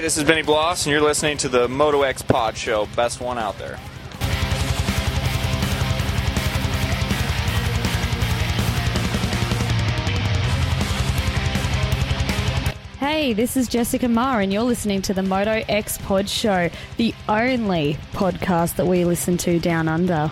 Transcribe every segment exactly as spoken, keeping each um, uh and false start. Hey, this is Benny Bloss, and you're listening to the Moto X Pod Show, best one out there. Hey, this is Jessica Maher, and you're listening to the Moto X Pod Show, the only podcast that we listen to down under.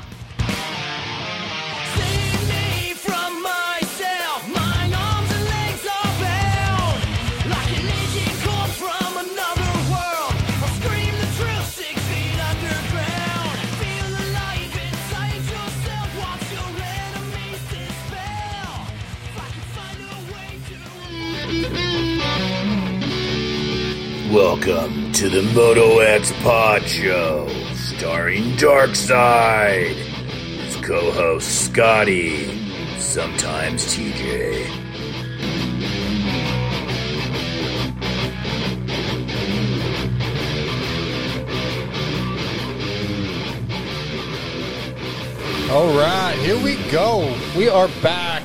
Welcome to the Moto X Pod Show, starring Darkside, his co-host Scotty, sometimes T J. All right, here we go. We are back.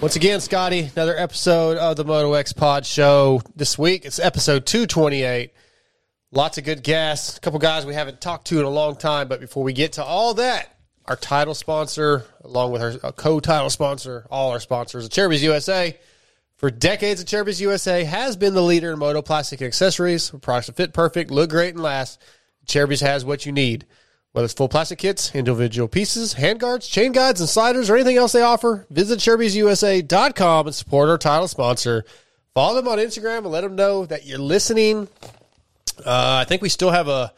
Once again, Scotty, another episode of the Moto X Pod Show. This week, it's episode two twenty-eight. Lots of good guests, a couple guys we haven't talked to in a long time. But before we get to all that, our title sponsor, along with our co-title sponsor, all our sponsors, Cherubies U S A. For decades, Cherubies U S A has been the leader in moto plastic and accessories. Products that fit perfect, look great, and last. Cherubies has what you need. Whether it's full plastic kits, individual pieces, handguards, chain guides, and sliders, or anything else they offer, visit Cherubies U S A dot com and support our title sponsor. Follow them on Instagram and let them know that you're listening. Uh, I think we still have a,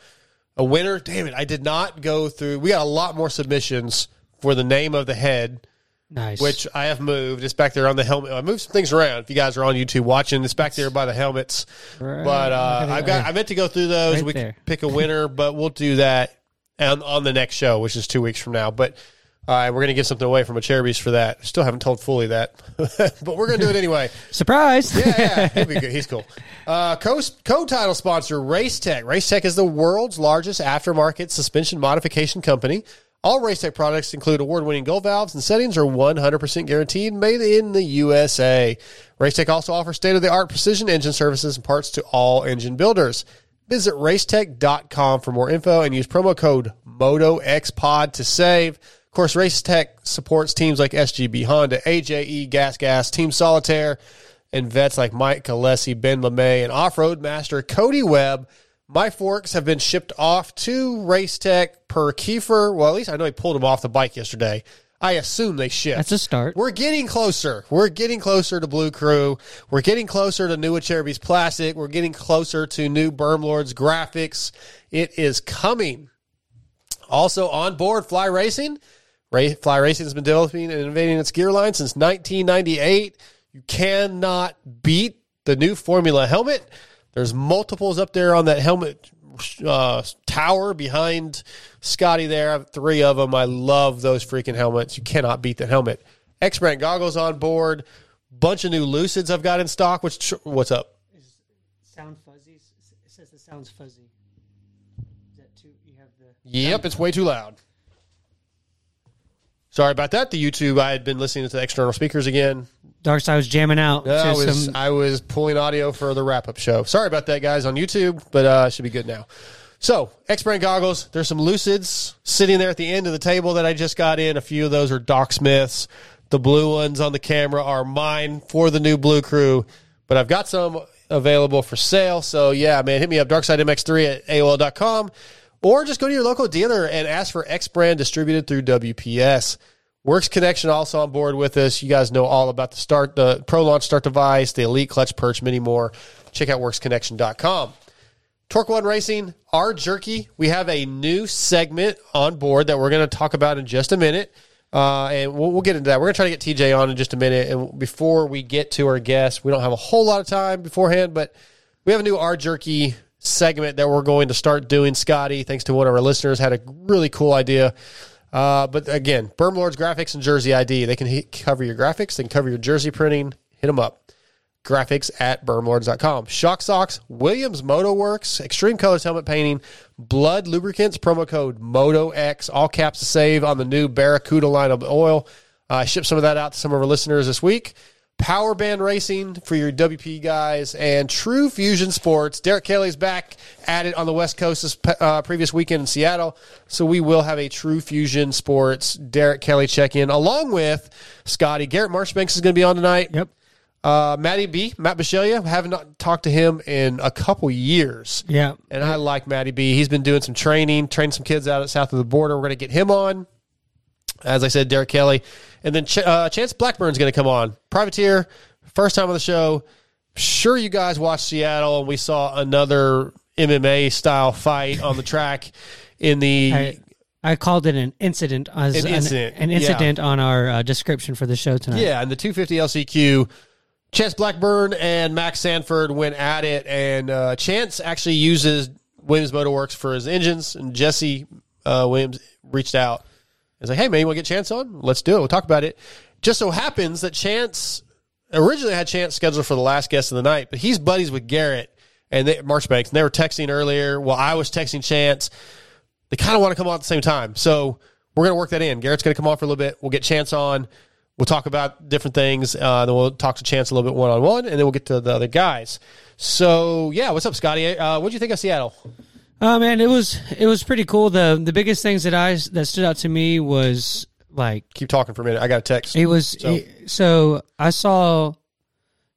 a winner. Damn it, I did not go through. We got a lot more submissions for the name of the head, nice. Which I have moved. It's back there on the helmet. I moved some things around. If you guys are on YouTube watching, it's back there by the helmets. Right. But uh, I've got. I meant to go through those. Right we there. Can pick a winner, but we'll do that. And on the next show, which is two weeks from now. But uh, we're going to give something away from a Cherubies for that. Still haven't told Foley that, but we're going to do it anyway. Surprise. Yeah, yeah. He'll be good. He's cool. Uh, co- co-title sponsor, Racetech. Racetech is the world's largest aftermarket suspension modification company. All Racetech products include award-winning gold valves and settings are one hundred percent guaranteed, made in the U S A. Racetech also offers state-of-the-art precision engine services and parts to all engine builders. Visit Racetech dot com for more info and use promo code MotoXPOD to save. Of course, Racetech supports teams like S G B Honda, A J E, Gas Gas, Team Solitaire, and vets like Mike Kalesi, Ben LeMay, and off-road master Cody Webb. My forks have been shipped off to Racetech per Kiefer. Well, at least I know he pulled them off the bike yesterday. I assume they ship. That's a start. We're getting closer. We're getting closer to Blue Crew. We're getting closer to New Cherubies Plastic. We're getting closer to new Berm Lords graphics. It is coming. Also on board, Fly Racing. Ray, Fly Racing has been developing and innovating its gear line since nineteen ninety-eight. You cannot beat the new Formula helmet. There's multiples up there on that helmet Uh, tower behind Scotty there. I have three of them. I love those freaking helmets. You cannot beat the helmet. X-Brand goggles on board. Bunch of new Lucids I've got in stock. What's, what's up? Is sound fuzzy? It says the sound's fuzzy. Is that too? You have the. Yep, it's way too loud. Sorry about that. The YouTube, I had been listening to the external speakers again. Darkside was jamming out. No, I, was, some... I was pulling audio for the wrap-up show. Sorry about that, guys, on YouTube, but uh, it should be good now. So, X-Brand goggles. There's some Lucids sitting there at the end of the table that I just got in. A few of those are Doc Smith's. The blue ones on the camera are mine for the new Blue Crew, but I've got some available for sale. So, yeah, man, hit me up, darkside m x three at A O L dot com. Or just go to your local dealer and ask for X-Brand distributed through W P S. Works Connection also on board with us. You guys know all about the start, the Pro Launch Start Device, the Elite Clutch Perch, many more. Check out works connection dot com. Torque One Racing, our jerky. We have a new segment on board that we're going to talk about in just a minute. Uh, and we'll, we'll get into that. We're going to try to get T J on in just a minute. And before we get to our guest, we don't have a whole lot of time beforehand, but we have a new our jerky segment that we're going to start doing. Scotty, thanks to one of our listeners, had a really cool idea. Uh, but again, Berm Lords Graphics and Jersey I D. They can hit, cover your graphics. They can cover your jersey printing. Hit them up. Graphics at berm lords dot com. Shock Socks, Williams Moto Works, Extreme Colors Helmet Painting, Blood Lubricants, promo code MOTOX, all caps to save on the new Barracuda line of oil. I uh, shipped some of that out to some of our listeners this week. Power Band Racing for your W P guys, and True Fusion Sports. Derek Kelly's back at it on the West Coast this uh, previous weekend in Seattle, so we will have a True Fusion Sports Derek Kelly check-in, along with Scotty. Garrett Marchbanks is going to be on tonight. Yep. Uh, Matty B, Matt Bishelia, haven't not talked to him in a couple years. Yeah. And I like Matty B. He's been doing some training, training some kids out at south of the border. We're going to get him on. As I said, Derek Kelly. And then Ch- uh, Chance Blackburn's going to come on. Privateer, first time on the show. Sure, you guys watched Seattle, and we saw another M M A-style fight on the track in the... I- I called it an incident as an incident, an, an incident yeah. on our uh, description for the show tonight. Yeah, and the two fifty L C Q, Chance Blackburn and Max Sanford went at it, and uh, Chance actually uses Williams Motor Works for his engines, and Jesse uh, Williams reached out. He's like, hey, man, you want to get Chance on? Let's do it. We'll talk about it. Just so happens that Chance originally had Chance scheduled for the last guest of the night, but he's buddies with Garrett and they, Marchbanks, and they were texting earlier while I was texting Chance. They kind of want to come on at the same time. So we're going to work that in. Garrett's going to come on for a little bit. We'll get Chance on. We'll talk about different things. Uh, then we'll talk to Chance a little bit one-on-one, and then we'll get to the other guys. So, yeah, what's up, Scotty? Uh, what did you think of Seattle? Oh, man, it was it was pretty cool. The The biggest things that I that stood out to me was, like... Keep talking for a minute. I got a text. It was... So, it, so I saw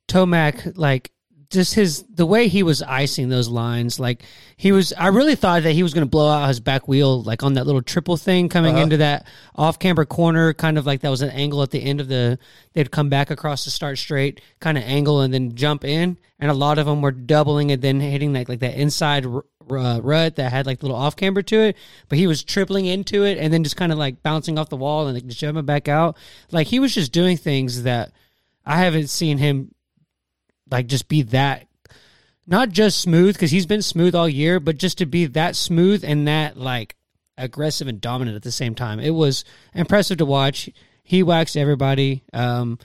Tomac, like... Just his the way he was icing those lines, like he was. I really thought that he was going to blow out his back wheel, like on that little triple thing coming uh-huh. into that off camber corner, kind of like that was an angle at the end of the. They'd come back across the start straight kind of angle and then jump in, and a lot of them were doubling and then hitting like like that inside r- r- rut that had like little off camber to it. But he was tripling into it and then just kind of like bouncing off the wall and like jumping back out. Like he was just doing things that I haven't seen him. Like, just be that, not just smooth, because he's been smooth all year, but just to be that smooth and that, like, aggressive and dominant at the same time. It was impressive to watch. He waxed everybody. Um,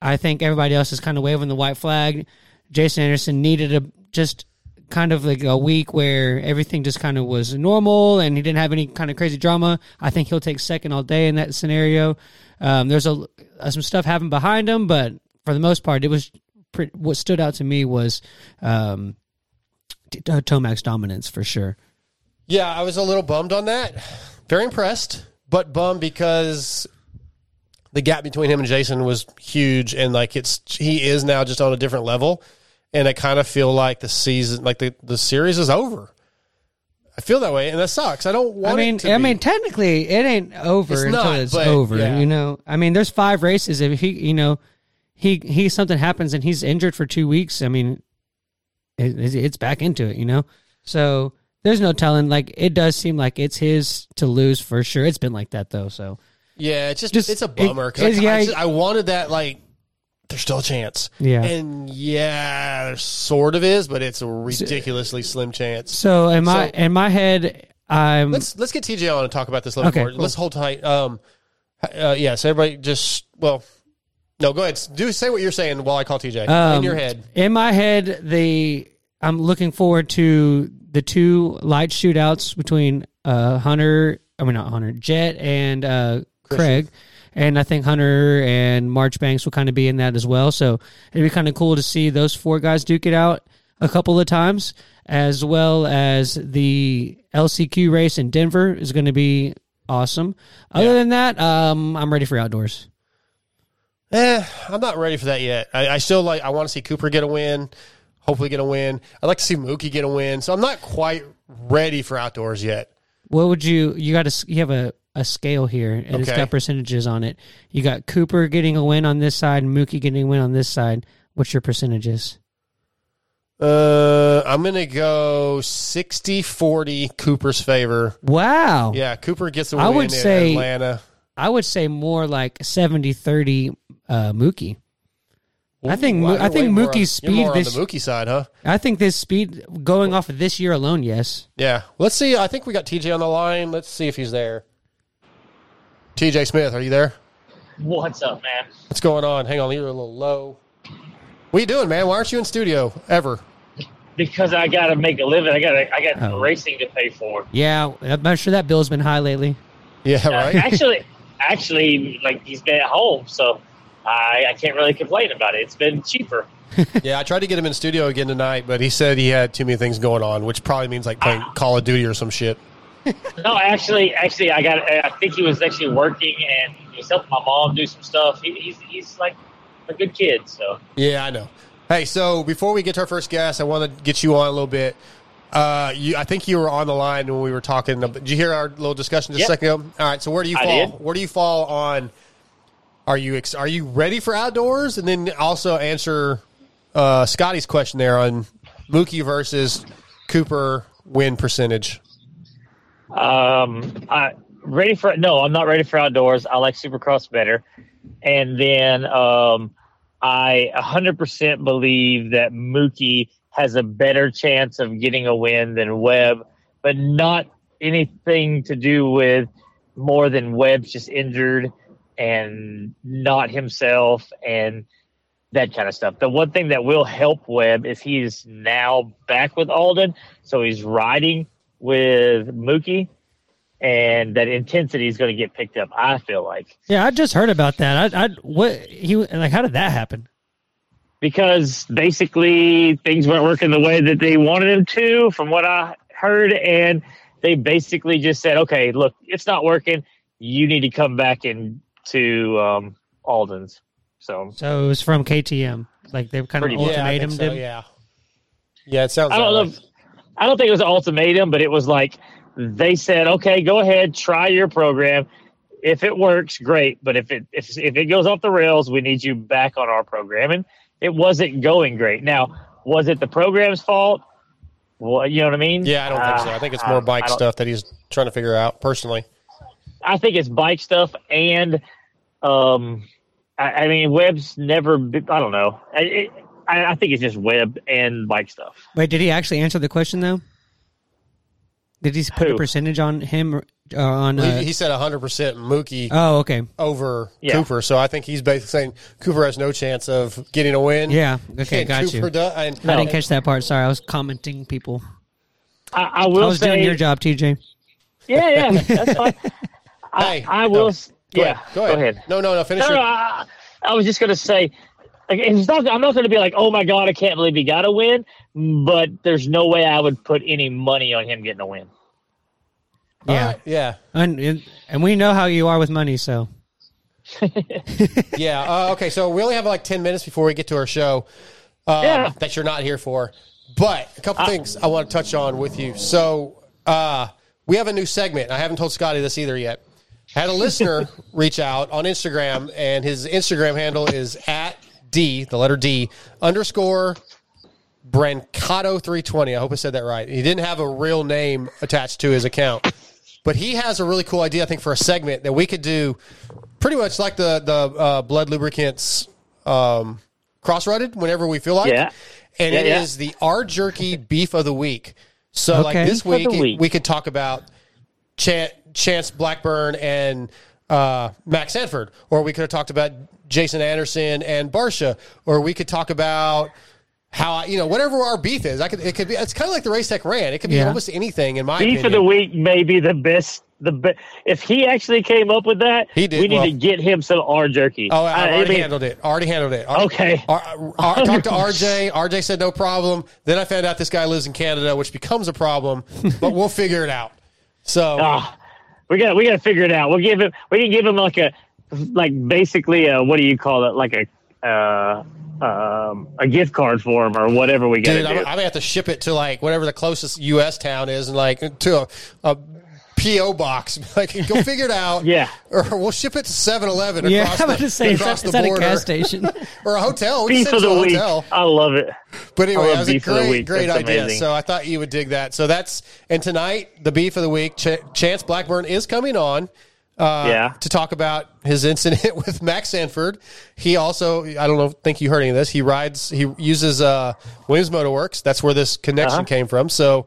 I think everybody else is kind of waving the white flag. Jason Anderson needed a just kind of like a week where everything just kind of was normal and he didn't have any kind of crazy drama. I think he'll take second all day in that scenario. Um, there's a, some stuff happening behind him, but for the most part, it was... What stood out to me was um, Tomac's dominance for sure. Yeah, I was a little bummed on that. Very impressed, but bummed because the gap between him and Jason was huge, and like it's he is now just on a different level. And I kind of feel like the season, like the, the series is over. I feel that way, and that sucks. I don't want. I mean, it to I be. mean, technically, it ain't over it's until not, it's but, over. Yeah. You know, I mean, there's five races. If he, you know. He he something happens and he's injured for two weeks. I mean, it, it's back into it, you know? So there's no telling. Like, it does seem like it's his to lose for sure. It's been like that, though. So, yeah, it's just, just it's a bummer. It, it's, I, yeah, I, just, I wanted that, like, there's still a chance. Yeah. And yeah, there sort of is, but it's a ridiculously so, slim chance. So in my, so, in my head, I'm. Let's, let's get T J on and talk about this a little okay, more. Cool. Let's hold tight. Um, uh, yeah, so everybody just, well. No, go ahead. Do say what you're saying while I call T J. Um, in your head. In my head, the I'm looking forward to the two light shootouts between uh, Hunter, I mean not Hunter, Jet and uh, Craig. And I think Hunter and Marchbanks will kind of be in that as well. So it'd be kind of cool to see those four guys duke it out a couple of times, as well as the L C Q race in Denver is going to be awesome. Other yeah. than that, um, I'm ready for outdoors. Eh, I'm not ready for that yet. I, I still like. I want to see Cooper get a win, hopefully get a win. I'd like to see Mookie get a win. So I'm not quite ready for outdoors yet. What would you? You got to. You have a, a scale here, and okay. It's got percentages on it. You got Cooper getting a win on this side, and Mookie getting a win on this side. What's your percentages? Uh, I'm gonna go sixty forty Cooper's favor. Wow. Yeah, Cooper gets a win I would in say, Atlanta. I would say more like seventy thirty. Uh, Mookie, Ooh, I think I think Mookie's speed. You're more this, on the Mookie side, huh? I think this speed going off of this year alone, yes. Yeah, let's see. I think we got T J on the line. Let's see if he's there. T J Smith, are you there? What's up, man? What's going on? Hang on, you're a little low. What are you doing, man? Why aren't you in studio ever? Because I gotta make a living. I gotta I got oh. racing to pay for. Yeah, I'm sure that bill's been high lately. Yeah, right. Uh, actually, actually, like he's been at home, so. I, I can't really complain about it. It's been cheaper. Yeah, I tried to get him in studio again tonight, but he said he had too many things going on, which probably means like playing uh, Call of Duty or some shit. No, actually, actually, I got. I think he was actually working and he was helping my mom do some stuff. He, he's he's like a good kid. So yeah, I know. Hey, so before we get to our first guest, I want to get you on a little bit. Uh, you, I think you were on the line when we were talking. Did you hear our little discussion just yep. a second ago? All right, so where do you I fall? Did. Where do you fall on? Are you ex- are you ready for outdoors? And then also answer uh, Scotty's question there on Mookie versus Cooper win percentage. Um, I ready for no, I'm not ready for outdoors. I like Supercross better, and then um, I one hundred percent believe that Mookie has a better chance of getting a win than Webb, but not anything to do with more than Webb's just injured and not himself and that kind of stuff. The one thing that will help Webb is he's now back with Alden, so he's riding with Mookie, and that intensity is going to get picked up, I feel like. Yeah, I just heard about that. I, I what he like? How did that happen? Because basically things weren't working the way that they wanted them to, from what I heard, and they basically just said, "Okay, look, it's not working. You need to come back in." To um, Alden's, so so it was from K T M. Like they kind of ultimatum. Yeah, so, yeah, yeah. It sounds. I don't know. Right. I don't think it was an ultimatum, but it was like they said, "Okay, go ahead, try your program. If it works, great. But if it if if it goes off the rails, we need you back on our program." And it wasn't going great. Now, was it the program's fault? Well, you know what I mean? Yeah, I don't uh, think so. I think it's more bike stuff that he's trying to figure out personally. I think it's bike stuff and. Um, I, I mean, Webb's never. Been, I don't know. I, it, I I think it's just Webb and bike stuff. Wait, did he actually answer the question though? Did he put Who? a percentage on him? Or, uh, on well, he, uh, he said one hundred percent Mookie. Oh, okay. Over yeah. Cooper, so I think he's basically saying Cooper has no chance of getting a win. Yeah. Okay, and got Cooper you. Does, and, I no. didn't catch that part. Sorry, I was commenting people. I, I will. I was say, doing your job, T J. Yeah, yeah, that's fine. I, hey, I will. No. Go yeah, ahead. Go, ahead. go ahead. No, no, no. Finish. No, your... no, I, I was just gonna say, like, it's not, I'm not gonna be like, oh my god, I can't believe he got a win. But there's no way I would put any money on him getting a win. Yeah, right. yeah, and and we know how you are with money, so. yeah. Uh, okay, so we only have like ten minutes before we get to our show. Um, yeah. That you're not here for, but a couple I, things I want to touch on with you. So uh, we have a new segment. I haven't told Scotty this either yet. I had a listener reach out on Instagram, and his Instagram handle is at D, the letter D, underscore Brancato three twenty. I hope I said that right. He didn't have a real name attached to his account. But he has a really cool idea, I think, for a segment that we could do pretty much like the, the uh, Blood Lubricants um, cross-rutted whenever we feel like. Yeah. And yeah, it yeah. is the R Jerky Beef of the Week. So, okay. like, this week, week, we could talk about Chant. Chance Blackburn and uh, Max Sanford, or we could have talked about Jason Anderson and Barsha, or we could talk about how you know whatever our beef is. I could it could be it's kind of like the Race Tech Rant. It could be yeah. almost anything in my beef opinion. Of the week may be the best. The be- if he actually came up with that, he did, we need well, to get him some R jerky. Oh, I, I already I mean, handled it. Already handled it. R- okay, R- R- R- talked to R J. R J said no problem. Then I found out this guy lives in Canada, which becomes a problem. But we'll figure it out. So. Uh, We got we got to figure it out. We'll give him. We can give him like a, like basically a what do you call it? Like a, uh, um, a gift card for him or whatever we got to do. I'm, I'm gonna have to ship it to like whatever the closest U S town is and like to a, a P O box. Like go figure it out. yeah. Or we'll ship it to seven eleven yeah, across the, say, across that, the border. At a gas station or a hotel. Beef of the week. Hotel. I love it. But anyway, that was a great, great that's idea. Amazing. So I thought you would dig that. So that's, and tonight, the beef of the week, Ch- Chance Blackburn is coming on uh, yeah. to talk about his incident with Max Sanford. He also, I don't know, think you heard any of this. He rides, he uses uh, Williams Motor Works. That's where this connection uh-huh. came from. So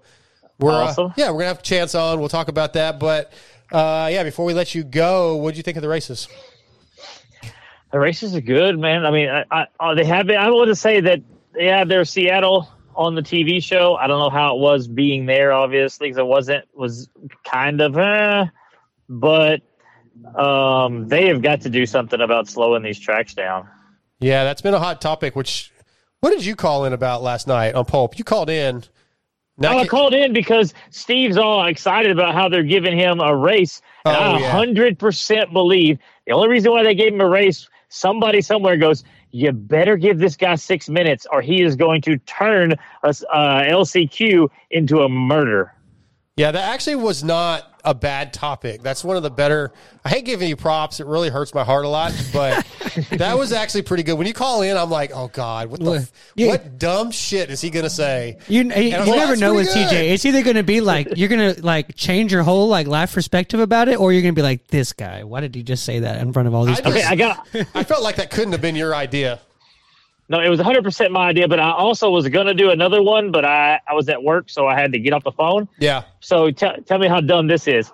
we're, awesome. uh, yeah, we're going to have Chance on. We'll talk about that. But uh, yeah, before we let you go, what did you think of the races? The races are good, man. I mean, I, I they have been, I want to say that. Yeah, there's Seattle on the T V show. I don't know how it was being there, obviously, because it wasn't was kind of, eh, but Um, they have got to do something about slowing these tracks down. Yeah, that's been a hot topic, which what did you call in about last night on Pulp? You called in. Now oh, I called in because Steve's all excited about how they're giving him a race. And oh, I one hundred percent yeah. believe the only reason why they gave him a race, somebody somewhere goes, you better give this guy six minutes or he is going to turn a, uh, L C Q into a murder. Yeah, that actually was not a bad topic. That's one of the better. I hate giving you props. It really hurts my heart a lot, but that was actually pretty good. When you call in, I'm like, oh, God, what the f- yeah. what dumb shit is he going to say? You, you, you like, never know with good. T J. It's either going to be like, you're going to like change your whole like life perspective about it, or you're going to be like, this guy, why did you just say that in front of all these I people? Just, okay, I, got, I felt like that couldn't have been your idea. No, it was one hundred percent my idea, but I also was going to do another one, but I, I was at work, so I had to get off the phone. Yeah. So t- tell me how dumb this is.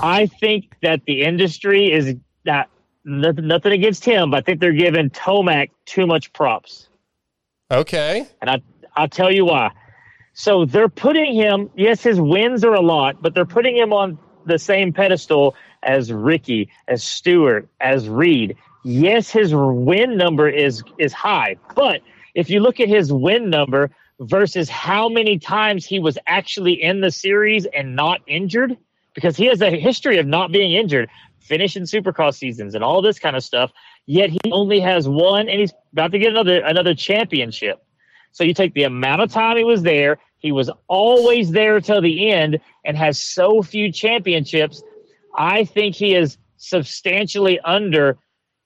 I think that the industry is not, nothing, nothing against him, but I think they're giving Tomac too much props. Okay. And I, I'll tell you why. So they're putting him, yes, his wins are a lot, but they're putting him on the same pedestal as Ricky, as Stewart, as Reed. Yes, his win number is is high, but if you look at his win number versus how many times he was actually in the series and not injured, because he has a history of not being injured, finishing Supercross seasons and all this kind of stuff, yet he only has one, and he's about to get another another championship. So you take the amount of time he was there, he was always there till the end and has so few championships. I think he is substantially under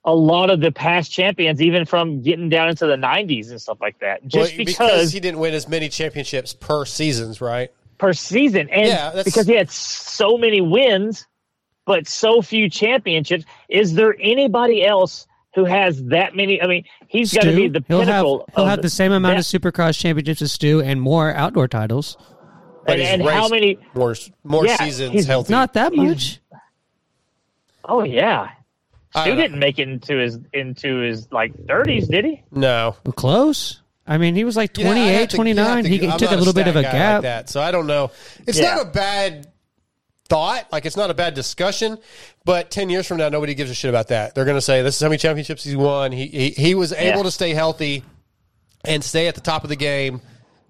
a lot of the past champions, even from getting down into the nineties and stuff like that, just well, because, because he didn't win as many championships per seasons, right? Per season, and yeah, that's... because he had so many wins, but so few championships. Is there anybody else who has that many? I mean, he's got to be the pinnacle. He'll have, he'll have the, the same amount that, of Supercross championships as Stu, and more outdoor titles. But and, and how many more, more yeah, seasons? Healthy, not that much. He's, oh yeah. Stu didn't make it into his into his like thirties, did he? No, close. I mean, he was like twenty-eight, yeah, to, twenty-nine. To, he I'm took a little a bit of a gap. Like that, so I don't know. It's yeah. not a bad thought. Like it's not a bad discussion. But ten years from now, nobody gives a shit about that. They're going to say this is how many championships he won. He he, he was able yeah. to stay healthy and stay at the top of the game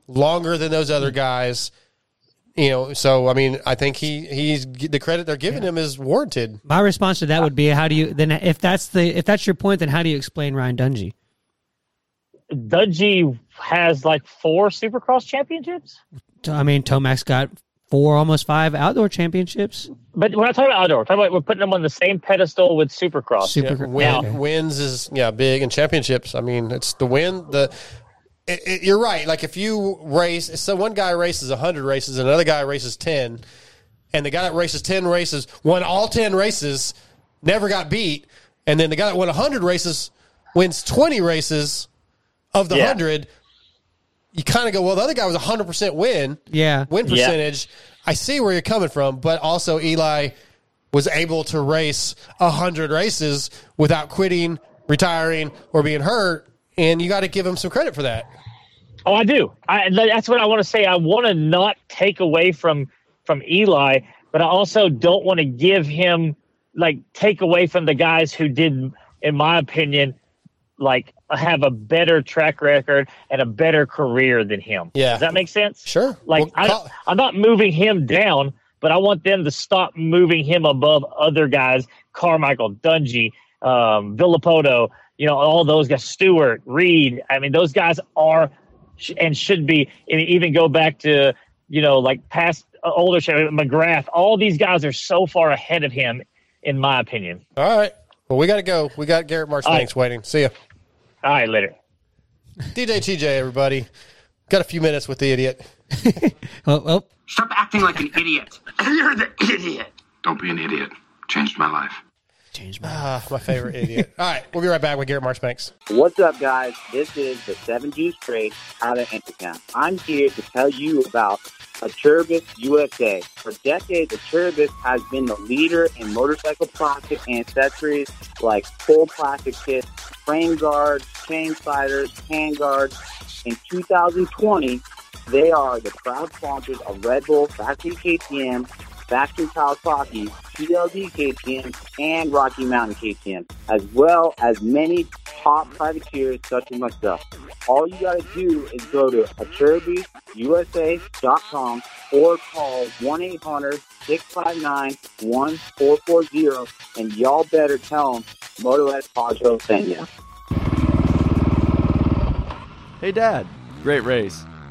longer than those other guys. You know, so I mean, I think he, he's the credit they're giving yeah. him is warranted. My response to that would be, how do you then if that's the if that's your point, then how do you explain Ryan Dungey? Dungey has like four Supercross championships. I mean, Tomac's got four, almost five outdoor championships. But we're not talking about outdoor. We're talking about we're putting them on the same pedestal with Supercross. Supercross yeah, win, okay. Wins is yeah big, and championships. I mean, it's the win the. It, it, you're right. Like if you race, so one guy races one hundred races, and another guy races ten, and the guy that races ten races won all ten races, never got beat, and then the guy that won one hundred races wins twenty races of the yeah. one hundred. You kind of go, well, the other guy was one hundred percent win. Yeah, win percentage. Yeah. I see where you're coming from, but also Eli was able to race one hundred races without quitting, retiring, or being hurt. And you got to give him some credit for that. Oh, I do. I, that's what I want to say. I want to not take away from from Eli, but I also don't want to give him, like, take away from the guys who did, in my opinion, like, have a better track record and a better career than him. Yeah. Does that make sense? Sure. Like, well, I, call- I'm not moving him down, but I want them to stop moving him above other guys, Carmichael, Dungey, um, Villopoto. You know, all those guys, Stewart, Reed, I mean, those guys are sh- and should be, and even go back to, you know, like past uh, older, McGrath, all these guys are so far ahead of him, in my opinion. All right. Well, we got to go. We got Garrett March Banks right. waiting. See ya. All right, later. D J T J, everybody. Got a few minutes with the idiot. oh, oh. Stop acting like an idiot. You're the idiot. Don't be an idiot. Changed my life. Change my ah, my favorite idiot. All right, we'll be right back with Garrett Marchbanks. What's up, guys? This is the Seven Jews Trade out of Entertown. I'm here to tell you about Aturbis U S A. For decades, Aturbis has been the leader in motorcycle plastic and accessories like full plastic kits, frame guards, chain sliders, hand guards. In two thousand twenty, they are the proud sponsors of Red Bull, Factory K T M, Factory Kawasaki, C L D K P M and Rocky Mountain K P M, as well as many top privateers such as myself. All you got to do is go to aturbi u s a dot com or call one eight hundred, six five nine, one four four zero, and y'all better tell them Motorhead Pajo sent you. Hey, Dad. Great race.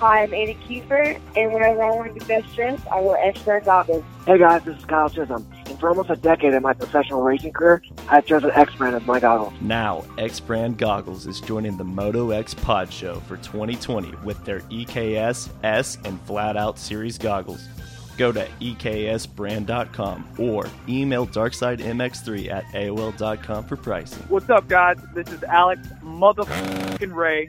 Hi, I'm Andy Kiefer, and whenever I want to be best dressed, I wear X-Brand goggles. Hey guys, this is Kyle Chisholm, and for almost a decade in my professional racing career, I've chosen X-Brand as my goggles. Now, X-Brand Goggles is joining the Moto X Pod Show for twenty twenty with their E K S, S, and Flat Out Series goggles. Go to E K S brand dot com or email darkside m x three at A O L dot com for pricing. What's up, guys? This is Alex motherfucking Ray.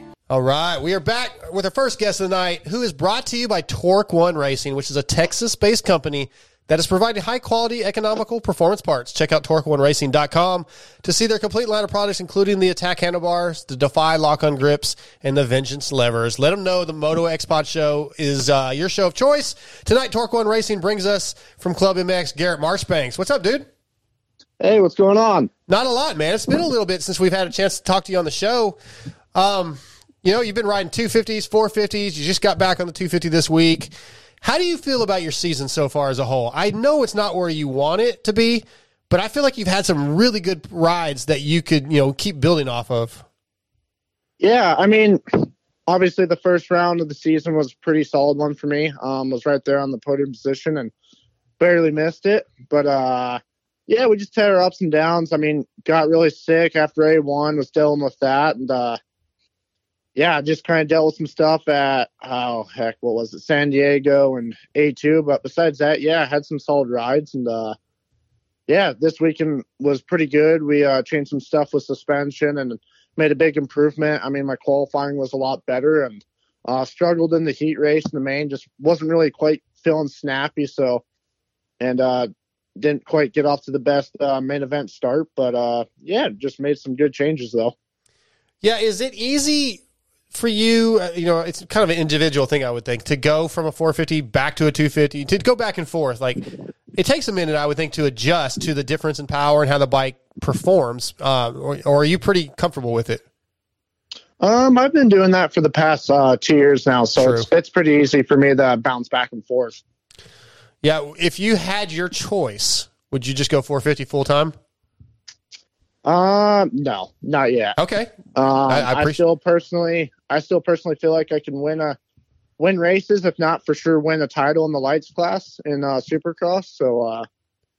All right, we are back with our first guest of the night, who is brought to you by Torque One Racing, which is a Texas-based company that is providing high-quality, economical performance parts. Check out torque one racing dot com to see their complete line of products, including the Attack handlebars, the Defy lock-on grips, and the Vengeance levers. Let them know the Moto X Pod Show is uh, your show of choice. Tonight, Torque One Racing brings us from Club M X, Garrett Marshbanks. What's up, dude? Hey, what's going on? Not a lot, man. It's been a little bit since we've had a chance to talk to you on the show. Um... You know, you've been riding two fifties, four fifties. You just got back on the two fifty this week. How do you feel about your season so far as a whole? I know it's not where you want it to be, but I feel like you've had some really good rides that you could, you know, keep building off of. Yeah, I mean, obviously the first round of the season was a pretty solid one for me. Um, was right there on the podium position and barely missed it. But, uh, yeah, we just had our ups and downs. I mean, got really sick after A one, was dealing with that, and, uh, yeah, just kind of dealt with some stuff at, oh, heck, what was it, San Diego and A two. But besides that, yeah, I had some solid rides. And, uh, yeah, this weekend was pretty good. We uh, changed some stuff with suspension and made a big improvement. I mean, my qualifying was a lot better and uh, struggled in the heat race in the main. Just wasn't really quite feeling snappy, so, and uh, didn't quite get off to the best uh, main event start. But, uh, yeah, just made some good changes, though. Yeah, is it easy for you, you know, it's kind of an individual thing, I would think, to go from a four fifty back to a two fifty, to go back and forth? Like, it takes a minute, I would think, to adjust to the difference in power and how the bike performs. Uh, or, or are you pretty comfortable with it? Um, I've been doing that for the past uh, two years now, so it's, it's pretty easy for me to bounce back and forth. Yeah, if you had your choice, would you just go four fifty full time? Uh, no, not yet. Okay. Um, I, I, I still personally, I still personally feel like I can win a win races, if not for sure win a title in the lights class in uh, Supercross. So, uh,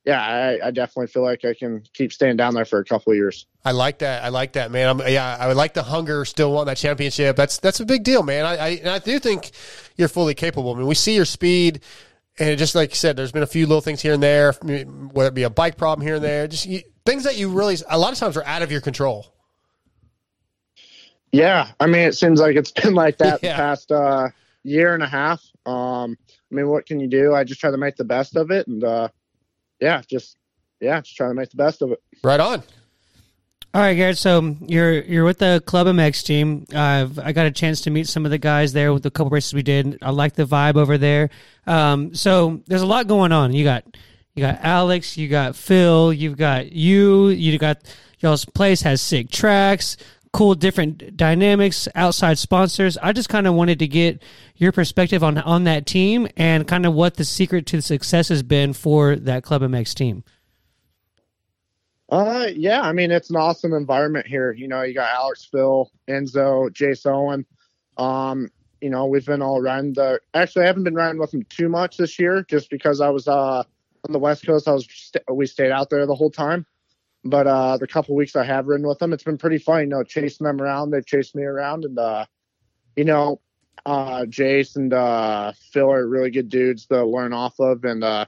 yeah, I, I definitely feel like I can keep staying down there for a couple of years. I like that. I like that, man. I'm, yeah, I would like the hunger, still want that championship. That's that's a big deal, man. I I, and I do think you're fully capable. I mean, we see your speed. And just like you said, there's been a few little things here and there, whether it be a bike problem here and there, just you, things that you really, a lot of times are out of your control. Yeah. I mean, it seems like it's been like that yeah. the past uh, year and a half. Um, I mean, what can you do? I just try to make the best of it. And uh, yeah, just, yeah, just try to make the best of it. Right on. All right, Garrett, so you're you're with the Club M X team. I've I got a chance to meet some of the guys there with the couple races we did. I like the vibe over there. Um, so there's a lot going on. You got you got Alex, you got Phil, you've got you, you got y'all's place has sick tracks, cool different dynamics, outside sponsors. I just kind of wanted to get your perspective on on that team and kind of what the secret to the success has been for that Club M X team. Uh, yeah, I mean, it's an awesome environment here. You know, you got Alex, Phil, Enzo, Jace Owen. Um, you know, we've been all riding the, actually I haven't been riding with them too much this year just because I was, uh, on the West Coast. I was, st- we stayed out there the whole time, but, uh, the couple weeks I have ridden with them, it's been pretty fun, you know, chasing them around. They've chased me around and, uh, you know, uh, Jace and, uh, Phil are really good dudes to learn off of. And, uh,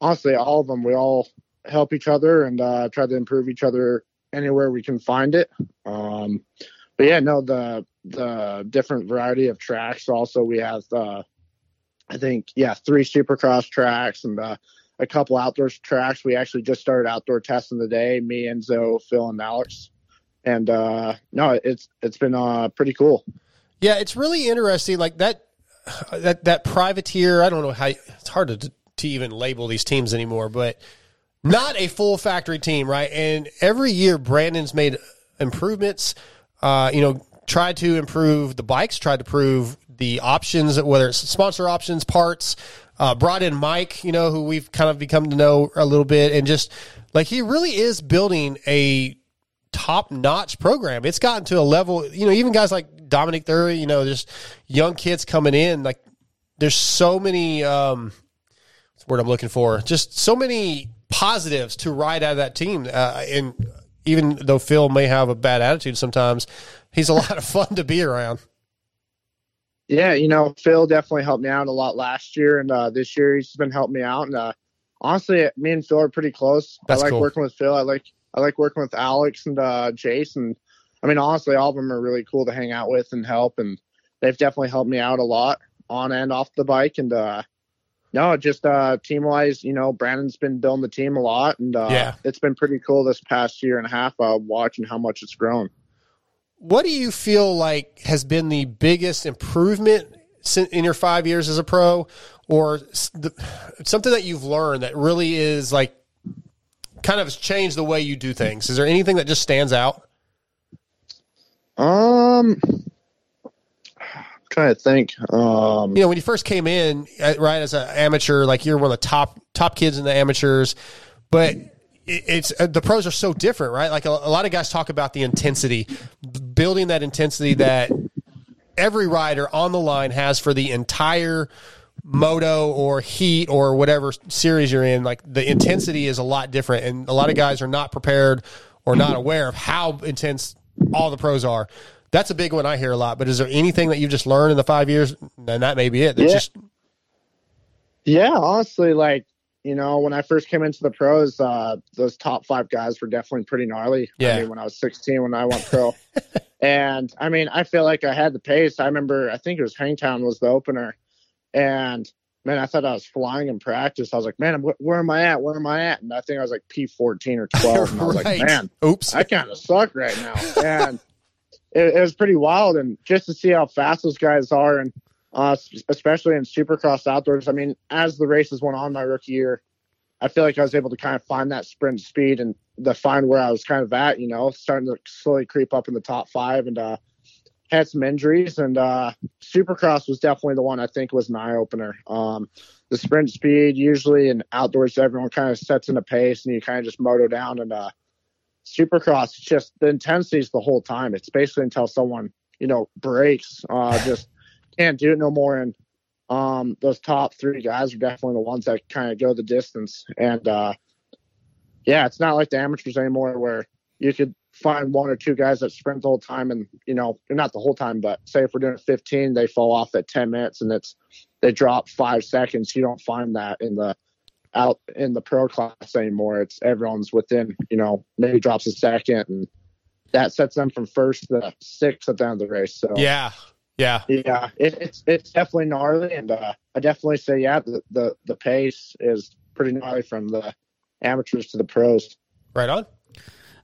honestly, all of them, we all help each other and uh try to improve each other anywhere we can find it. Um but yeah, no, the the different variety of tracks. Also we have uh I think yeah three supercross tracks and uh, a couple outdoors tracks. We actually just started outdoor testing today, me, Enzo, Phil and Alex. And uh no it's it's been uh pretty cool. Yeah, it's really interesting, like that that that privateer, I don't know how it's hard to to even label these teams anymore, but not a full factory team, right? And every year, Brandon's made improvements, uh, you know, tried to improve the bikes, tried to improve the options, whether it's sponsor options, parts, uh, brought in Mike, you know, who we've kind of become to know a little bit. And just, like, he really is building a top-notch program. It's gotten to a level, you know, even guys like Dominic Thury, you know, just young kids coming in. Like, there's so many, um, what's the word I'm looking for? Just so many positives to ride out of that team, uh, and even though Phil may have a bad attitude sometimes, he's a lot of fun to be around. Yeah, you know, Phil definitely helped me out a lot last year, and uh, this year he's been helping me out. And uh, honestly, me and Phil are pretty close. That's I like cool. working with Phil. I like I like working with Alex and uh, Jace, and I mean, honestly, all of them are really cool to hang out with and help, and they've definitely helped me out a lot on and off the bike. And uh, No, just uh, team-wise, you know, Brandon's been building the team a lot, and uh, yeah. it's been pretty cool this past year and a half uh, watching how much it's grown. What do you feel like has been the biggest improvement in your five years as a pro, or the, something that you've learned that really is, like, kind of has changed the way you do things? Is there anything that just stands out? Um... Trying to think. Um, you know, when you first came in, right, as an amateur, like you're one of the top top kids in the amateurs, but it, it's uh, the pros are so different, right? Like a, a lot of guys talk about the intensity, building that intensity that every rider on the line has for the entire moto or heat or whatever series you're in. Like the intensity is a lot different, and a lot of guys are not prepared or not aware of how intense all the pros are. That's a big one I hear a lot, but is there anything that you've just learned in the five years? And that may be it. That's yeah. Just... yeah, honestly, like, you know, when I first came into the pros, uh, those top five guys were definitely pretty gnarly. Yeah. I mean, when I was sixteen, when I went pro. And, I mean, I feel like I had the pace. I remember, I think it was Hangtown was the opener. And, man, I thought I was flying in practice. I was like, man, wh- where am I at? Where am I at? And I think I was like P fourteen or twelve. And I was right. like, man, oops, I kind of suck right now. And It, it was pretty wild, and just to see how fast those guys are, and uh, especially in Supercross outdoors. I mean, as the races went on my rookie year, I feel like I was able to kind of find that sprint speed and the find where I was kind of at, you know, starting to slowly creep up in the top five, and uh, had some injuries, and uh, Supercross was definitely the one I think was an eye-opener. Um, the sprint speed, usually in outdoors, everyone kind of sets in a pace, and you kind of just moto down, and uh, Supercross, it's just the intensity is the whole time. It's basically until someone, you know, breaks, uh, just can't do it no more. And um, those top three guys are definitely the ones that kind of go the distance. And uh, yeah, it's not like the amateurs anymore where you could find one or two guys that sprint the whole time, and, you know, not the whole time, but say if we're doing fifteen, they fall off at ten minutes, and it's they drop five seconds. You don't find that in the out in the pro class anymore. It's everyone's within, you know, maybe drops a second, and that sets them from first to sixth at the end of the race. So yeah yeah yeah it, it's it's definitely gnarly, and uh I definitely say yeah the, the the pace is pretty gnarly from the amateurs to the pros. Right on.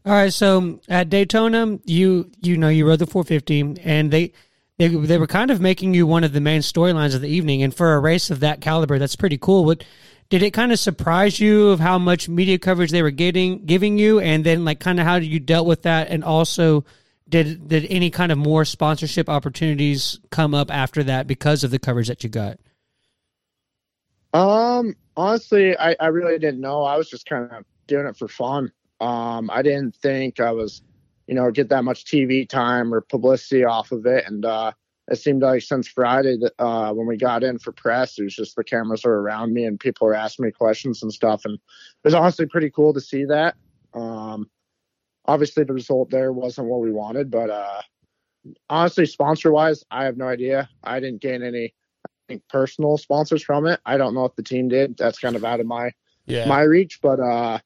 All right, so at Daytona, you you know you rode the four fifty, and they They, they were kind of making you one of the main storylines of the evening, and for a race of that caliber, that's pretty cool. What did it kind of surprise you of how much media coverage they were getting giving you, and then like kind of how you dealt with that, and also did did any kind of more sponsorship opportunities come up after that because of the coverage that you got? Um, honestly, I, I really didn't know. I was just kind of doing it for fun. Um, I didn't think I was, you know, get that much T V time or publicity off of it. And uh, it seemed like since Friday that, uh, when we got in for press, it was just the cameras are around me and people are asking me questions and stuff. And it was honestly pretty cool to see that. Um, obviously, the result there wasn't what we wanted, but uh, honestly, sponsor wise, I have no idea. I didn't gain any I think, personal sponsors from it. I don't know if the team did. That's kind of out of my yeah. my reach, but uh,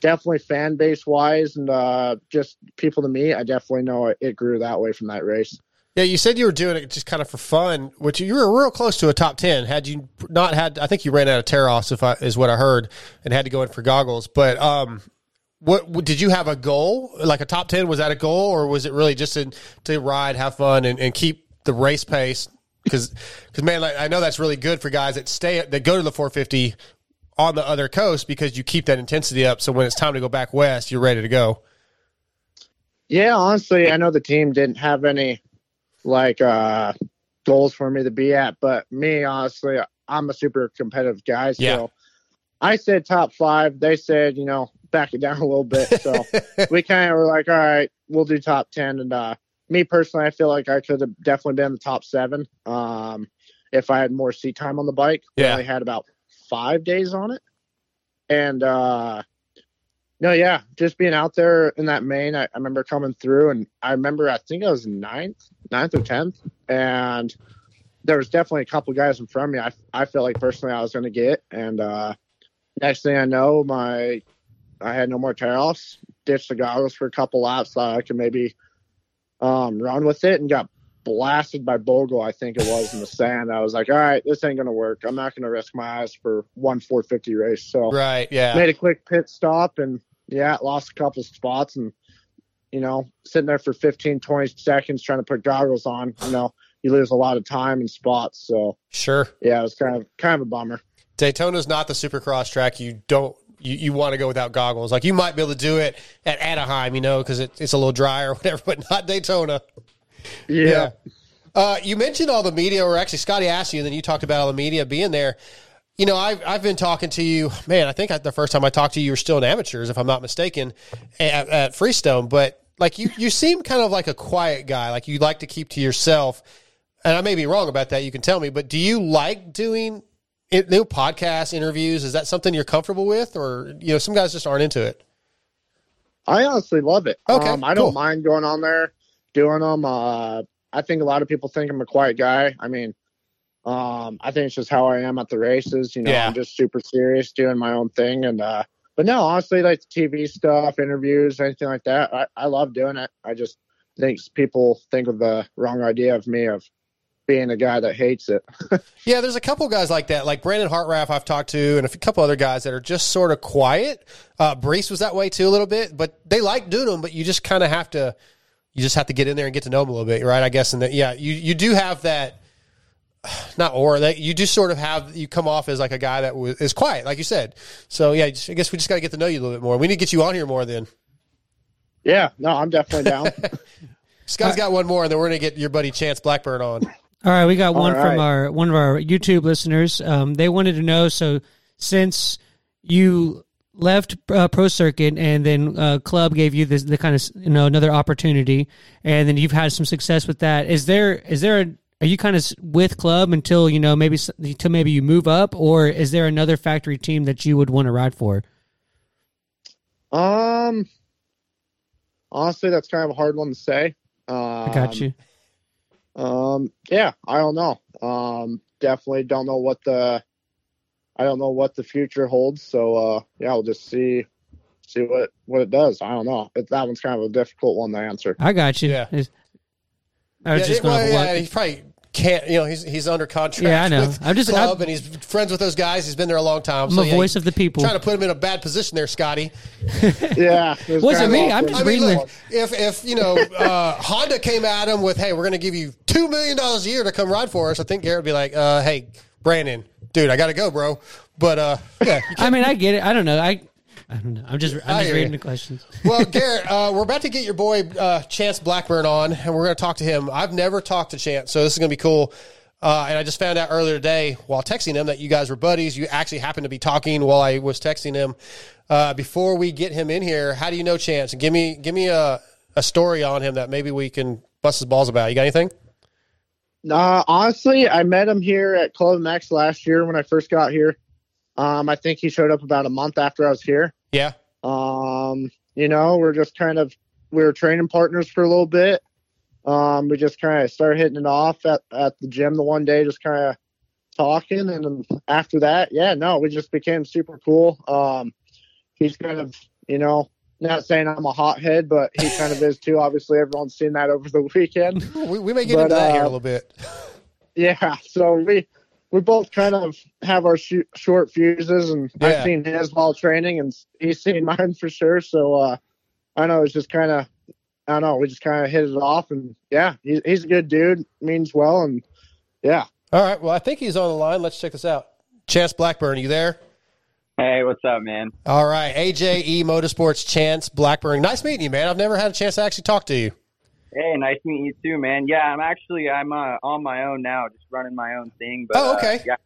definitely fan base wise and uh, just people to me, I definitely know it, it grew that way from that race. Yeah, you said you were doing it just kind of for fun, which you were real close to a top ten. Had you not had, I think you ran out of tear-offs, if I, is what I heard, and had to go in for goggles. But um, what did you have a goal? Like a top ten, was that a goal, or was it really just in, to ride, have fun, and, and keep the race pace? Because, man, like, I know that's really good for guys that stay that go to the four fifty on the other coast because you keep that intensity up. So when it's time to go back west, you're ready to go. Yeah, honestly, I know the team didn't have any – like uh goals for me to be at, but me honestly, I'm a super competitive guy, so yeah. I said top five, they said, you know, back it down a little bit, so we kind of were like, all right, we'll do top ten. And uh me personally, I feel like I could have definitely been in the top seven um if I had more seat time on the bike. Yeah, I only had about five days on it, and uh no, yeah, just being out there in that main, I, I remember coming through, and I remember I think I was ninth, ninth or tenth, and there was definitely a couple guys in front of me I, I felt like personally I was going to get, and uh, next thing I know, my I had no more tear-offs, ditched the goggles for a couple laps, thought I could maybe um, run with it, and got blasted by Bogle, I think it was, in the sand. I was like, all right, this ain't going to work. I'm not going to risk my eyes for one four fifty race. So right, yeah. Made a quick pit stop, and yeah, lost a couple spots, and, you know, sitting there for fifteen, twenty seconds trying to put goggles on, you know, you lose a lot of time and spots. So sure. Yeah, it was kind of kind of a bummer. Daytona's not the Supercross track. You don't you, you want to go without goggles. Like, you might be able to do it at Anaheim, you know, because it, it's a little dry or whatever, but not Daytona. Yeah. yeah. Uh, you mentioned all the media, or actually Scotty asked you, and then you talked about all the media being there. You know, I've, I've been talking to you, man, I think I, the first time I talked to you, you were still in amateurs, if I'm not mistaken, at, at Freestone. But, like, you, you seem kind of like a quiet guy. Like, you like to keep to yourself. And I may be wrong about that. You can tell me. But do you like doing it, new podcasts, interviews? Is that something you're comfortable with? Or, you know, some guys just aren't into it. I honestly love it. Okay, um, I cool. don't mind going on there, doing them. Uh, I think a lot of people think I'm a quiet guy. I mean, Um, I think it's just how I am at the races, you know, yeah. I'm just super serious doing my own thing. And, uh, but no, honestly, like T V stuff, interviews, anything like that, I, I love doing it. I just think people think of the wrong idea of me of being a guy that hates it. Yeah. There's a couple guys like that, like Brandon Hartraff I've talked to, and a couple other guys that are just sort of quiet. Uh, Brees was that way too, a little bit, but they like doing them, but you just kind of have to, you just have to get in there and get to know them a little bit. Right. I guess. And that, yeah, you, you do have that. Not or that you do sort of have you come off as like a guy that was, is quiet, like you said. So yeah, I guess we just got to get to know you a little bit more. We need to get you on here more then. Yeah, no, I'm definitely down. Scott's got one more, and then we're gonna get your buddy Chance Blackburn on. All right, we got one right. from our one of our YouTube listeners. Um, they wanted to know, so since you left uh, Pro Circuit, and then uh, Club gave you this the kind of you know another opportunity, and then you've had some success with that. Is there is there a Are you kind of with Club until, you know, maybe until maybe you move up, or is there another factory team that you would want to ride for? Um, honestly, that's kind of a hard one to say. Um, I got you. Um, yeah, I don't know. Um, definitely don't know what the, I don't know what the future holds. So, uh, yeah, we'll just see, see what, what it does. I don't know. It, that one's kind of a difficult one to answer. I got you. Yeah. It's, I was yeah, just going well, yeah, He probably can't, you know, he's he's under contract yeah, I know. with I'm just, Club, I'm, and he's friends with those guys. He's been there a long time. I'm so, a yeah, voice of the people. Trying to put him in a bad position there, Scotty. Yeah. It wasn't me. I'm just I reading mean, look, If, if you know, uh, Honda came at him with, hey, we're going to give you two million dollars a year to come ride for us, I think Garrett would be like, uh, hey, Brandon, dude, I got to go, bro. But, uh, yeah. I mean, I get it. I don't know. I I don't know. I'm just, I'm just reading the questions. Well, Garrett, uh, we're about to get your boy uh, Chance Blackburn on, and we're going to talk to him. I've never talked to Chance, so this is going to be cool. Uh, and I just found out earlier today while texting him that you guys were buddies. You actually happened to be talking while I was texting him. Uh, before we get him in here, how do you know Chance? And give me give me a, a story on him that maybe we can bust his balls about. You got anything? Uh, honestly, I met him here at Club M X last year when I first got here. Um, I think he showed up about a month after I was here. Yeah. Um, you know, we're just kind of, we were training partners for a little bit. Um, we just kind of started hitting it off at, at the gym the one day, just kind of talking. And then after that, yeah, no, we just became super cool. Um, he's kind of, you know, not saying I'm a hothead, but he kind of is too. Obviously, everyone's seen that over the weekend. We, we may get but, into that uh, here a little bit. Yeah, so we we both kind of have our sh- short fuses, and yeah. I've seen his while training, and he's seen mine for sure. So uh, I know it's just kind of, I don't know, we just kind of hit it off, and yeah, he's, he's a good dude, means well, and yeah. All right, well, I think he's on the line. Let's check this out. Chance Blackburn, are you there? Hey, what's up, man? All right, A J E Motorsports, Chance Blackburn. Nice meeting you, man. I've never had a chance to actually talk to you. Hey, nice meeting you too, man. Yeah, I'm actually I'm uh, on my own now, just running my own thing. But, oh, okay. Uh, yeah,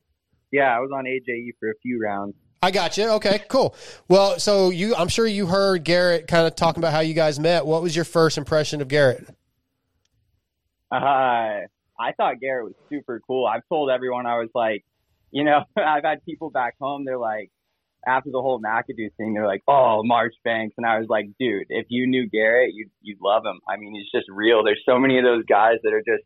yeah, I was on A J E for a few rounds. I got you. Okay, cool. Well, so you, I'm sure you heard Garrett kind of talking about how you guys met. What was your first impression of Garrett? Uh, I thought Garrett was super cool. I've told everyone, I was like, you know, I've had people back home, they're like, after the whole McAdoo thing, they're like, oh, March Banks. And I was like, dude, if you knew Garrett, you'd, you'd love him. I mean, he's just real. There's so many of those guys that are just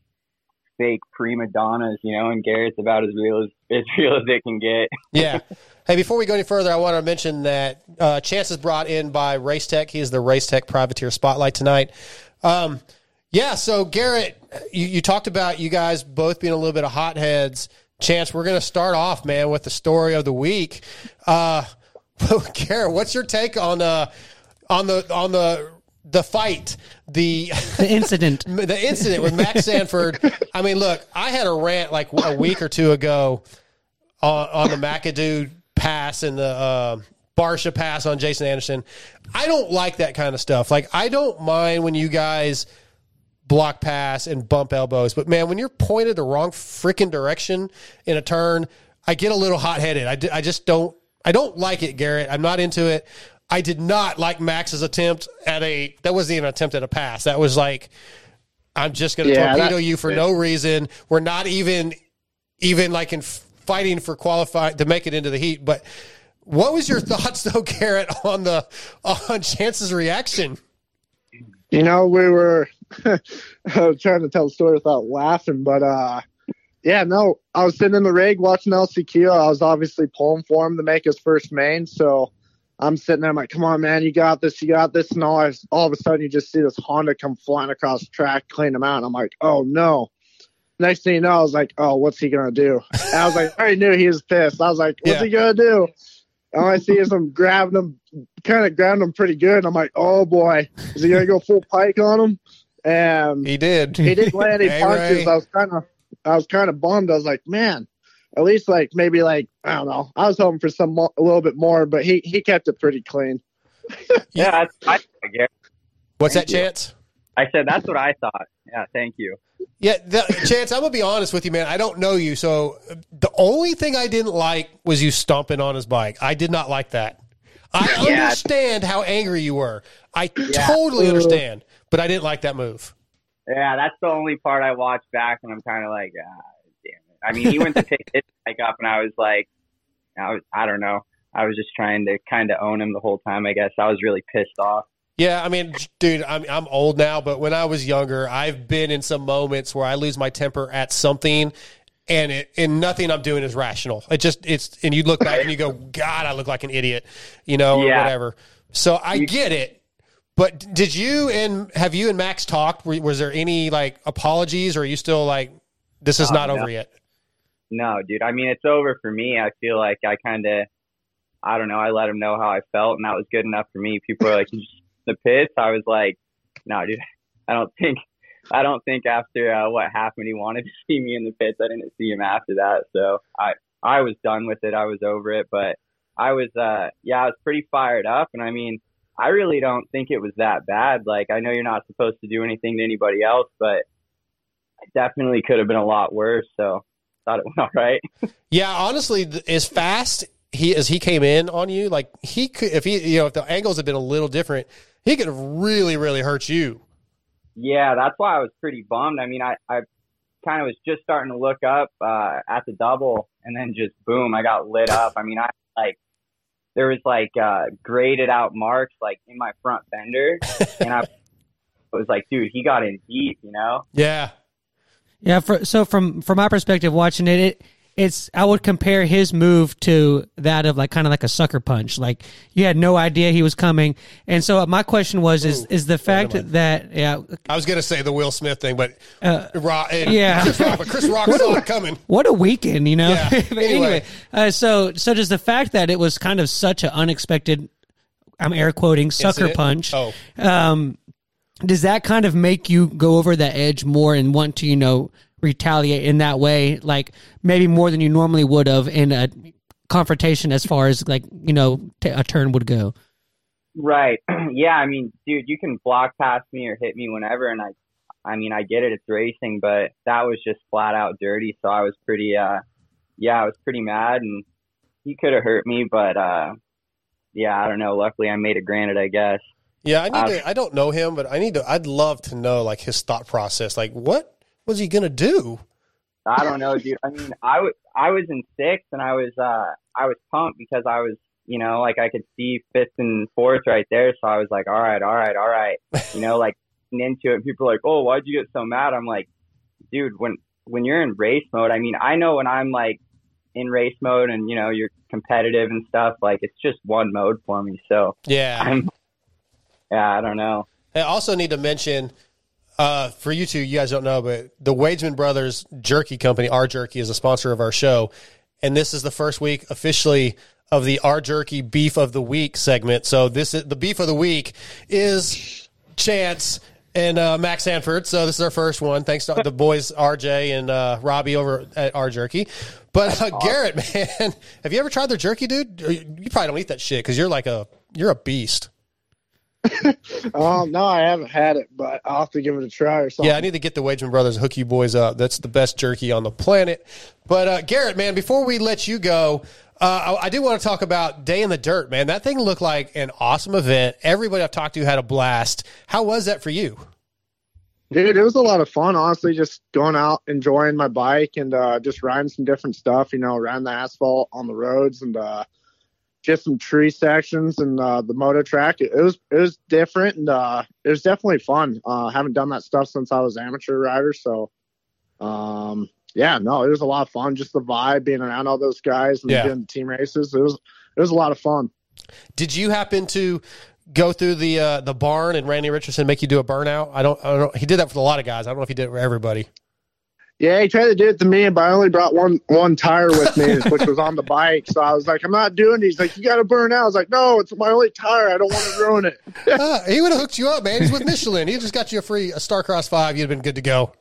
fake prima donnas, you know, and Garrett's about as real as, as real as it can get. Yeah. Hey, before we go any further, I want to mention that uh, Chance is brought in by Race Tech. He is the Race Tech Privateer Spotlight tonight. Um, yeah, so Garrett, you, you talked about you guys both being a little bit of hotheads. Chance, we're going to start off, man, with the story of the week. Uh, Garrett, what's your take on uh, on the on the the fight, the the incident, the incident with Max Sanford? I mean, look, I had a rant like a week or two ago on, on the McAdoo pass and the uh, Barsha pass on Jason Anderson. I don't like that kind of stuff. Like, I don't mind when you guys block pass and bump elbows. But, man, when you're pointed the wrong freaking direction in a turn, I get a little hot-headed. I, d- I just don't – I don't like it, Garrett. I'm not into it. I did not like Max's attempt at a – that wasn't even an attempt at a pass. That was like, I'm just going to yeah, torpedo you for no reason. We're not even, even like, in fighting for qualify to make it into the heat. But what was your thoughts, though, Garrett, on the on Chance's reaction? You know, we were – I was trying to tell the story without laughing, but uh, yeah, no, I was sitting in the rig watching L C Q. I was obviously pulling for him to make his first main, so I'm sitting there, I'm like, come on, man, you got this, you got this, and all, all of a sudden you just see this Honda come flying across the track, clean him out, and I'm like, oh, no. Next thing you know, I was like, oh, what's he going to do? And I was like, I already knew he was pissed. I was like, what's yeah. he going to do? All I see is him grabbing him, kind of grabbing him pretty good, and I'm like, oh, boy, is he going to go full pike on him? And he did. He didn't land any punches. Ray. I was kind of, I was kind of bummed. I was like, man, at least like maybe like I don't know. I was hoping for some mo- a little bit more, but he, he kept it pretty clean. yeah, I, I guess. What's thank that, you. Chance? I said that's what I thought. Yeah, thank you. Yeah, the, Chance, I'm gonna be honest with you, man. I don't know you, so the only thing I didn't like was you stomping on his bike. I did not like that. I yeah. understand how angry you were. I yeah. totally Ooh. understand. But I didn't like that move. Yeah, that's the only part I watched back, and I'm kind of like, ah, damn it. I mean, he went to pick his bike up, and I was like, I was, I don't know. I was just trying to kind of own him the whole time, I guess. I was really pissed off. Yeah, I mean, dude, I'm, I'm old now, but when I was younger, I've been in some moments where I lose my temper at something, and it, and nothing I'm doing is rational. It just, it's, and you look back and you go, God, I look like an idiot, you know, yeah. or whatever. So I you, get it. But did you and have you and Max talked? Was there any like apologies, or are you still like, this is oh, not no. over yet? No, dude. I mean, it's over for me. I feel like I kind of, I don't know. I let him know how I felt, and that was good enough for me. People were like, the pits. I was like, no, dude. I don't think, I don't think after uh, what happened, he wanted to see me in the pits. I didn't see him after that, so I, I was done with it. I was over it. But I was, uh, yeah, I was pretty fired up, and I mean. I really don't think it was that bad. Like, I know you're not supposed to do anything to anybody else, but it definitely could have been a lot worse. So thought it went all right. Yeah, honestly, as fast he as he came in on you, like he could, if he, you know, if the angles had been a little different, he could have really, really hurt you. Yeah, that's why I was pretty bummed. I mean, I, I kind of was just starting to look up uh, at the double, and then just boom, I got lit up. I mean, I like there was like uh, graded out marks like in my front fender, and I was like, dude, he got in deep, you know? Yeah. Yeah, for, so from from my perspective watching it, it it's I would compare his move to that of like kind of like a sucker punch. Like you had no idea he was coming. And so my question was, is Ooh, is the fact that yeah, I was gonna say the Will Smith thing, but uh, Ra- and yeah, Chris Rock, but Chris Rock saw it coming. What a weekend, you know. Yeah. But anyway, anyway uh, so so does the fact that it was kind of such an unexpected, I'm air quoting, sucker Incident? punch. Oh. Um, Does that kind of make you go over the edge more and want to, you know, retaliate in that way, like maybe more than you normally would have in a confrontation as far as like, you know, t- a turn would go? Right. Yeah. I mean, dude, you can block past me or hit me whenever. And I, I mean, I get it. It's racing, but that was just flat out dirty. So I was pretty, uh, yeah, I was pretty mad, and he could have hurt me, but uh, yeah, I don't know. Luckily I made it granted, I guess. Yeah, I need. Um, to, I don't know him, but I need to. I'd love to know like his thought process. Like, what was he gonna do? I don't know, dude. I mean, I was I was in sixth, and I was uh, I was pumped because I was, you know, like I could see fifth and fourth right there. So I was like, all right, all right, all right, you know, like into it. People are like, oh, why'd you get so mad? I'm like, dude, when when you're in race mode, I mean, I know when I'm like in race mode, and you know, you're competitive and stuff. Like, it's just one mode for me. So yeah. I'm, Yeah, I don't know. I also need to mention, uh, for you two, you guys don't know, but the Wageman Brothers Jerky Company, Our Jerky, is a sponsor of our show. And this is the first week officially of the Our Jerky Beef of the Week segment. So this is, the Beef of the Week is Chance and uh, Max Sanford. So this is our first one. Thanks to the boys, R J and uh, Robbie over at Our Jerky. But uh, Garrett, man, have you ever tried their jerky, dude? You probably don't eat that shit because you're like a you're a beast. um, no, I haven't had it, but I'll have to give it a try or something. Yeah, I need to get the Wageman Brothers and hook you boys up. That's the best jerky on the planet. But uh, Garrett, man, before we let you go, uh, I, I do want to talk about Day in the Dirt, man. That thing looked like an awesome event. Everybody I've talked to had a blast. How was that for you? Dude, it was a lot of fun, honestly, just going out, enjoying my bike, and uh, just riding some different stuff, you know, around the asphalt on the roads, and uh just some tree sections and uh, the moto track. It, it was it was different, and uh, it was definitely fun. I uh, haven't done that stuff since I was amateur rider, so um, yeah, no, it was a lot of fun. Just the vibe, being around all those guys and yeah. doing the team races, it was it was a lot of fun. Did you happen to go through the uh, the barn and Randy Richardson make you do a burnout? I don't, I don't. He did that for a lot of guys. I don't know if he did it for everybody. Yeah, he tried to do it to me, but I only brought one one tire with me, which was on the bike. So I was like, I'm not doing it. He's like, you got to burn out. I was like, no, it's my only tire. I don't want to ruin it. uh, he would have hooked you up, man. He's with Michelin. He just got you a free a Starcross five. You'd have been good to go.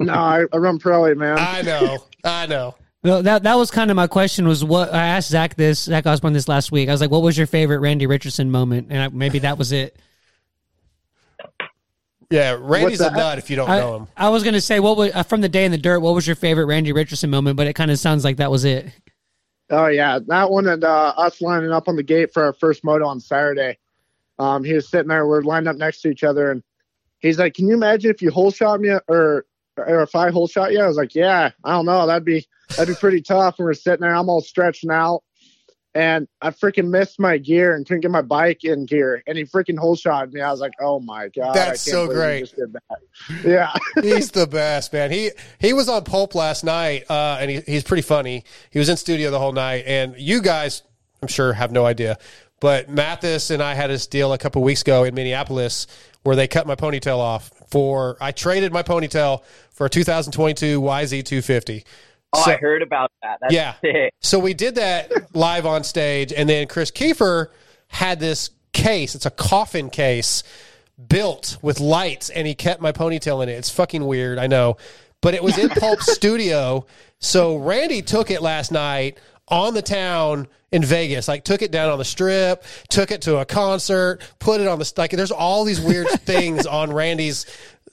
No, I, I run Pirelli, man. I know. I know. Well, that that was kind of my question. Was what I asked Zach this, Zach Osborne this last week. I was like, what was your favorite Randy Richardson moment? And I, maybe that was it. Yeah, Randy's a nut if you don't I, know him. I was going to say, what was, from the Day in the Dirt, what was your favorite Randy Richardson moment? But it kind of sounds like that was it. Oh, yeah. That one and uh, us lining up on the gate for our first moto on Saturday. Um, he was sitting there. We're lined up next to each other. And he's like, can you imagine if you hole shot me or, or if I hole shot you? I was like, yeah, I don't know. That'd be, that'd be pretty tough. And we're sitting there. I'm all stretching out. And I freaking missed my gear and couldn't get my bike in gear. And he freaking hole shot me. I was like, "Oh my god, that's I can't so great!" He just did that. Yeah, he's the best, man. He he was on Pulp last night, uh, and he, he's pretty funny. He was in studio the whole night, and you guys, I'm sure, have no idea, but Mathis and I had this deal a couple of weeks ago in Minneapolis where they cut my ponytail off for. I traded my ponytail for a two thousand twenty-two Y Z two fifty. Oh, so, I heard about that. That's yeah. Sick. So we did that live on stage, and then Chris Kiefer had this case. It's a coffin case built with lights, and he kept my ponytail in it. It's fucking weird, I know. But it was in Pulp's studio, so Randy took it last night on the town in Vegas, like took it down on the strip, took it to a concert, put it on the – like there's all these weird things on Randy's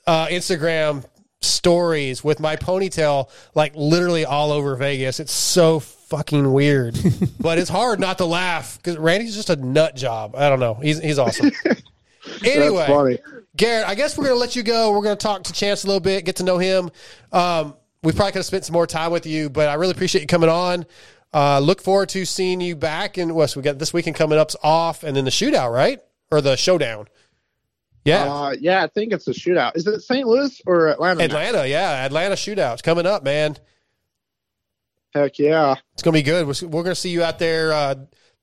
uh, Instagram stories with my ponytail, like, literally all over Vegas. It's so fucking weird, but it's hard not to laugh because Randy's just a nut job. I don't know. He's he's awesome. Anyway, that's funny. Garrett, I guess we're going to let you go. We're going to talk to Chance a little bit, get to know him. Um, we probably could have spent some more time with you, but I really appreciate you coming on. Uh, look forward to seeing you back. And Wes, we got this weekend coming up's off, and then the shootout, right? Or the showdown. Yeah. Uh, yeah, I think it's the shootout. Is it Saint Louis or Atlanta? Atlanta, now? yeah. Atlanta shootout's coming up, man. Heck yeah. It's going to be good. We're, we're going to see you out there, uh,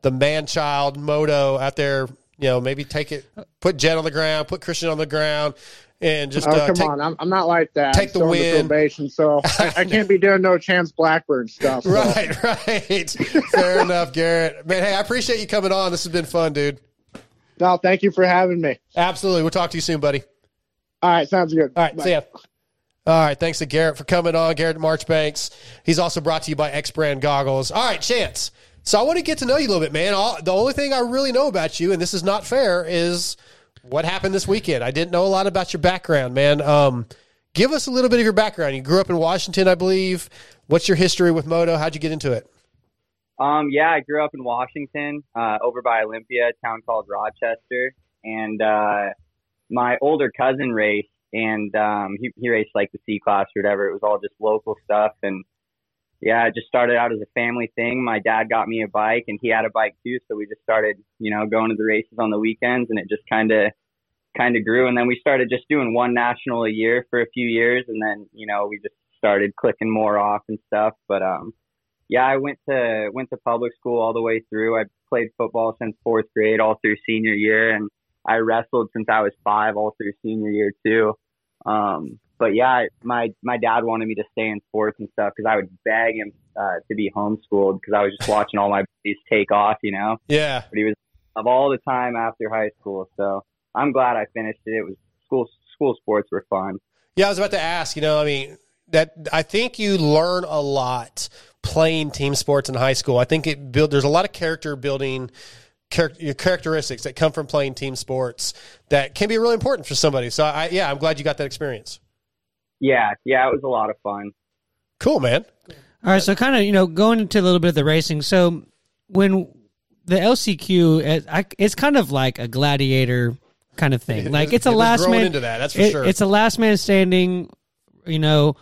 the man-child moto out there. You know, maybe take it, put Jet on the ground, put Christian on the ground, and just oh, uh, come take, on. I'm, I'm not like that. Take I'm the win, probation, so I, I can't be doing no Chance Blackburn stuff. So. Right, right. Fair enough, Garrett. Man, hey, I appreciate you coming on. This has been fun, dude. No, thank you for having me. Absolutely. We'll talk to you soon, buddy. All right, sounds good. All right, bye. See ya. All right, thanks to Garrett for coming on. Garrett Marchbanks. He's also brought to you by X Brand Goggles. All right, Chance. So I want to get to know you a little bit, man. All, the only thing I really know about you, and this is not fair, is what happened this weekend. I didn't know a lot about your background, man. Um, give us a little bit of your background. You grew up in Washington, I believe. What's your history with moto? How'd you get into it? Um, yeah, I grew up in Washington, uh, over by Olympia, a town called Rochester. And uh, my older cousin raced, and um, he, he raced like the C-Class or whatever. It was all just local stuff, and yeah, it just started out as a family thing. My dad got me a bike, and he had a bike too, so we just started, you know, going to the races on the weekends, and it just kind of, kind of grew. And then we started just doing one national a year for a few years, and then, you know, we just started clicking more off and stuff. But um, yeah, I went to went to public school all the way through. I played football since fourth grade, all through senior year, and I wrestled since I was five, all through senior year too. Um, But yeah, my, my dad wanted me to stay in sports and stuff because I would beg him uh, to be homeschooled because I was just watching all my buddies take off, you know? Yeah. But he was of all the time after high school. So I'm glad I finished it. It was school, school sports were fun. Yeah. I was about to ask, you know, I mean, that I think you learn a lot playing team sports in high school. I think it build, there's a lot of character building your characteristics that come from playing team sports that can be really important for somebody. So I, yeah, I'm glad you got that experience. Yeah, yeah, it was a lot of fun. Cool, man. All right, so kind of, you know, going into a little bit of the racing. So when the L C Q, it's kind of like a gladiator kind of thing. Like it's a it last man into that. That's for it, sure. It's a last man standing, you know,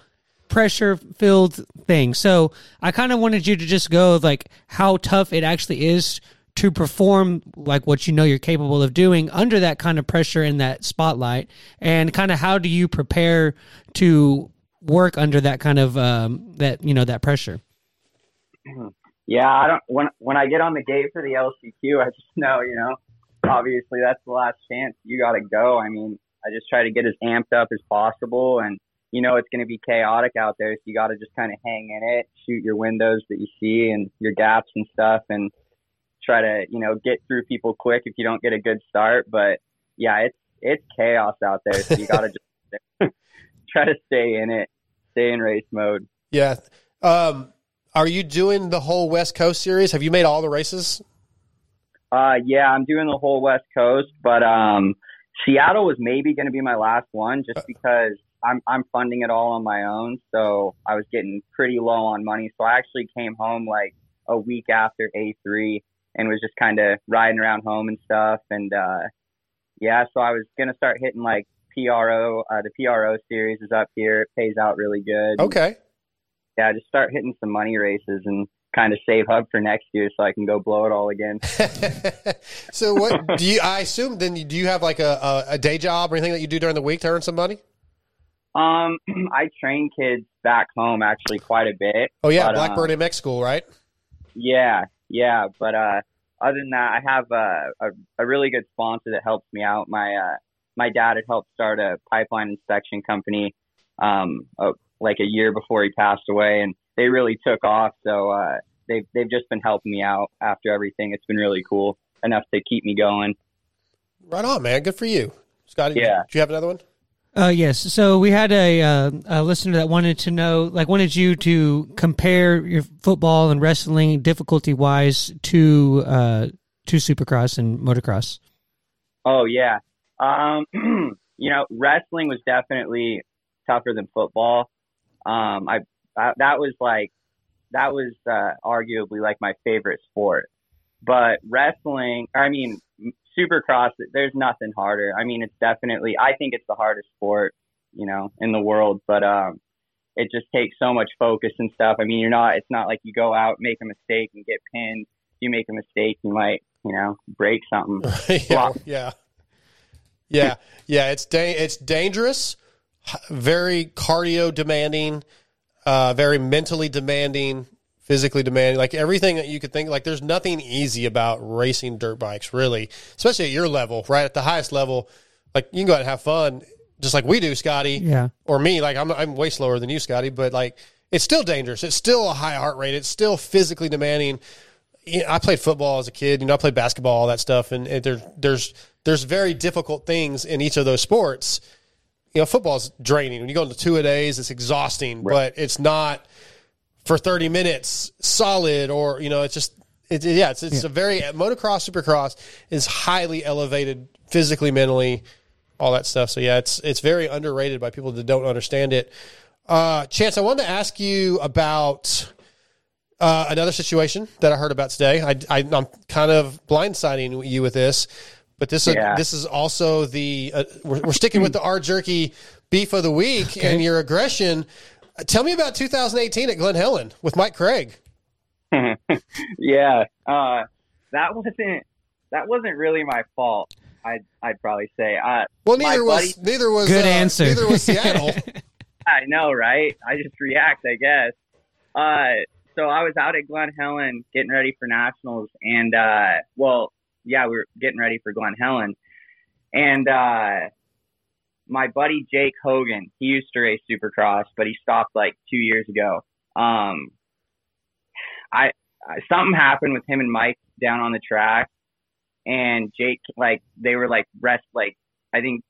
pressure filled thing. So I kind of wanted you to just go like how tough it actually is to perform like what you know you're capable of doing under that kind of pressure in that spotlight, and kind of how do you prepare to work under that kind of, um, that, you know, that pressure? Yeah. I don't, when, when I get on the gate for the L C Q, I just know, you know, obviously that's the last chance. You got to go. I mean, I just try to get as amped up as possible, and you know, it's going to be chaotic out there. So you got to just kind of hang in it, shoot your windows that you see and your gaps and stuff. And, try to, you know, get through people quick if you don't get a good start. But yeah, it's it's chaos out there, so you gotta just try to stay in it, stay in race mode. Yeah. Um are you doing the whole West Coast series? Have you made all the races? Uh yeah, I'm doing the whole West Coast, but um Seattle was maybe gonna be my last one just because I'm I'm funding it all on my own, so I was getting pretty low on money. So I actually came home like a week after A three and was just kind of riding around home and stuff. And, uh, yeah, so I was going to start hitting, like, P R O. Uh, the P R O series is up here. It pays out really good. Okay. And, yeah, just start hitting some money races and kind of save up for next year so I can go blow it all again. So what do you – I assume then do you have, like, a, a day job or anything that you do during the week to earn some money? Um, I train kids back home actually quite a bit. Oh, yeah, but, Blackbird um, M X school, right? Yeah. Yeah, but uh, other than that, I have uh, a, a really good sponsor that helps me out. My uh, my dad had helped start a pipeline inspection company um, uh, like a year before he passed away, and they really took off. So uh, they've, they've just been helping me out after everything. It's been really cool, enough to keep me going. Right on, man. Good for you. Scotty, yeah. Do you have another one? Uh, yes. So we had a, uh, a listener that wanted to know, like, wanted you to compare your football and wrestling difficulty wise to uh, to Supercross and motocross. Oh yeah, um, you know, wrestling was definitely tougher than football. Um, I, I that was like that was uh, arguably like my favorite sport. But wrestling, I mean, Supercross, there's nothing harder. I mean, it's definitely, I think it's the hardest sport, you know, in the world. But um, it just takes so much focus and stuff. I mean, you're not, it's not like you go out, make a mistake and get pinned. If you make a mistake, you might, you know, break something. yeah, yeah. Yeah. Yeah. It's, da- it's dangerous, very cardio demanding, uh, very mentally demanding, physically demanding, like everything that you could think, like there's nothing easy about racing dirt bikes, really, especially at your level, right? At the highest level, like you can go out and have fun just like we do, Scotty, yeah, or me. Like I'm, I'm way slower than you, Scotty, but like, it's still dangerous. It's still a high heart rate. It's still physically demanding. You know, I played football as a kid, you know, I played basketball, all that stuff. And, and there, there's, there's very difficult things in each of those sports. You know, football's draining. When you go into two-a-days, it's exhausting, right. But it's not for thirty minutes solid, or, you know, it's just, it's, yeah, it's, it's yeah. a very, motocross, supercross is highly elevated physically, mentally, all that stuff. So yeah, it's, it's very underrated by people that don't understand it. Uh, Chance, I wanted to ask you about uh, another situation that I heard about today. I, I, I'm kind of blindsiding you with this, but this is, yeah. this is also the, uh, we're, we're sticking with the R Jerky beef of the week okay. and your aggression. Tell me about two thousand eighteen at Glen Helen with Mike Craig. yeah, uh, that wasn't that wasn't really my fault. I'd I'd probably say. Uh, well, neither was buddy, neither was good uh, answer. Neither was Seattle. I know, right? I just react, I guess. Uh, so I was out at Glen Helen getting ready for nationals, and uh, well, yeah, we were getting ready for Glen Helen, and. Uh, My buddy Jake Hogan, he used to race Supercross, but he stopped like two years ago. Um, I, I something happened with him and Mike down on the track, and Jake like they were like rest like I think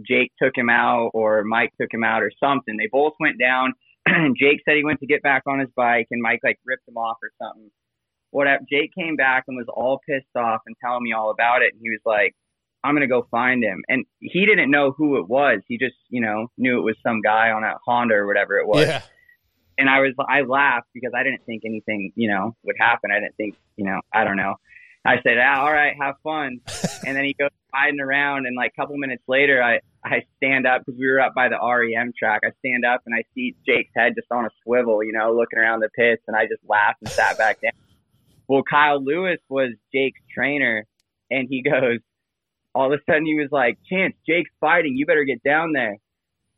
Jake took him out or Mike took him out or something. They both went down. Jake said he went to get back on his bike, and Mike like ripped him off or something. Whatever. Jake came back and was all pissed off and telling me all about it, and he was like, I'm going to go find him. And he didn't know who it was. He just, you know, knew it was some guy on a Honda or whatever it was. Yeah. And I was, I laughed because I didn't think anything, you know, would happen. I didn't think, you know, I don't know. I said, ah, all right, have fun. And then he goes riding around. And like a couple minutes later, I, I stand up because we were up by the R E M track. I stand up and I see Jake's head just on a swivel, you know, looking around the pits. And I just laughed and sat back down. Well, Kyle Lewis was Jake's trainer. And he goes, all of a sudden, he was like, Chance, Jake's fighting. You better get down there.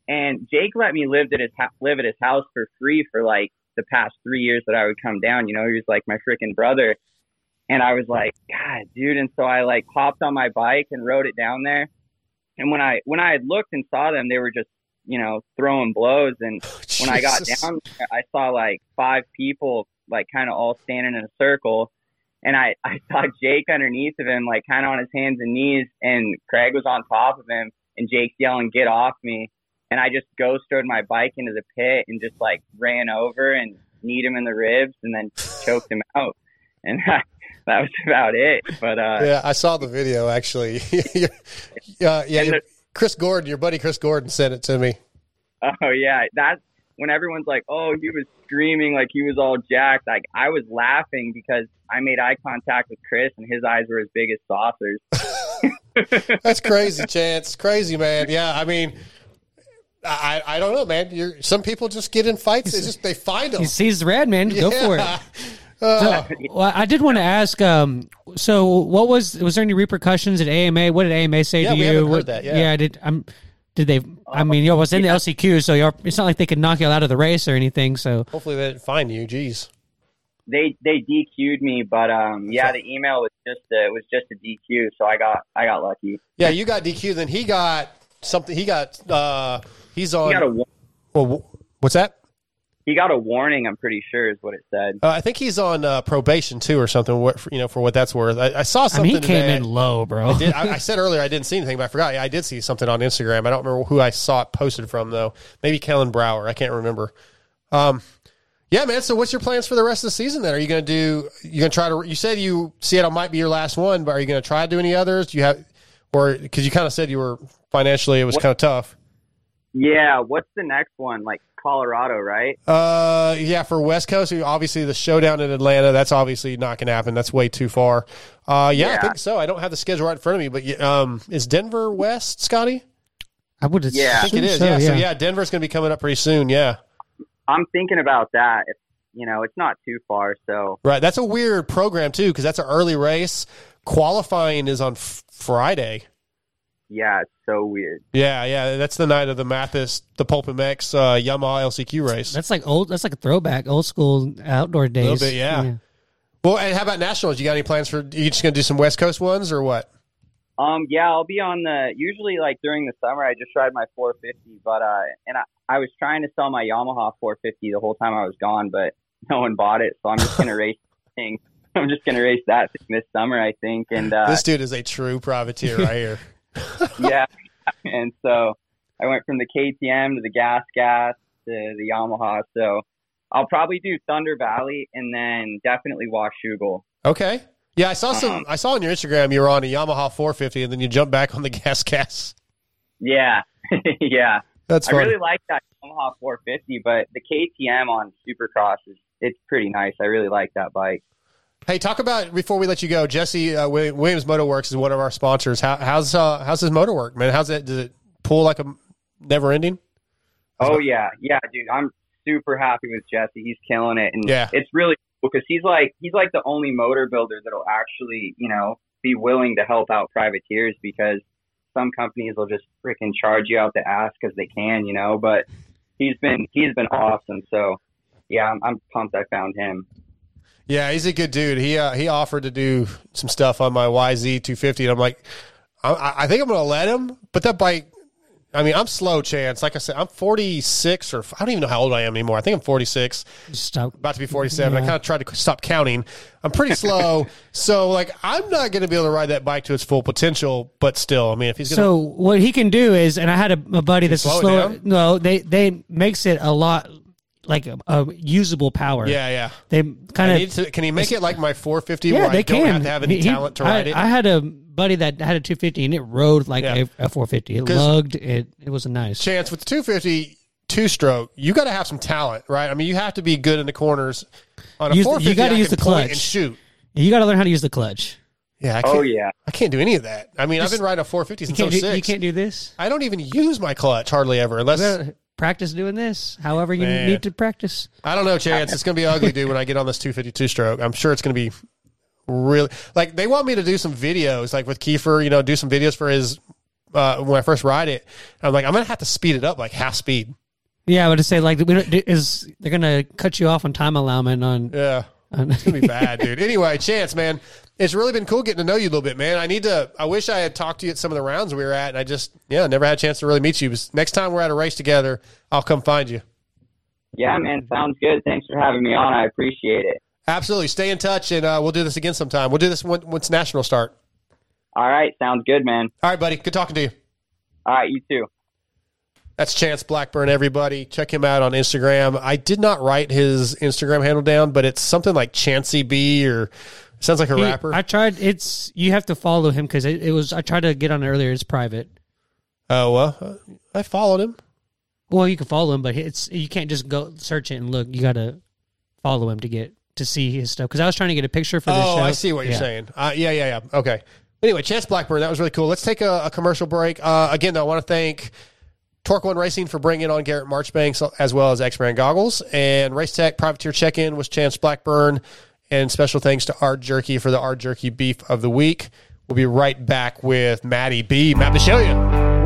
And Jake let me live at his ha- live at his house for free for, like, the past three years that I would come down. You know, he was, like, my freaking brother. And I was like, God, dude. And so I, like, hopped on my bike and rode it down there. And when I when I had looked and saw them, they were just, you know, throwing blows. And oh, when I got down there, I saw, like, five people, like, kind of all standing in a circle. And I, I saw Jake underneath of him, like kind of on his hands and knees, and Craig was on top of him, and Jake's yelling, get off me. And I just ghost-rode my bike into the pit and just like ran over and kneed him in the ribs and then choked him out. And that, that was about it. But uh, yeah, I saw the video actually. uh, yeah, your, Chris Gordon, your buddy Chris Gordon sent it to me. Oh, yeah. That's when everyone's like, oh, he was screaming like he was all jacked. Like I was laughing because I made eye contact with Chris and his eyes were as big as saucers. That's crazy, Chance. Crazy, man. Yeah, I mean, I, I don't know, man. You're, some people just get in fights. It's just they find them. He sees the red, man. Go yeah. for it. Uh, so, well, I did want to ask, um, so what was, was there any repercussions at A M A? What did A M A say yeah, to we you? Haven't heard what, that, yeah. yeah, I did. I'm, Did they? I mean, you was in the L C Q, so you're, it's not like they could knock you out of the race or anything. So hopefully they didn't find you. Jeez, they they D Q'd me, but um, yeah, the email was just a, it was just a D Q, so I got I got lucky. Yeah, you got D Q'd, then he got something. He got uh, he's on. He got a, well, what's that? He got a warning. I'm pretty sure is what it said. Uh, I think he's on uh, probation too, or something. What you know for what that's worth. I, I saw something. I mean, he came today. in low, bro. I, did, I, I said earlier I didn't see anything, but I forgot. I did see something on Instagram. I don't remember who I saw it posted from though. Maybe Kellen Brower. I can't remember. Um, yeah, man. So what's your plans for the rest of the season? Then are you going to do? You going to try to? You said you Seattle might be your last one, but are you going to try to do any others? Do you have? Or because you kind of said you were financially, it was kind of tough. Yeah, what's the next one? Like Colorado, right? Uh, yeah, for West Coast, obviously the showdown in Atlanta, that's obviously not going to happen. That's way too far. Uh, yeah, yeah, I think so. I don't have the schedule right in front of me, but um, is Denver West, Scotty? I would yeah. think it is. So, yeah. yeah, so yeah, Denver's going to be coming up pretty soon, yeah. I'm thinking about that. It's, you know, it's not too far, so. Right, that's a weird program, too, because that's an early race. Qualifying is on f- Friday. Yeah, it's so weird. Yeah, yeah, that's the night of the Mathis, the Pulp M X uh, Yamaha L C Q race. That's like old. That's like a throwback, old school outdoor days. A little bit, yeah. yeah. Well, and how about nationals? You got any plans for? Are you just gonna do some West Coast ones or what? Um, yeah, I'll be on the. Usually, like during the summer, I just ride my four fifty, but uh, and I, I was trying to sell my Yamaha four fifty the whole time I was gone, but no one bought it, so I'm just gonna race the thing. I'm just gonna race that thing this summer, I think. And uh, this dude is a true privateer right here. Yeah, and so I went from the K T M to the Gas Gas to the Yamaha. So I'll probably do Thunder Valley and then definitely Washougal. Okay. Yeah, I saw some. Um, I saw on your Instagram you were on a Yamaha four fifty, and then you jumped back on the Gas Gas. Yeah, yeah. That's fun. I really like that Yamaha four fifty, but the K T M on Supercross is it's pretty nice. I really like that bike. Hey, talk about, before we let you go, Jesse, uh, Williams Motorworks is one of our sponsors. How, how's uh, how's his motor work, man? How's it, does it pull like a never-ending? How's oh, it? yeah. Yeah, dude, I'm super happy with Jesse. He's killing it. And yeah. It's really cool because he's like, he's like the only motor builder that'll actually, you know, be willing to help out privateers, because some companies will just freaking charge you out the ass because they can, you know. But he's been he's been awesome. So, yeah, I'm, I'm pumped I found him. Yeah, he's a good dude. He uh, he offered to do some stuff on my Y Z two fifty, and I'm like, I, I think I'm going to let him, but that bike, I mean, I'm slow chance. Like I said, I'm forty-six, or I don't even know how old I am anymore. I think I'm forty-six, stop. About to be forty-seven. Yeah. I kind of tried to stop counting. I'm pretty slow, so like I'm not going to be able to ride that bike to its full potential, but still, I mean, if he's going to... So what he can do is, and I had a, a buddy that's slow slower. No, they, they makes it a lot... like a, a usable power. Yeah, yeah. They kind of to, can he make it like my four fifty? Yeah, where they I don't can. Have to have any he, talent to ride I, it. I had a buddy that had a two fifty and it rode like yeah. a, a four fifty. It lugged. It it was a nice chance with the two fifty two stroke. You got to have some talent, right? I mean, you have to be good in the corners. On a use, four fifty, you got to use the clutch and shoot. You got to learn how to use the clutch. Yeah, I can't, oh yeah. I can't do any of that. I mean, Just, I've been riding a four fifty since oh six. You can't do this. I don't even use my clutch hardly ever, unless. No. Practice doing this, however you Man. need to practice. I don't know, Chance. It's going to be ugly, dude, when I get on this two fifty-two stroke. I'm sure it's going to be really... Like, they want me to do some videos, like with Kiefer, you know, do some videos for his... Uh, when I first ride it, I'm like, I'm going to have to speed it up, like half speed. Yeah, I would just say, like, we don't, is they're going to cut you off on time allowment on... Yeah. On, it's going to be bad, dude. Anyway, Chance, man, it's really been cool getting to know you a little bit, man. I need to... I wish I had talked to you at some of the rounds we were at, and I just, yeah, never had a chance to really meet you. But next time we're at a race together, I'll come find you. Yeah, man, sounds good. Thanks for having me on. I appreciate it. Absolutely. Stay in touch, and uh, we'll do this again sometime. We'll do this when, once nationals start. All right, sounds good, man. All right, buddy. Good talking to you. All right, you too. That's Chance Blackburn, everybody. Check him out on Instagram. I did not write his Instagram handle down, but it's something like Chancey B or... Sounds like a he, rapper. I tried. It's you have to follow him because it, it was. I tried to get on earlier. It's private. Oh well, I followed him. Well, you can follow him, but it's you can't just go search it and look. You got to follow him to get to see his stuff. Because I was trying to get a picture for this oh, show. Oh, I see what yeah. you're saying. Uh, yeah, yeah, yeah. Okay. Anyway, Chance Blackburn, that was really cool. Let's take a, a commercial break. Uh, again, though, I want to thank Torque One Racing for bringing on Garrett Marchbanks as well as X-Brand Goggles, and Race Tech Privateer Check-In was Chance Blackburn. And special thanks to Art Jerky for the Art Jerky Beef of the Week. We'll be right back with Matty B. Matt Michelian.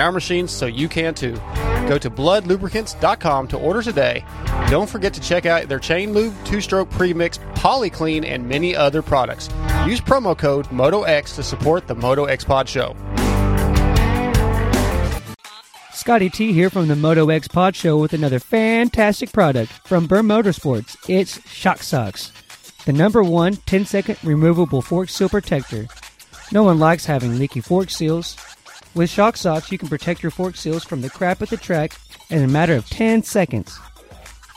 our machines, so you can too. Go to blood lubricants dot com to order today. Don't forget to check out their Chain Lube, Two-Stroke Premix, Polyclean, and many other products. Use promo code MotoX to support the Moto X Pod show. Scotty T here from the MotoX Pod Show with another fantastic product from Burr Motorsports. It's Shock Socks, the number one ten second removable fork seal protector. No one likes having leaky fork seals. With Shock Socks, you can protect your fork seals from the crap at the track in a matter of ten seconds.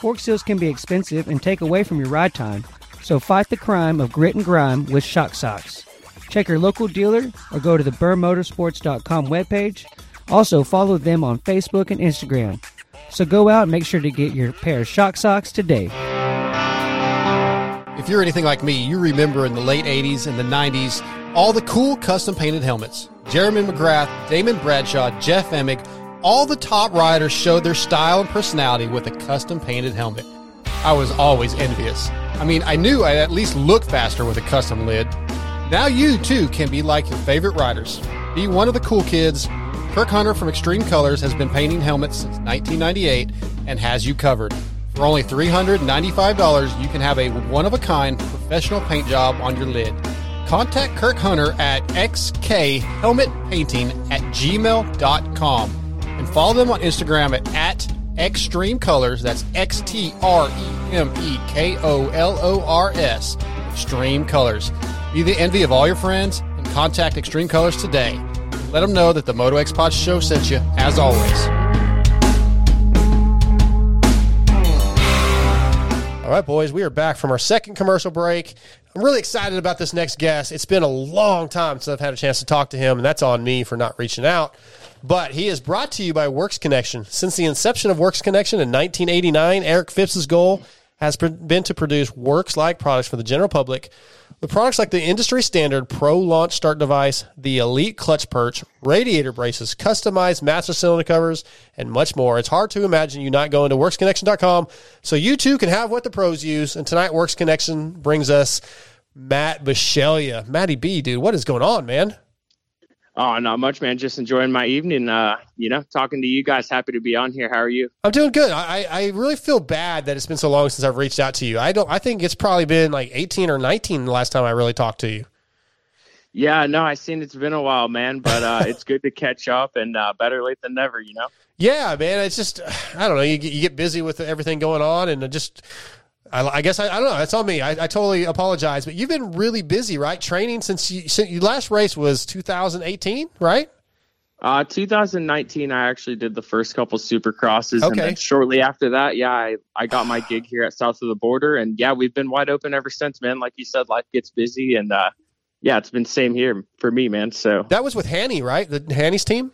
Fork seals can be expensive and take away from your ride time, so fight the crime of grit and grime with Shock Socks. Check your local dealer or go to the burr motorsports dot com webpage. Also, follow them on Facebook and Instagram. So go out and make sure to get your pair of Shock Socks today. If you're anything like me, you remember in the late eighties and the nineties, all the cool custom-painted helmets. Jeremy McGrath, Damon Bradshaw, Jeff Emig, all the top riders showed their style and personality with a custom-painted helmet. I was always envious. I mean, I knew I'd at least look faster with a custom lid. Now you, too, can be like your favorite riders. Be one of the cool kids. Kirk Hunter from Extreme Colors has been painting helmets since nineteen ninety-eight and has you covered. For only three hundred ninety-five dollars, you can have a one-of-a-kind professional paint job on your lid. Contact Kirk Hunter at x k helmet painting at gmail dot com and follow them on Instagram at, at Extreme Colors. That's X T R E M E K O L O R S. Extreme Colors. Be the envy of all your friends and contact Extreme Colors today. Let them know that the Moto X Pod Show sent you, as always. All right, boys, we are back from our second commercial break. I'm really excited about this next guest. It's been a long time since I've had a chance to talk to him, and that's on me for not reaching out. But he is brought to you by Works Connection. Since the inception of Works Connection in nineteen eighty-nine, Eric Phipps' goal has been to produce works-like products for the general public. The products like the industry-standard Pro Launch Start device, the Elite Clutch Perch, radiator braces, customized master cylinder covers, and much more. It's hard to imagine you not going to works connection dot com so you too can have what the pros use. And tonight, Works Connection brings us Matt Bisceglia. Matty B, dude, what is going on, man? Oh, not much, man. Just enjoying my evening, uh, you know, talking to you guys. Happy to be on here. How are you? I'm doing good. I, I really feel bad that it's been so long since I've reached out to you. I don't. I think it's probably been like eighteen or nineteen the last time I really talked to you. Yeah, no, I've seen it's been a while, man, but uh, it's good to catch up and uh, better late than never, you know? Yeah, man. It's just, I don't know. You, you get busy with everything going on and just... I, I guess, I, I don't know. That's on me. I, I totally apologize, but you've been really busy, right? Training since you, since your last race was two thousand eighteen, right? Uh, two thousand nineteen, I actually did the first couple Supercrosses. Okay. And then shortly after that, yeah, I, I got my gig here at South of the Border, and yeah, we've been wide open ever since, man. Like you said, life gets busy, and uh, yeah, it's been same here for me, man. So that was with Hanny, right? The Hanny's team?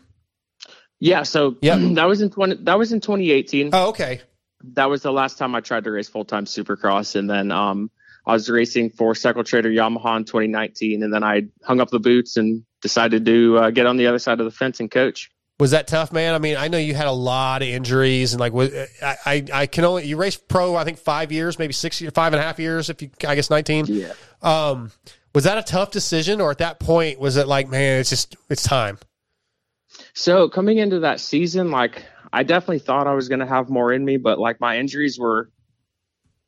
Yeah. So yep. that was in twenty, that was in twenty eighteen. Oh, okay. That was the last time I tried to race full-time Supercross. And then um, I was racing for Cycle Trader Yamaha in twenty nineteen. And then I hung up the boots and decided to uh, get on the other side of the fence and coach. Was that tough, man? I mean, I know you had a lot of injuries. And, like, I, I, I can only – you raced pro, I think, five years, maybe six years, five and a half years, if you – I guess nineteen. Yeah. Um, was that a tough decision? Or at that point, was it like, man, it's just – it's time? So coming into that season, like – I definitely thought I was going to have more in me, but like my injuries were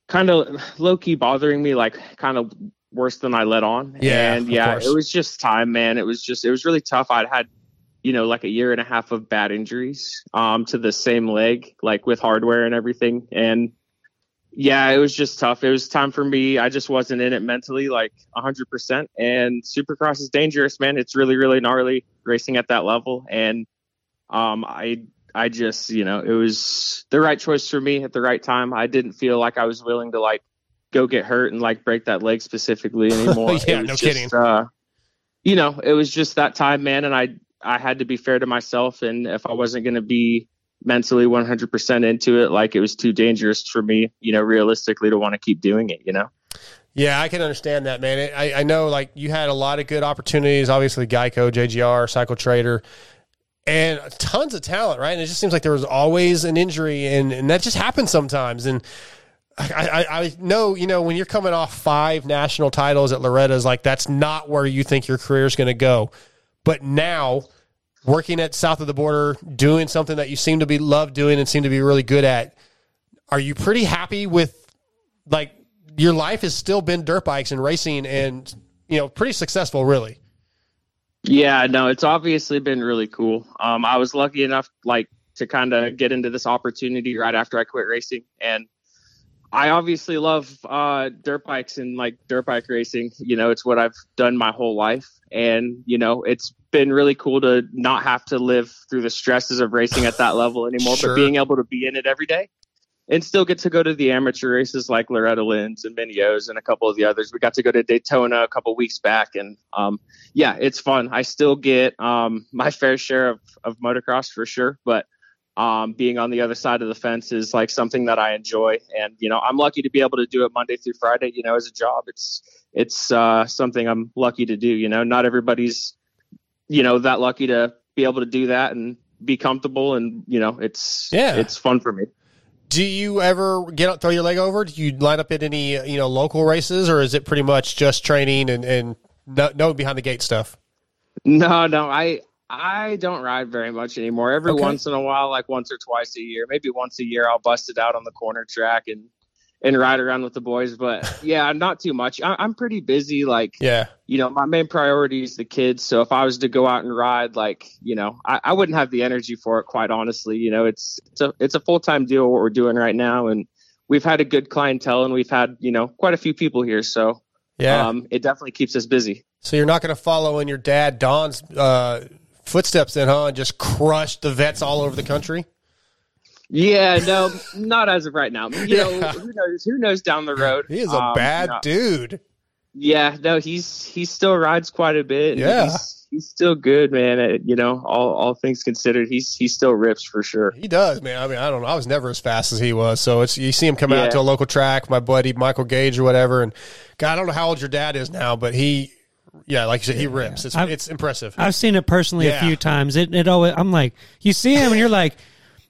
kind of low key bothering me, like kind of worse than I let on. Yeah, and yeah, it was just time, man. It was just, it was really tough. I'd had, you know, like a year and a half of bad injuries um, to the same leg, like with hardware and everything. And yeah, it was just tough. It was time for me. I just wasn't in it mentally, like a hundred percent. And Supercross is dangerous, man. It's really, really gnarly racing at that level. And um, I, I just, you know, it was the right choice for me at the right time. I didn't feel like I was willing to like go get hurt and like break that leg specifically anymore. Yeah, no just, kidding. Uh, you know, it was just that time, man. And I, I had to be fair to myself. And if I wasn't going to be mentally one hundred percent into it, like it was too dangerous for me, you know, realistically to want to keep doing it, you know? Yeah, I can understand that, man. It, I, I know like you had a lot of good opportunities, obviously Geico, J G R, Cycle Trader, and tons of talent, right? And it just seems like there was always an injury, and, and that just happens sometimes. And I, I, I know, you know, when you're coming off five national titles at Loretta's, like that's not where you think your career is going to go. But now, working at South of the Border, doing something that you seem to be love doing and seem to be really good at, are you pretty happy with, like, your life has still been dirt bikes and racing and, you know, pretty successful, really? Yeah, no, it's obviously been really cool. Um, I was lucky enough, like to kind of get into this opportunity right after I quit racing. And I obviously love uh, dirt bikes and like dirt bike racing. You know, it's what I've done my whole life. And, you know, it's been really cool to not have to live through the stresses of racing at that level anymore, sure. but being able to be in it every day and still get to go to the amateur races like Loretta Lynn's and Minio's and a couple of the others. We got to go to Daytona a couple of weeks back. And um, yeah, it's fun. I still get um, my fair share of, of motocross for sure. But Um, being on the other side of the fence is like something that I enjoy. And, you know, I'm lucky to be able to do it Monday through Friday, you know, as a job. It's, it's uh, something I'm lucky to do, you know, not everybody's, you know, that lucky to be able to do that and be comfortable. And, you know, it's, yeah. it's fun for me. Do you ever get up, throw your leg over? Do you line up at any, you know, local races, or is it pretty much just training and, and no, no behind the gate stuff? No, no, I, I don't ride very much anymore. Every okay. once in a while, like once or twice a year, maybe once a year, I'll bust it out on the corner track and, and ride around with the boys. But yeah, I'm not too much. I, I'm pretty busy. Like, yeah, you know, my main priority is the kids. So if I was to go out and ride, like, you know, I, I wouldn't have the energy for it, quite honestly. You know, it's, it's a, it's a full-time deal what we're doing right now. And we've had a good clientele, and we've had, you know, quite a few people here. So yeah, um, it definitely keeps us busy. So you're not going to follow in your dad, Don's, uh, footsteps then, huh? And just crushed the vets all over the country. Yeah, no, not as of right now. You yeah. know, who knows? Who knows down the road? He is a um, bad no. dude. Yeah, no, he's he still rides quite a bit. Yeah, he's, he's still good, man. It, you know, all all things considered, he's he still rips for sure. He does, man. I mean, I don't know. I was never as fast as he was, so it's you see him come yeah. out to a local track. My buddy Michael Gage or whatever, and God, I don't know how old your dad is now, but he. Yeah, like you said, he rips. It's I've, it's impressive. I've seen it personally yeah. a few times. It it always. I'm like, you see him, and you're like,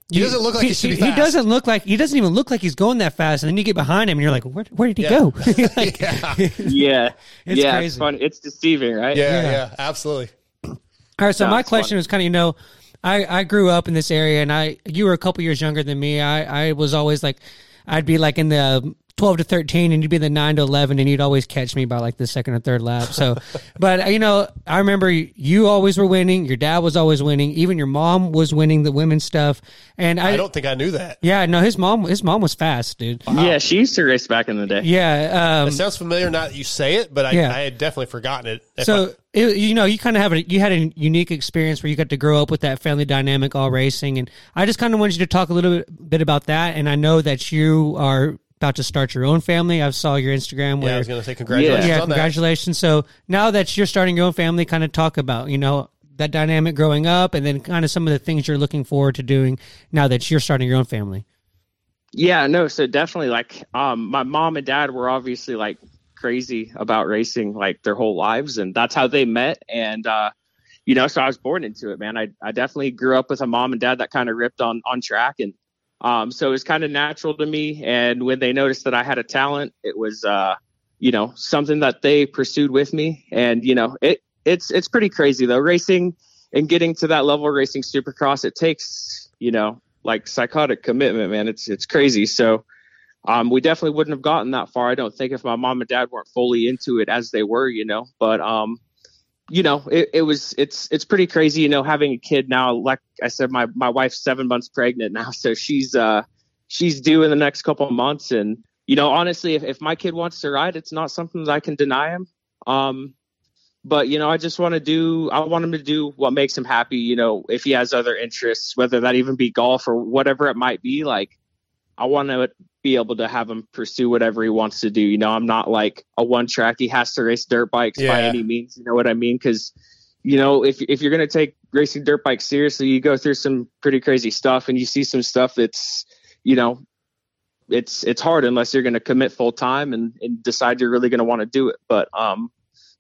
you, he doesn't look like he, he should be fast. He doesn't look like he doesn't even look like he's going that fast. And then you get behind him, and you're like, where where did he yeah. go? like, yeah, yeah, it's yeah, crazy. It's fun. It's deceiving, right? Yeah, yeah, yeah absolutely. All right, so no, my question funny. was kind of, you know, I I grew up in this area, and I you were a couple years younger than me. I I was always like, I'd be like in the twelve to thirteen and you'd be the nine to eleven and you'd always catch me by like the second or third lap. So, but you know, I remember you always were winning. Your dad was always winning. Even your mom was winning the women's stuff. And I, I don't think I knew that. Yeah. No, his mom, his mom was fast, dude. Wow. Yeah. She used to race back in the day. Yeah. Um, it sounds familiar. Not that you say it, but I, yeah. I had definitely forgotten it. So, I, it, you know, you kind of have a, you had a unique experience where you got to grow up with that family dynamic, all racing. And I just kind of wanted you to talk a little bit, bit about that. And I know that you are about to start your own family. I saw your Instagram. Where, yeah, I was going to say congratulations. Yeah, yeah congratulations. That. So now that you're starting your own family, kind of talk about, you know, that dynamic growing up and then kind of some of the things you're looking forward to doing now that you're starting your own family. Yeah, no, so definitely like um, my mom and dad were obviously like crazy about racing like their whole lives, and that's how they met. And, uh, you know, so I was born into it, man. I, I definitely grew up with a mom and dad that kind of ripped on, on track, and Um, so it was kind of natural to me. And when they noticed that I had a talent, it was, uh, you know, something that they pursued with me. And, you know, it, it's, it's pretty crazy though. Racing and getting to that level, racing supercross, it takes, you know, like psychotic commitment, man. It's, it's crazy. So, um, we definitely wouldn't have gotten that far, I don't think, if my mom and dad weren't fully into it as they were, you know, but, um, you know, it, it was, it's, it's pretty crazy, you know, having a kid now. Like I said, my, my wife's seven months pregnant now. So she's, uh, she's due in the next couple of months. And, you know, honestly, if, if my kid wants to ride, it's not something that I can deny him. Um, but, you know, I just want to do, I want him to do what makes him happy. You know, if he has other interests, whether that even be golf or whatever it might be, like, I want to be able to have him pursue whatever he wants to do. You know, I'm not like a one track. He has to race dirt bikes yeah. by any means. You know what I mean? Cause you know, if, if you're going to take racing dirt bikes seriously, you go through some pretty crazy stuff, and you see some stuff that's, you know, it's, it's hard unless you're going to commit full time and, and decide you're really going to want to do it. But, um,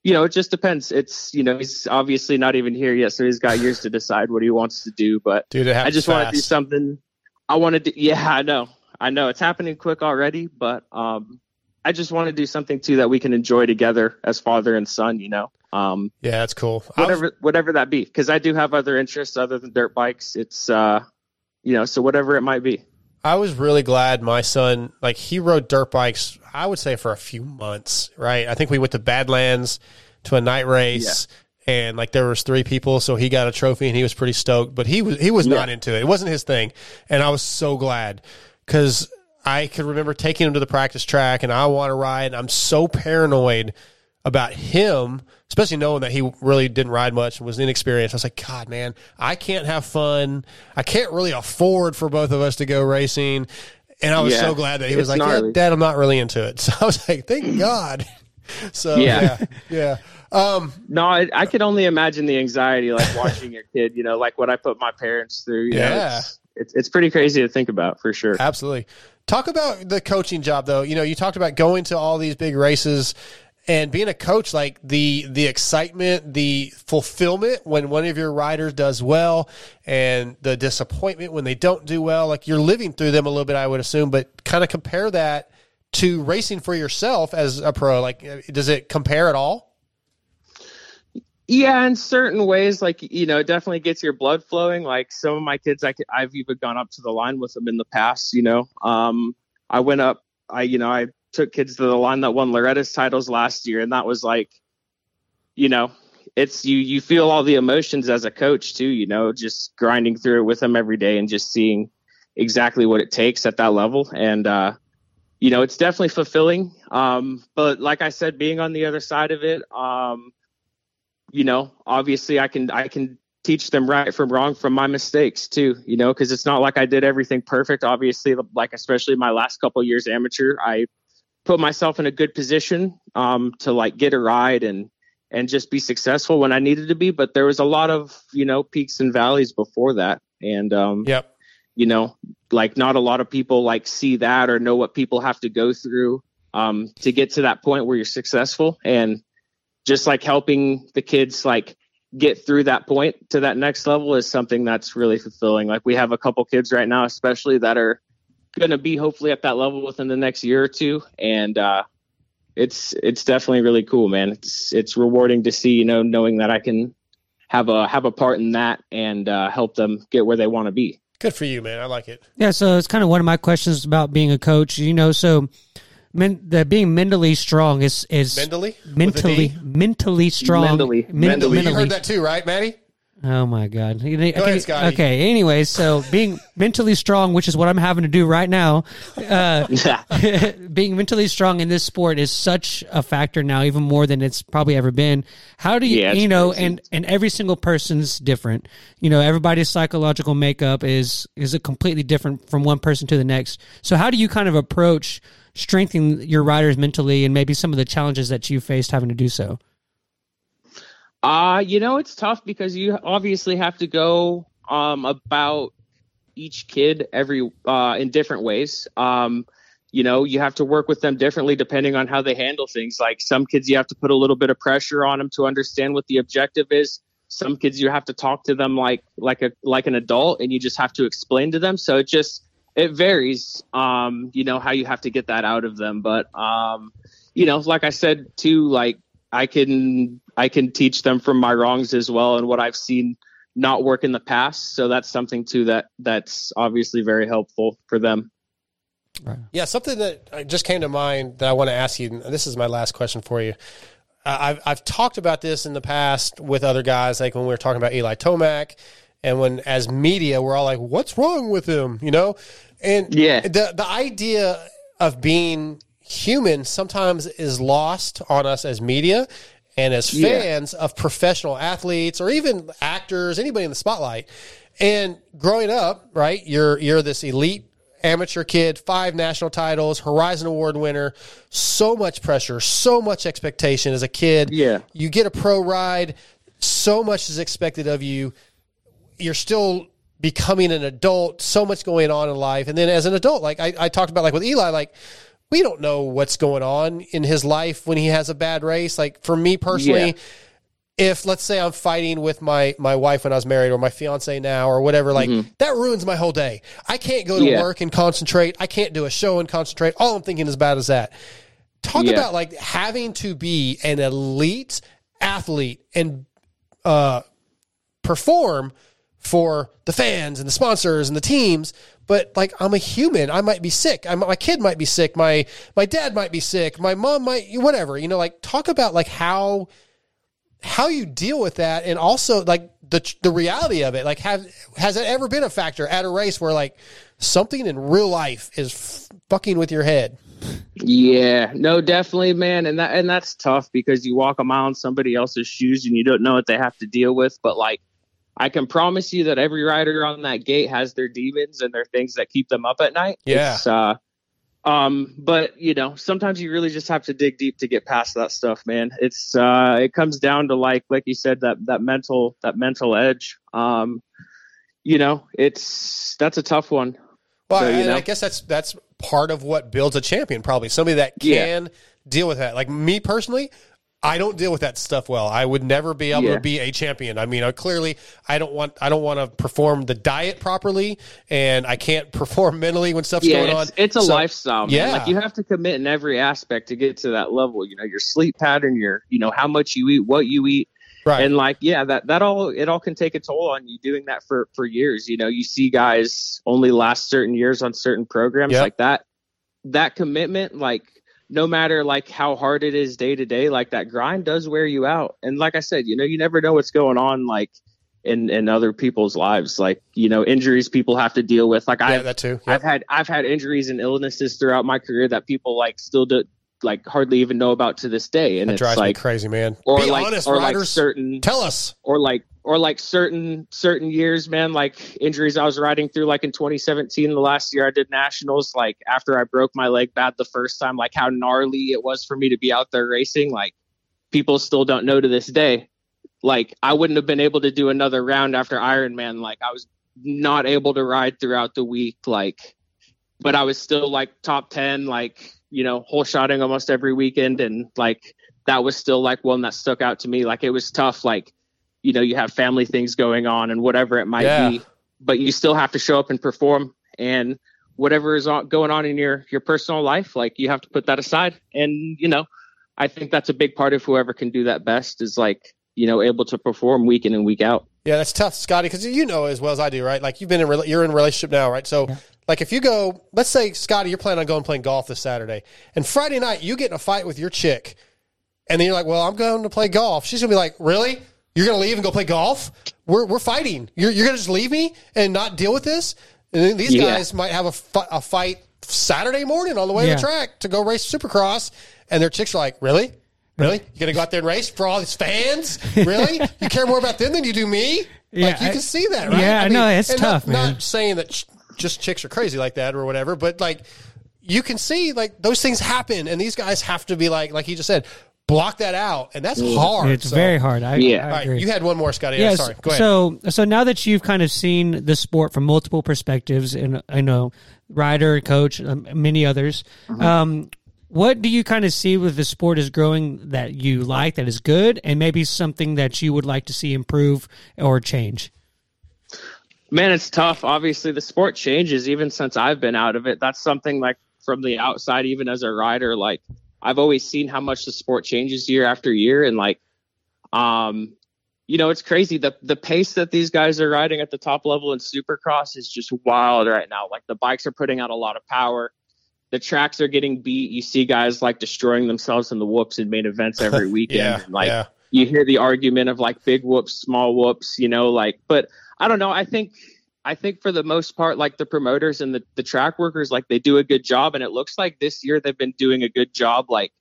you know, it just depends. It's, you know, he's obviously not even here yet, so he's got years to decide what he wants to do, but Dude, I just want to do something. I want to do. Yeah, I know. I know it's happening quick already, but um, I just want to do something too that we can enjoy together as father and son, you know? Um, yeah, that's cool. Whatever, I've... whatever that be. Cause I do have other interests other than dirt bikes. It's, uh, you know, so whatever it might be. I was really glad my son, like he rode dirt bikes, I would say for a few months, right? I think we went to Badlands to a night race. Yeah. and like there was three people, so he got a trophy and he was pretty stoked, but he was, he was yeah. not into it. It wasn't his thing. And I was so glad, because I could remember taking him to the practice track and I want to ride. And I'm so paranoid about him, especially knowing that he really didn't ride much and was inexperienced. I was like, God, man, I can't have fun. I can't really afford for both of us to go racing. And I was yeah, so glad that he was like, yeah, Dad, I'm not really into it. So I was like, thank God. So yeah, yeah. yeah. Um, no, I, I could only imagine the anxiety, like watching your kid, you know, like what I put my parents through. You yeah. know, it's, it's, it's pretty crazy to think about, for sure. Absolutely. Talk about the coaching job, though. You know, you talked about going to all these big races and being a coach, like the the excitement, the fulfillment when one of your riders does well, and the disappointment when they don't do well. Like, you're living through them a little bit, I would assume, but kind of compare that to racing for yourself as a pro. Like, does it compare at all? Yeah, in certain ways, like, you know, it definitely gets your blood flowing. Like, some of my kids, I could, I've even gone up to the line with them in the past, you know. Um, I went up, I, you know, I took kids to the line that won Loretta's titles last year. And that was like, you know, it's, you, you feel all the emotions as a coach too, you know, just grinding through it with them every day and just seeing exactly what it takes at that level. And, uh, you know, it's definitely fulfilling. Um, but like I said, being on the other side of it, um, you know, obviously I can, I can teach them right from wrong from my mistakes too, you know, cause it's not like I did everything perfect. Obviously, like, especially my last couple of years amateur, I put myself in a good position, um, to like get a ride and, and just be successful when I needed to be. But there was a lot of, you know, peaks and valleys before that. And, um, yep. you know, like not a lot of people like see that or know what people have to go through, um, to get to that point where you're successful. And just like helping the kids like get through that point to that next level is something that's really fulfilling. Like, we have a couple kids right now, especially, that are going to be hopefully at that level within the next year or two. And, uh, it's, it's definitely really cool, man. It's, it's rewarding to see, you know, knowing that I can have a, have a part in that and, uh, help them get where they want to be. Good for you, man. I like it. Yeah. So it's kind of one of my questions about being a coach, you know, so Men, the being mentally strong is is mentally mentally mentally strong. Mentally, mentally. You heard that too, right, Maddie? Oh my God! Go okay, ahead, Scotty. Okay. Anyways, so being mentally strong, which is what I'm having to do right now, uh, being mentally strong in this sport is such a factor now, even more than it's probably ever been. How do you, yeah, you know, crazy. and and every single person's different. You know, everybody's psychological makeup is is a completely different from one person to the next. So how do you kind of approach strengthening your riders mentally, and maybe some of the challenges that you faced having to do so? Uh, you know, it's tough because you obviously have to go, um, about each kid every, uh, in different ways. Um, you know, you have to work with them differently depending on how they handle things. Like, some kids, you have to put a little bit of pressure on them to understand what the objective is. Some kids, you have to talk to them like, like a, like an adult, and you just have to explain to them. So it just, it varies, um, you know, how you have to get that out of them. But, um, you know, like I said too, like I can, I can teach them from my wrongs as well, and what I've seen not work in the past. So that's something too, that that's obviously very helpful for them. Right. Yeah. Something that just came to mind that I want to ask you, and this is my last question for you. Uh, I've, I've talked about this in the past with other guys, like when we were talking about Eli Tomac, and when, as media, we're all like, what's wrong with him? You know? And yeah. the the idea of being human sometimes is lost on us as media and as fans yeah. of professional athletes or even actors, anybody in the spotlight. And growing up, right, you're you're this elite amateur kid, five national titles, Horizon Award winner, so much pressure, so much expectation as a kid. Yeah. You get a pro ride, so much is expected of you. You're still becoming an adult, so much going on in life. And then as an adult, like I, I talked about, like with Eli, like we don't know what's going on in his life when he has a bad race. Like for me personally, yeah. if let's say I'm fighting with my, my wife when I was married, or my fiance now, or whatever, like mm-hmm. that ruins my whole day. I can't go to yeah. work and concentrate. I can't do a show and concentrate. All I'm thinking is bad as that. Talk yeah. about like having to be an elite athlete and uh, perform for the fans and the sponsors and the teams, but like I'm a human. I might be sick. I'm, my kid might be sick. My my dad might be sick. My mom might, whatever. You know, like talk about like how how you deal with that, and also like the the reality of it. Like, have has it ever been a factor at a race where like something in real life is fucking with your head? Yeah, no, definitely, man. And that and that's tough because you walk a mile in somebody else's shoes and you don't know what they have to deal with. But like, I can promise you that every rider on that gate has their demons and their things that keep them up at night. Yeah. It's, uh, um, but you know, sometimes you really just have to dig deep to get past that stuff, man. It's uh, it comes down to like, like you said, that that mental that mental edge. Um, you know, it's that's a tough one. Well, so, you know. I guess that's that's part of what builds a champion, probably somebody that can yeah. deal with that. Like me personally, I don't deal with that stuff well. I would never be able yeah. to be a champion. I mean, I, clearly, I don't want I don't want to perform the diet properly, and I can't perform mentally when stuff's yeah, going it's, on. It's a so, lifestyle, man. Yeah. Like you have to commit in every aspect to get to that level. You know, your sleep pattern, your you know how much you eat, what you eat. Right. And like, yeah, that, that all, it all can take a toll on you doing that for, for years. You know, you see guys only last certain years on certain programs yep. like that, that commitment, like no matter like how hard it is day to day, like that grind does wear you out. And like I said, you know, you never know what's going on, like in, in other people's lives, like, you know, injuries people have to deal with. Like yeah, I've, that too. Yep. I've had, I've had injuries and illnesses throughout my career that people like still do, like hardly even know about to this day. And that it's drives like me crazy, man. Or be like, honest, or riders, like certain, tell us, or like, or like certain, certain years, man, like injuries I was riding through, like in twenty seventeen, the last year I did nationals, like after I broke my leg bad the first time, like how gnarly it was for me to be out there racing. Like people still don't know to this day. Like I wouldn't have been able to do another round after Ironman. Like I was not able to ride throughout the week. Like, but I was still like top ten, like, you know, whole shotting almost every weekend. And like, that was still like one that stuck out to me. Like it was tough. Like, you know, you have family things going on and whatever it might yeah. be, but you still have to show up and perform, and whatever is on, going on in your, your personal life. Like you have to put that aside. And, you know, I think that's a big part of whoever can do that best is like, you know, able to perform week in and week out. Yeah. That's tough, Scotty. Cause you know, as well as I do, right? Like you've been in, re- you're in a relationship now, right? So yeah. Like if you go, let's say, Scotty, you're planning on going playing golf this Saturday, and Friday night you get in a fight with your chick, and then you're like, well, I'm going to play golf. She's going to be like, really? You're going to leave and go play golf? We're we're fighting. You're, you're going to just leave me and not deal with this? And then these yeah. guys might have a, f- a fight Saturday morning on the way yeah. to the track to go race Supercross, and their chicks are like, really? Really? You're going to go out there and race for all these fans? Really? You care more about them than you do me? Yeah, like, you I, can see that, right? Yeah, I mean, no, it's tough, not, man. Not saying that... Sh- just chicks are crazy like that or whatever, but like you can see like those things happen, and these guys have to be like, like he just said, block that out. And that's hard. It's so. very hard. I, yeah. I All right, you had one more, Scotty. Yeah, yeah, sorry. Go ahead. So, so now that you've kind of seen the sport from multiple perspectives, and I know rider, coach, um, many others, mm-hmm. um, what do you kind of see with the sport is growing that you like, that is good, and maybe something that you would like to see improve or change? Man, it's tough. Obviously, the sport changes even since I've been out of it. That's something like from the outside, even as a rider, like I've always seen how much the sport changes year after year. And like, um, you know, it's crazy. The the pace that these guys are riding at the top level in Supercross is just wild right now. Like the bikes are putting out a lot of power. The tracks are getting beat. You see guys like destroying themselves in the whoops in main events every weekend. yeah, and, like yeah. You hear the argument of like big whoops, small whoops, you know, like, but I don't know. I think, I think for the most part, like the promoters and the, the track workers, like they do a good job. And it looks like this year they've been doing a good job, like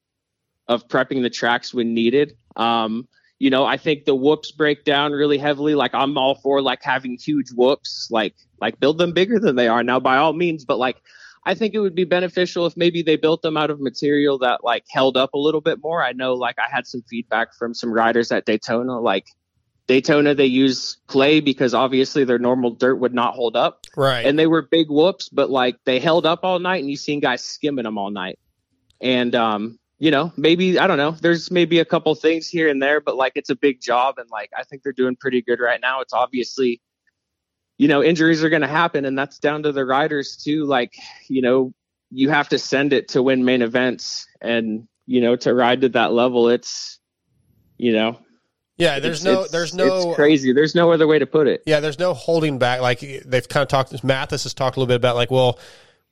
of prepping the tracks when needed. Um, you know, I think the whoops break down really heavily. Like I'm all for like having huge whoops, like, like build them bigger than they are now by all means. But like, I think it would be beneficial if maybe they built them out of material that like held up a little bit more. I know, like I had some feedback from some riders at Daytona, like, Daytona, they use clay because obviously their normal dirt would not hold up. Right. And they were big whoops, but like they held up all night, and you seen guys skimming them all night. And, um, you know, maybe, I don't know, there's maybe a couple things here and there, but like it's a big job. And like, I think they're doing pretty good right now. It's obviously, you know, injuries are going to happen, and that's down to the riders too. Like, you know, you have to send it to win main events, and, you know, to ride to that level, it's, you know, Yeah, there's it's, no, it's, there's no it's crazy. There's no other way to put it. Yeah, there's no holding back. Like they've kind of talked. Mathis has talked a little bit about like, well,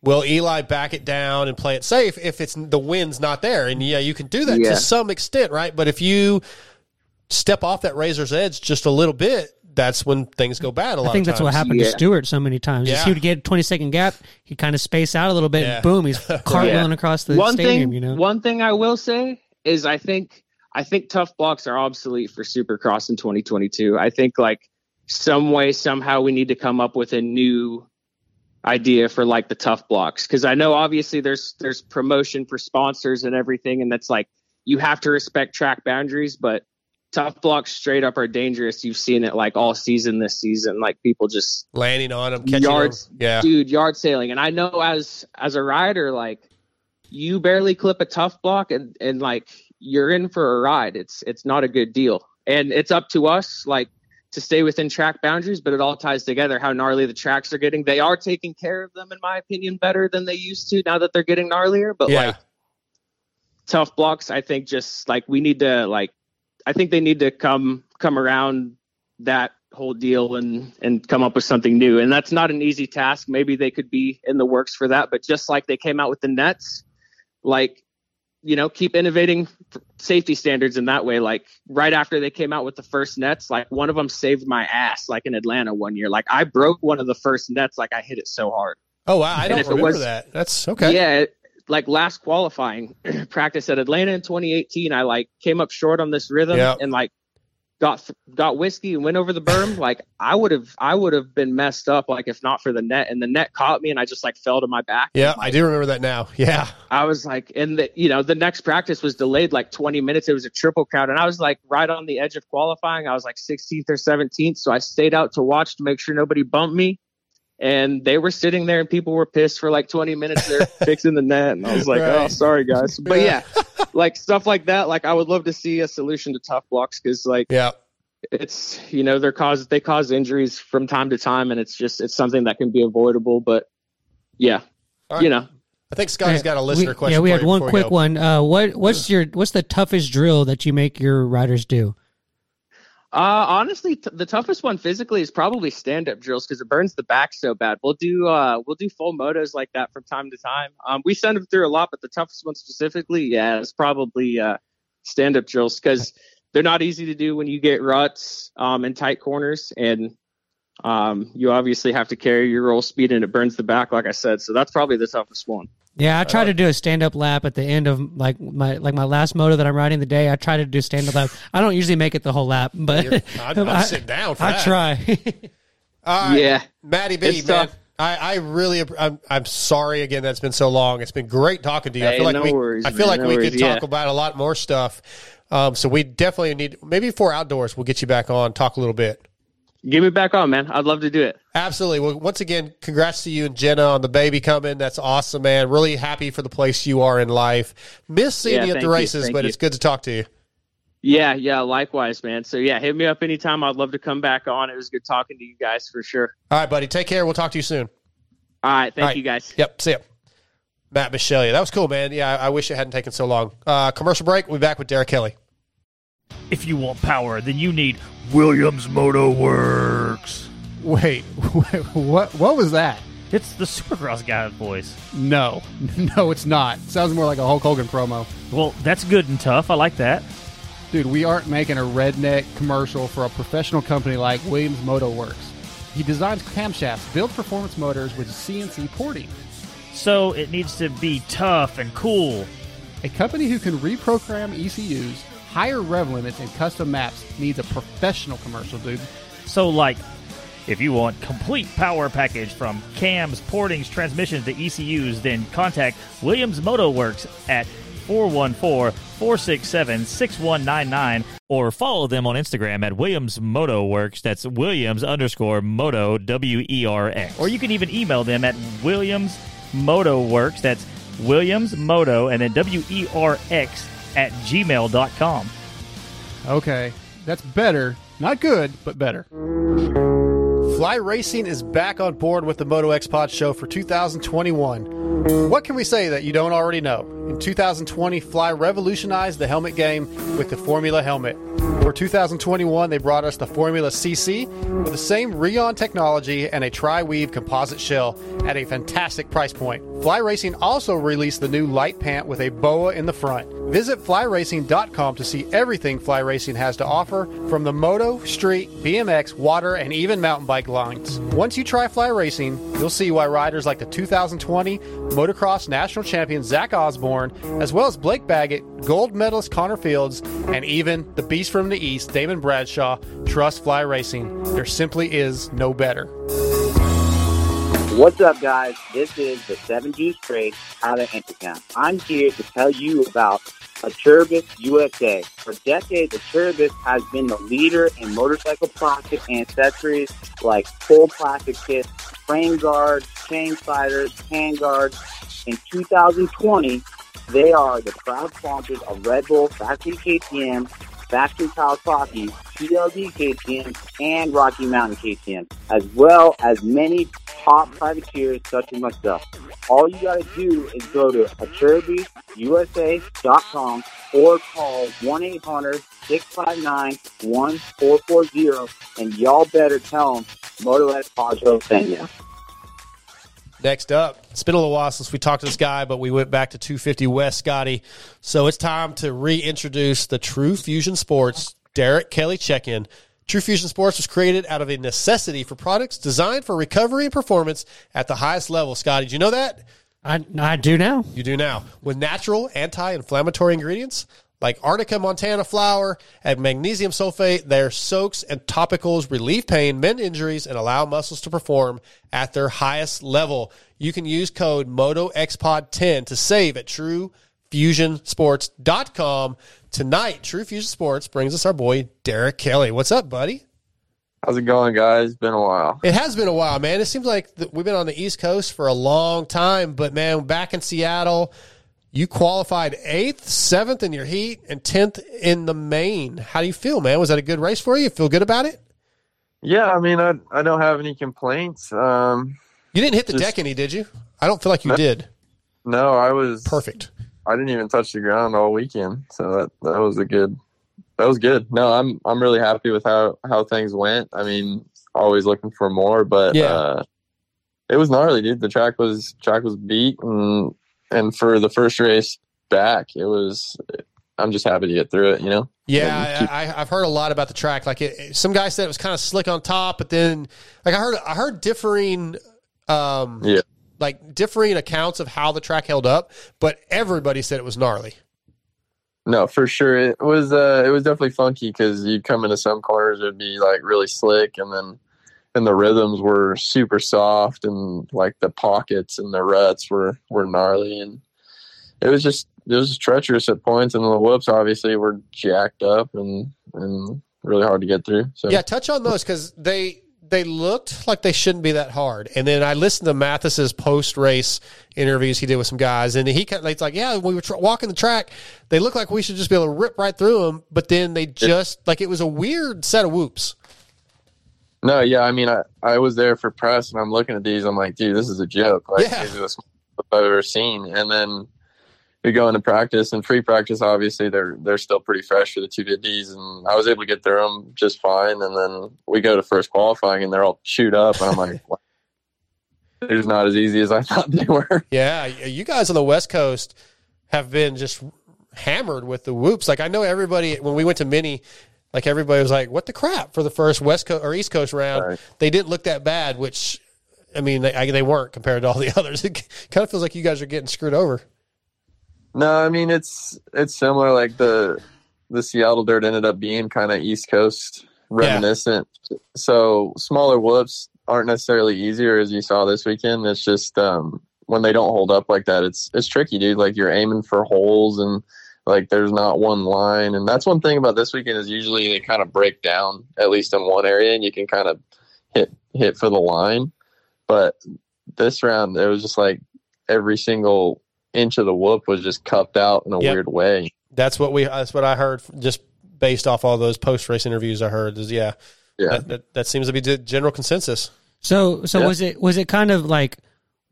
will Eli back it down and play it safe if it's the wind's not there? And yeah, you can do that yeah. to some extent, right? But if you step off that razor's edge just a little bit, that's when things go bad a lot of times. I think that's what happened yeah. to Stewart so many times. Yeah. He would get a twenty-second gap, he'd kind of space out a little bit, yeah. and boom, he's cartwheeling yeah. across the one stadium. Thing, you know? One thing I will say is I think I think tough blocks are obsolete for Supercross in twenty twenty-two. I think, like, some way, somehow we need to come up with a new idea for, like, the tough blocks. Because I know, obviously, there's there's promotion for sponsors and everything, and that's, like, you have to respect track boundaries, but tough blocks straight up are dangerous. You've seen it, like, all season this season. Like, people just landing on them, catching yards, them. Yeah. Dude, yard sailing. And I know as as a rider, like, you barely clip a tough block and, and like, you're in for a ride. It's it's not a good deal. And it's up to us, like, to stay within track boundaries, but it all ties together how gnarly the tracks are getting. They are taking care of them, in my opinion, better than they used to now that they're getting gnarlier. But, yeah. like, tough blocks, I think just, like, we need to, like, I think they need to come come around that whole deal and, and come up with something new. And that's not an easy task. Maybe they could be in the works for that. But just like they came out with the nets, like, you know, keep innovating safety standards in that way. Like, right after they came out with the first nets, like, one of them saved my ass, like, in Atlanta one year. Like, I broke one of the first nets. Like, I hit it so hard. Oh, wow. I and don't remember was, that. That's okay. Yeah. It, like last qualifying practice at Atlanta in twenty eighteen, I like came up short on this rhythm yep. and like got, got whiskey and went over the berm. Like I would have, I would have been messed up. Like if not for the net and the net caught me and I just like fell to my back. Yeah. Like, I do remember that now. Yeah. I was like, and the, you know, the next practice was delayed like twenty minutes. It was a triple crowd. And I was like right on the edge of qualifying. I was like sixteenth or seventeenth. So I stayed out to watch to make sure nobody bumped me. And they were sitting there and people were pissed for like twenty minutes. They're fixing the net. And I was like, right. oh, sorry, guys. But yeah, like stuff like that. Like I would love to see a solution to tough blocks because like yeah. it's, you know, they're cause, they cause injuries from time to time. And it's just, it's something that can be avoidable. But yeah, right. you know. I think Scott's got a listener we, question. Yeah, we had one quick one. Uh, what What's your what's the toughest drill that you make your riders do? Uh, honestly, t- the toughest one physically is probably stand-up drills because it burns the back so bad. We'll do uh, we'll do full motos like that from time to time. Um, we send them through a lot, but the toughest one specifically, yeah, is probably uh, stand-up drills because they're not easy to do when you get ruts um, and tight corners, and um, you obviously have to carry your roll speed, and it burns the back, like I said. So that's probably the toughest one. Yeah, I try to do a stand-up lap at the end of like my like my last moto that I'm riding the day. I try to do stand-up lap. I don't usually make it the whole lap, but I'm, I'm sitting down for I, that. I try. uh, yeah. Matty B, it's man, tough. I, I really, I'm, I'm sorry again that's been so long. It's been great talking to you. Hey, I feel like no we, worries, I feel man, like no we worries, could talk yeah. about a lot more stuff. Um, so we definitely need, maybe for outdoors, we'll get you back on, talk a little bit. Get me back on, man. I'd love to do it. Absolutely. Well, once again, congrats to you and Jenna on the baby coming. That's awesome, man. Really happy for the place you are in life. Miss seeing you yeah, at the races, but you. It's good to talk to you. Yeah, yeah, likewise, man. So, yeah, hit me up anytime. I'd love to come back on. It was good talking to you guys for sure. All right, buddy. Take care. We'll talk to you soon. All right. Thank All right. you, guys. Yep. See ya. Matt Bisceglia. That was cool, man. Yeah, I wish it hadn't taken so long. Uh, commercial break. We'll be back with Derek Kelly. If you want power, then you need Williams Moto Works. Wait, wait, what What was that? It's the Supercross guy voice. No, no, it's not. Sounds more like a Hulk Hogan promo. Well, that's good and tough. I like that. Dude, we aren't making a redneck commercial for a professional company like Williams Moto Works. He designs camshafts, builds performance motors with C N C porting. So it needs to be tough and cool. A company who can reprogram E C Us, higher rev limits, and custom maps needs a professional commercial, dude. So, like, if you want complete power package from cams, portings, transmissions to E C Us, then contact Williams Moto Works at four one four, four six seven, six one nine nine or follow them on Instagram at Williams Moto Works. That's Williams underscore Moto, W E R X. Or you can even email them at Williams Moto Works. That's Williams Moto and then W E R X at gmail dot com. Okay, that's better. Not good, but better. Fly Racing is back on board with the Moto X Pod show for two thousand twenty-one. What can we say that you don't already know? In two thousand twenty, Fly revolutionized the helmet game with the Formula helmet. For two thousand twenty-one, they brought us the Formula C C with the same Rion technology and a tri-weave composite shell at a fantastic price point. Fly Racing also released the new light pant with a boa in the front. Visit fly racing dot com to see everything Fly Racing has to offer, from the moto, street, B M X, water, and even mountain bike lines. Once you try Fly Racing, you'll see why riders like the two thousand twenty motocross national champion Zach Osborne, as well as Blake Baggett, gold medalist Connor Fields, and even the beast from the East, Damon Bradshaw, trust Fly Racing. There simply is no better. What's up, guys? This is the Seven Juice Trade out of Intercom. I'm here to tell you about Aturbis U S A. For decades, Aturbis has been the leader in motorcycle plastic and accessories like full plastic kits, frame guards, chain sliders, hand guards. In two thousand twenty, they are the proud sponsors of Red Bull, Factory K T M, Factory Kawasaki, T L D K T M, and Rocky Mountain K T M, as well as many top privateers such as myself. All you gotta do is go to aturbis u s a dot com or call one eight hundred six five nine one four four zero, and y'all better tell them Motolet Pajo sent you. Next up, it's been a little while since we talked to this guy, but we went back to two fifty West, Scotty. So it's time to reintroduce the True Fusion Sports Derek Kelly Check-In. True Fusion Sports was created out of a necessity for products designed for recovery and performance at the highest level. Scotty, did you know that? I, I do now. You do now. With natural anti-inflammatory ingredients like Arnica montana flower and magnesium sulfate, their soaks and topicals relieve pain, mend injuries, and allow muscles to perform at their highest level. You can use code moto x pod ten to save at true fusion sports dot com. Tonight, True Fusion Sports brings us our boy, Derek Kelly. What's up, buddy? How's it going, guys? Been a while. It has been a while, man. It seems like th- we've been on the East Coast for a long time, but, man, back in Seattle, you qualified eighth, seventh in your heat, and tenth in the main. How do you feel, man? Was that a good race for you? Feel good about it? Yeah, I mean, I, I don't have any complaints. Um, you didn't hit the just, deck any, did you? I don't feel like you no, did. No, I was... Perfect. I didn't even touch the ground all weekend, so that, that was a good. That was good. No, I'm I'm really happy with how, how things went. I mean, always looking for more, but yeah. uh, it was gnarly, dude. The track was track was beat, and and for the first race back, it was. I'm just happy to get through it, you know. Yeah, keep- I, I, I've heard a lot about the track. Like it, some guy said it was kind of slick on top, but then like I heard I heard differing. Um, yeah. Like differing accounts of how the track held up, but everybody said it was gnarly. No, for sure. It was, uh, it was definitely funky because you'd come into some corners, it'd be like really slick. And then, and the rhythms were super soft, and like the pockets and the ruts were, were gnarly. And it was just, it was just treacherous at points. And the whoops obviously were jacked up and, and really hard to get through. So yeah. Touch on those. Cause they, They looked like they shouldn't be that hard. And then I listened to Mathis's post-race interviews he did with some guys, and he kind of, it's like, yeah, we were tra- walking the track. They looked like we should just be able to rip right through them, but then they just, like, it was a weird set of whoops. No, yeah, I mean, I, I was there for press, and I'm looking at these. I'm like, dude, this is a joke. Like, yeah. These are the smallest I've ever seen. And then we go into practice, and free practice, obviously, they're they're still pretty fresh for the two fifties, and I was able to get through them just fine. And then we go to first qualifying, and they're all chewed up, and I'm like, wow, they're just not as easy as I thought they were. Yeah, you guys on the West Coast have been just hammered with the whoops. Like, I know everybody, when we went to Mini, like, everybody was like, what the crap for the first West Coast or East Coast round? Right. They didn't look that bad, which, I mean, they, they weren't compared to all the others. It kind of feels like you guys are getting screwed over. No, I mean, it's it's similar. Like the the Seattle dirt ended up being kind of East Coast reminiscent. Yeah. So smaller whoops aren't necessarily easier, as you saw this weekend. It's just um, when they don't hold up like that, it's it's tricky, dude. Like you're aiming for holes, and like there's not one line. And that's one thing about this weekend is usually they kind of break down at least in one area, and you can kind of hit hit for the line. But this round, it was just like every single inch of the whoop was just cupped out in a yep. weird way. That's what we. That's what I heard. Just based off all those post race interviews, I heard is yeah, yeah. That, that, that seems to be the general consensus. So, so yeah. was it was it kind of like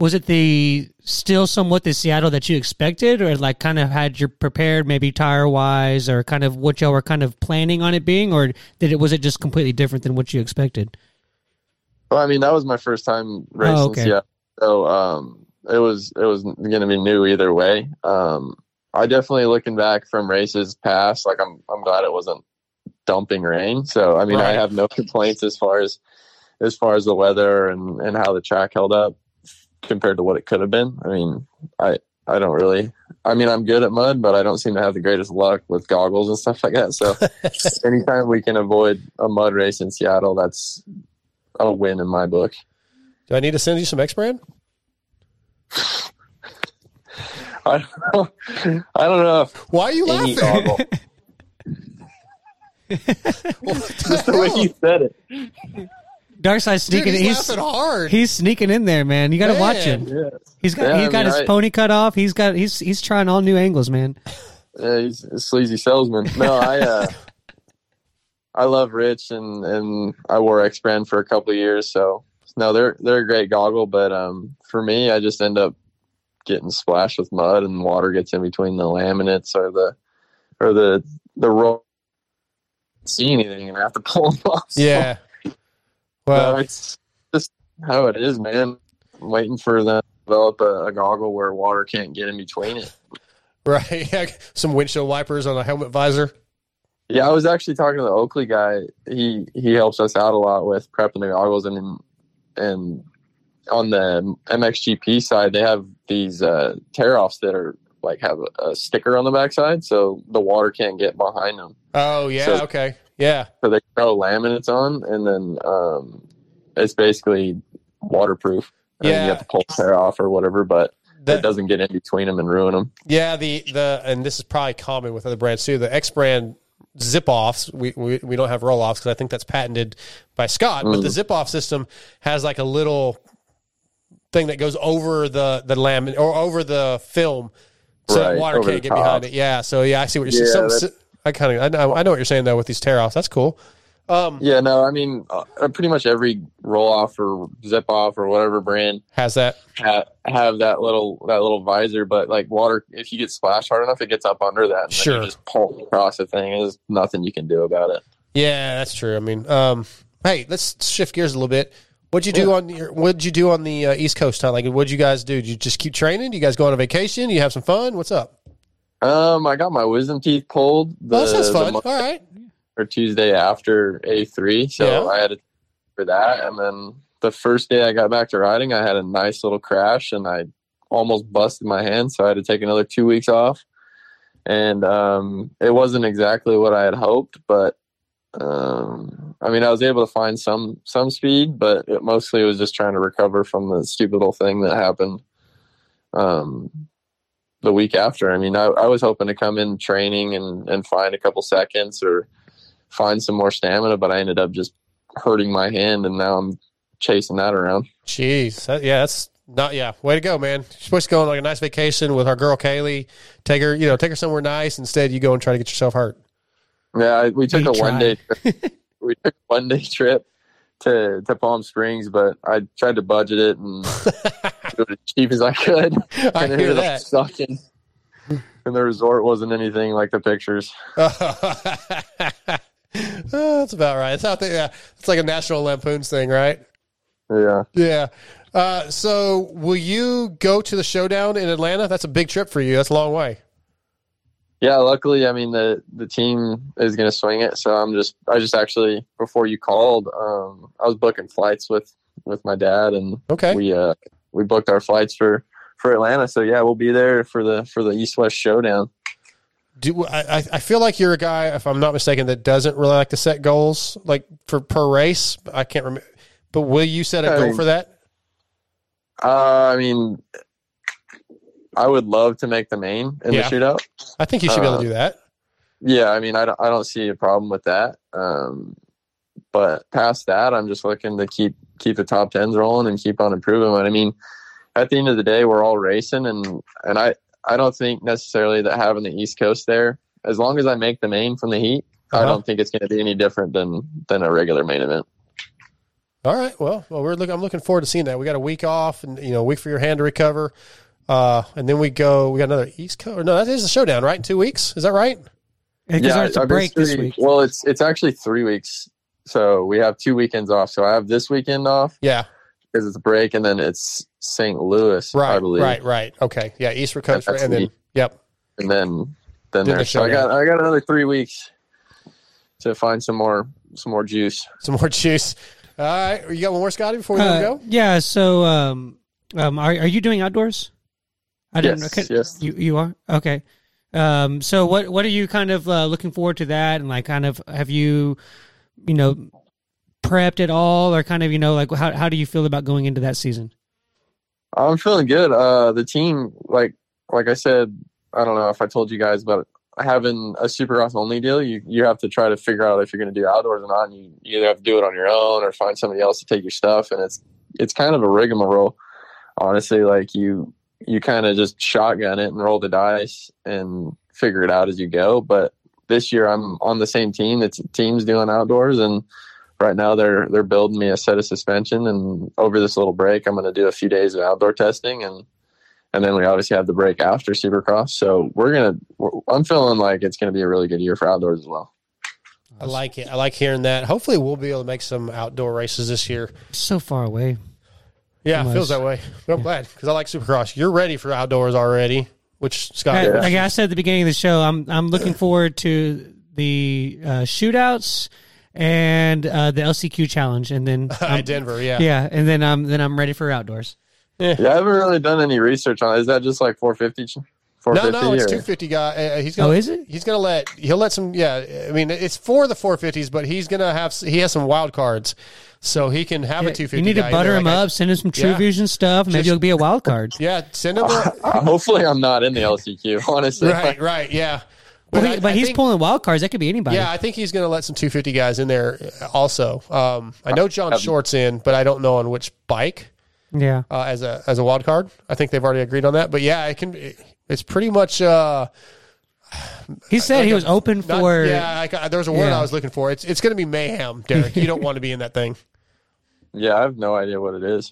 was it the still somewhat the Seattle that you expected, or like kind of had you prepared maybe tire wise, or kind of what y'all were kind of planning on it being, or did it was it just completely different than what you expected? Well, I mean, that was my first time racing oh, okay. Seattle, so um, it was it was going to be new either way. Um, I definitely looking back from races past, like I'm I'm glad it wasn't dumping rain. So I mean, right. I have no complaints as far as as far as the weather and, and how the track held up compared to what it could have been. I mean, I I don't really. I mean, I'm good at mud, but I don't seem to have the greatest luck with goggles and stuff like that. So anytime we can avoid a mud race in Seattle, that's a win in my book. Do I need to send you some X-Brand? I don't know. I don't know. If Why are you laughing? Just the, the way you said it. Darkside sneaking. Dude, he's, he's laughing hard. He's sneaking in there, man. You got to watch him. Yeah. He's got. Yeah, he I got mean, his I, pony cut off. He's got. He's he's trying all new angles, man. Yeah, he's a sleazy salesman. No, I. Uh, I love Rich, and, and I wore X-Brand for a couple of years. So, no, they're they're a great goggle. But um, for me, I just end up getting splashed with mud, and water gets in between the laminates or the or the the roll. See anything, and I have to pull them off. So. Yeah. Well, no, it's just how it is, man. I'm waiting for them to develop a, a goggle where water can't get in between it. Right. Some windshield wipers on a helmet visor. Yeah, I was actually talking to the Oakley guy. He he helps us out a lot with prepping the goggles, and and on the M X G P side, they have these uh, tear offs that are like have a, a sticker on the backside, so the water can't get behind them. Oh yeah, so, okay, yeah. So they throw laminates on, and then um, it's basically waterproof. And yeah, you have to pull tear off or whatever, but. That it doesn't get in between them and ruin them. Yeah, the the and this is probably common with other brands too. The X brand. Zip offs, we, we we don't have roll offs because I think that's patented by Scott. Mm. But the zip off system has like a little thing that goes over the the laminate or over the film, so right, water can't get top. Behind it. Yeah, so yeah, I see what you're yeah, saying. I kind of I know I know what you're saying though with these tear offs. That's cool. Um, yeah, no, I mean uh, pretty much every roll off or zip off or whatever brand has that ha- have that little that little visor, but like water, if you get splashed hard enough, it gets up under that. And sure, you just pull across the thing. There's nothing you can do about it. Yeah, that's true. I mean, um, hey, let's shift gears a little bit. What'd you do yeah. on your? What'd you do on the uh, East Coast? Huh? Like, what'd you guys do? Did you just keep training? Do you guys go on a vacation? Do you have some fun? What's up? Um, I got my wisdom teeth pulled. The, oh, that sounds fun. All right. Or Tuesday after A three, so yeah. I had to for that, and then the first day I got back to riding, I had a nice little crash, and I almost busted my hand, so I had to take another two weeks off, and um, it wasn't exactly what I had hoped, but um, I mean, I was able to find some some speed, but it mostly was just trying to recover from the stupid little thing that happened um, the week after. I mean, I, I was hoping to come in training and, and find a couple seconds or find some more stamina, but I ended up just hurting my hand, and now I'm chasing that around. Jeez. That, yeah, that's not, yeah, way to go, man. You're supposed to go on like a nice vacation with our girl, Kaylee, take her, you know, take her somewhere nice. Instead, you go and try to get yourself hurt. Yeah, we took we a one day, we took a one day trip to, to Palm Springs, but I tried to budget it and do it as cheap as I could. I and hear that. Sucking. And the resort wasn't anything like the pictures. Oh, that's about right. It's out there. Yeah. It's like a National Lampoon's thing, right? Yeah. Yeah. Uh, so will you go to the showdown in Atlanta? That's a big trip for you. That's a long way. Yeah. Luckily, I mean, the, the team is going to swing it. So I'm just, I just actually, before you called, um, I was booking flights with, with my dad, and okay. we, uh, we booked our flights for, for Atlanta. So yeah, we'll be there for the, for the East-West showdown. Do I? I feel like you're a guy, if I'm not mistaken, that doesn't really like to set goals like for per race. I can't remember, but will you set a I goal mean, for that? Uh, I mean, I would love to make the main in yeah. the shootout. I think you should uh, be able to do that. Yeah, I mean, I don't, I don't see a problem with that. Um, but past that, I'm just looking to keep keep the top tens rolling and keep on improving. And I mean, at the end of the day, we're all racing, and and I. I don't think necessarily that having the East Coast there, as long as I make the main from the heat, uh-huh. I don't think it's going to be any different than, than a regular main event. All right. Well, well we're look, I'm looking forward to seeing that. We got a week off and, you know, a week for your hand to recover. Uh, and then we go, we got another East Coast. No, that is the showdown, right? In two weeks. Is that right? Yeah, it's a break this week. Well, it's, it's actually three weeks. So we have two weekends off. So I have this weekend off. Yeah. Because it's a break, and then it's Saint Louis, right, I believe. Right, right, okay. Yeah, East Coast, and, and then, yep. And then, then there. So I got, I got another three weeks to find some more, some more juice. Some more juice. All right, you got one more, Scotty, before we uh, go? Yeah, so um, um, are are you doing outdoors? I didn't, yes, okay. yes. You, you are? Okay. Um, so what, what are you kind of uh, looking forward to that, and like kind of have you, you know, prepped at all, or kind of, you know, like how how do you feel about going into that season? I'm feeling good. Uh, the team, like like I said, I don't know if I told you guys, but having a Supercross only deal, you, you have to try to figure out if you're going to do outdoors or not. And you either have to do it on your own or find somebody else to take your stuff, and it's it's kind of a rigmarole, honestly. Like you you kind of just shotgun it and roll the dice and figure it out as you go. But this year, I'm on the same team that's teams doing outdoors, and right now they're they're building me a set of suspension, and over this little break I'm going to do a few days of outdoor testing, and and then we obviously have the break after Supercross. So we're gonna we're, I'm feeling like it's going to be a really good year for outdoors as well. I like it. I like hearing that. Hopefully we'll be able to make some outdoor races this year. So far away. Yeah, almost. It feels that way. I'm yeah. glad, because I like Supercross. You're ready for outdoors already, which Scott. Yeah. Like I said at the beginning of the show, I'm I'm looking forward to the uh, shootouts. And uh, the L C Q challenge, and then um, Denver, yeah, yeah, and then I'm um, then I'm ready for outdoors. Yeah. yeah, I haven't really done any research on it. Is that just like four fifty? four fifty no, no, it's or? two fifty guy. Uh, he's gonna, oh, is it? He's gonna let he'll let some. Yeah, I mean it's for the four fifties, but he's gonna have he has some wild cards, so he can have yeah, a two fifty. You need guy to butter him like, up, send him some True yeah, Vision stuff. Maybe just, he'll be a wild card. Yeah, send him. Uh, a, hopefully, I'm not in the L C Q. Honestly, right, right, yeah. But, well, he, I, but I he's think, pulling wild cards. That could be anybody. Yeah, I think he's going to let some two fifty guys in there also. Um, I know John Short's in, but I don't know on which bike. Yeah, uh, as a as a wild card, I think they've already agreed on that. But yeah, it can. It's pretty much. Uh, he said like he was a, open not, for. Yeah, I, there was a word yeah. I was looking for. It's it's going to be mayhem, Derek. You don't want to be in that thing. Yeah, I have no idea what it is.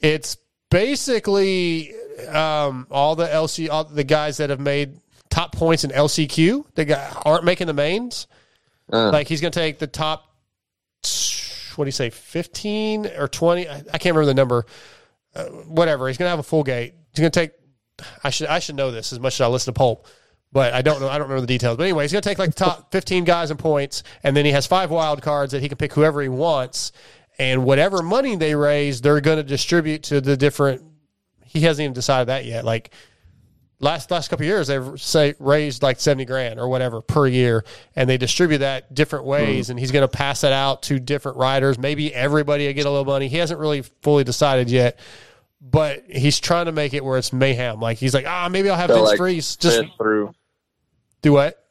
It's basically um, all the L C, all the guys that have made top points in L C Q, they got, aren't making the mains. Uh, like he's going to take the top, what do you say, fifteen or twenty? I, I can't remember the number. Uh, whatever. He's going to have a full gate. He's going to take. I should I should know this as much as I listen to Pulp, but I don't know. I don't remember the details. But anyway, he's going to take like the top fifteen guys in points, and then he has five wild cards that he can pick whoever he wants, and whatever money they raise, they're going to distribute to the different. He hasn't even decided that yet. Like. Last last couple of years, they've say raised like seventy grand or whatever per year, and they distribute that different ways. Mm. And he's going to pass that out to different riders. Maybe everybody will get a little money. He hasn't really fully decided yet, but he's trying to make it where it's mayhem. Like he's like, ah, maybe I'll have so Vince like Freeze just through. Do what?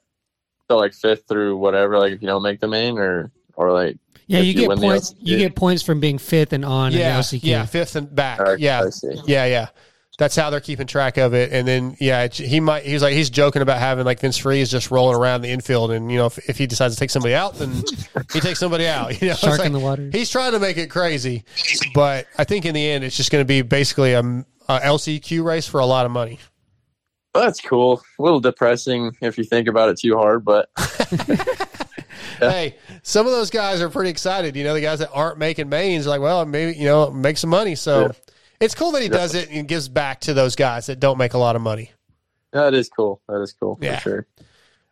So like fifth through whatever. Like if you don't make the main, or or like yeah, you, you get points. You get points from being fifth and on. Yeah, in the L C Q. Yeah, fifth and back. Okay, yeah, yeah, yeah. That's how they're keeping track of it. And then, yeah, it, he might, he was like, he's joking about having like Vince Freeze just rolling around the infield. And, you know, if, if he decides to take somebody out, then he takes somebody out. You know, shark like, in the water. He's trying to make it crazy. But I think in the end, it's just going to be basically a, a L C Q race for a lot of money. Well, that's cool. A little depressing if you think about it too hard, but. Yeah. Hey, some of those guys are pretty excited. You know, the guys that aren't making mains are like, well, maybe, you know, make some money. So. Yeah. It's cool that he does it and gives back to those guys that don't make a lot of money. That is cool. That is cool for yeah. sure.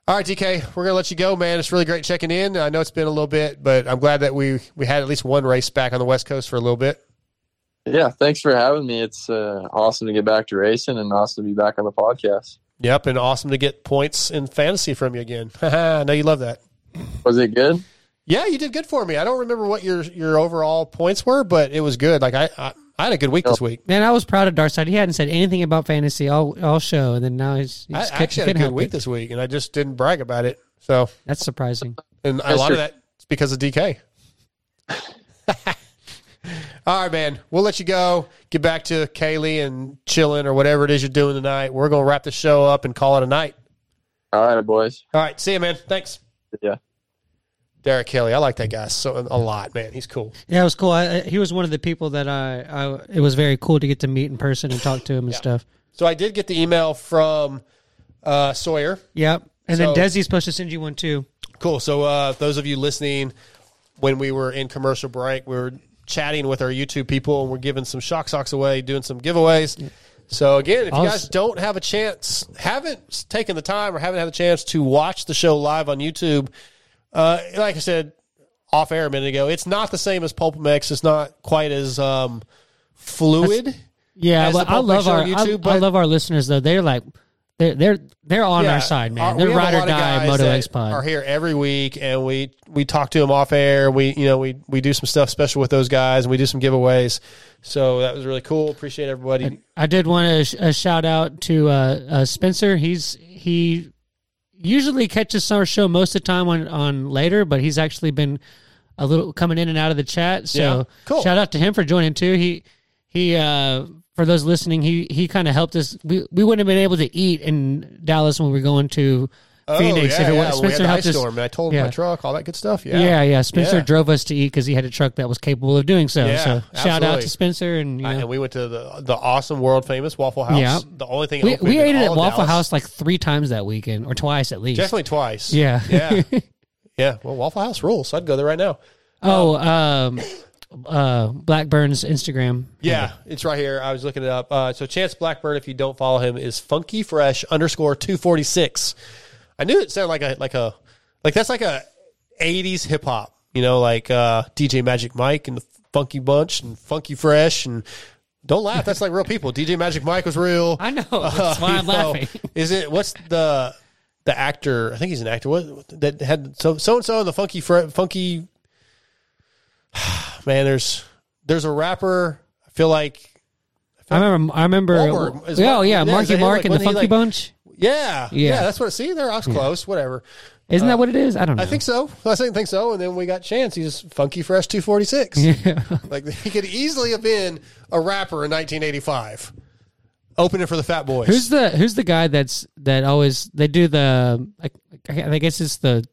All right, D K, we're going to let you go, man. It's really great checking in. I know it's been a little bit, but I'm glad that we, we had at least one race back on the West Coast for a little bit. Yeah, thanks for having me. It's uh, awesome to get back to racing and awesome to be back on the podcast. Yep, and awesome to get points in fantasy from you again. I know you love that. Was it good? Yeah, you did good for me. I don't remember what your, your overall points were, but it was good. Like I... I I had a good week this week. Man, I was proud of Darkside. He hadn't said anything about fantasy all, all show, and then now he's, he's I kept, actually had a good week it. this week, and I just didn't brag about it. So that's surprising. And that's a lot true. of that is because of D K. All right, man. We'll let you go. Get back to Kaylee and chilling or whatever it is you're doing tonight. We're going to wrap the show up and call it a night. All right, boys. All right. See you, man. Thanks. Yeah. Derek Haley. I like that guy so a lot, man. He's cool. Yeah, it was cool. I, he was one of the people that I, I – it was very cool to get to meet in person and talk to him and yeah. stuff. So I did get the email from uh, Sawyer. Yep. And so, then Desi's supposed to send you one too. Cool. So uh, those of you listening, when we were in commercial break, we were chatting with our YouTube people, and we're giving some shock socks away, doing some giveaways. Yeah. So, again, if you guys don't have a chance, haven't taken the time or haven't had a chance to watch the show live on YouTube, uh, like I said off air a minute ago, it's not the same as Pulpamex. It's not quite as um, fluid. That's, yeah, as but I love our YouTube, I, but, I love our listeners, though. They're like, they're they're, they're on yeah, our side, man. Our, they're ride or die MotoX Pod. Are here every week, and we, we talk to them off air. We you know we we do some stuff special with those guys, and we do some giveaways. So that was really cool. Appreciate everybody. And I did want to sh- a shout out to uh, uh, Spencer. He's he usually catches our show most of the time on, on later, but he's actually been a little coming in and out of the chat. So yeah, cool. Shout out to him for joining too. He he. Uh, For those listening, he he kind of helped us. We we wouldn't have been able to eat in Dallas when we were going to oh, Phoenix. Yeah, if it yeah. Spencer we had the helped ice us. Storm, and I told him yeah. my truck, all that good stuff. Yeah, yeah, yeah. Spencer yeah. drove us to eat because he had a truck that was capable of doing so. Yeah, so absolutely. Shout out to Spencer. And you know. I, and we went to the the awesome, world famous Waffle House. Yeah. The only thing we, we ate it at Waffle Dallas. House like three times that weekend, or twice at least. Definitely twice. Yeah, yeah, yeah. Well, Waffle House rules. I'd go there right now. Oh. um... Uh, Blackburn's Instagram. Yeah, it's right here. I was looking it up. Uh, so Chance Blackburn, if you don't follow him, is funkyfresh underscore two forty six. I knew it sounded like a like a like that's like a eighties hip hop. You know, like uh, D J Magic Mike and the Funky Bunch and Funky Fresh and don't laugh. That's like real people. D J Magic Mike was real. I know. That's why uh, I'm laughing. Know, is it what's the the actor? I think he's an actor. What that had so so and so in the Funky Fre- Funky. Man, there's there's a rapper. I feel like I, feel I remember. I remember. Wahlberg, is oh yeah, Marky Mark and the Funky Bunch. Yeah, yeah, yeah, that's what. See, there I was close. Yeah. Whatever. Isn't uh, that what it is? I don't know. I think so. I think so. And then we got Chance. He's Funky Fresh two forty-six. Yeah, like he could easily have been a rapper in nineteen eighty-five. Opening for the Fat Boys. Who's the Who's the guy that's that always they do the? I, I guess it's the.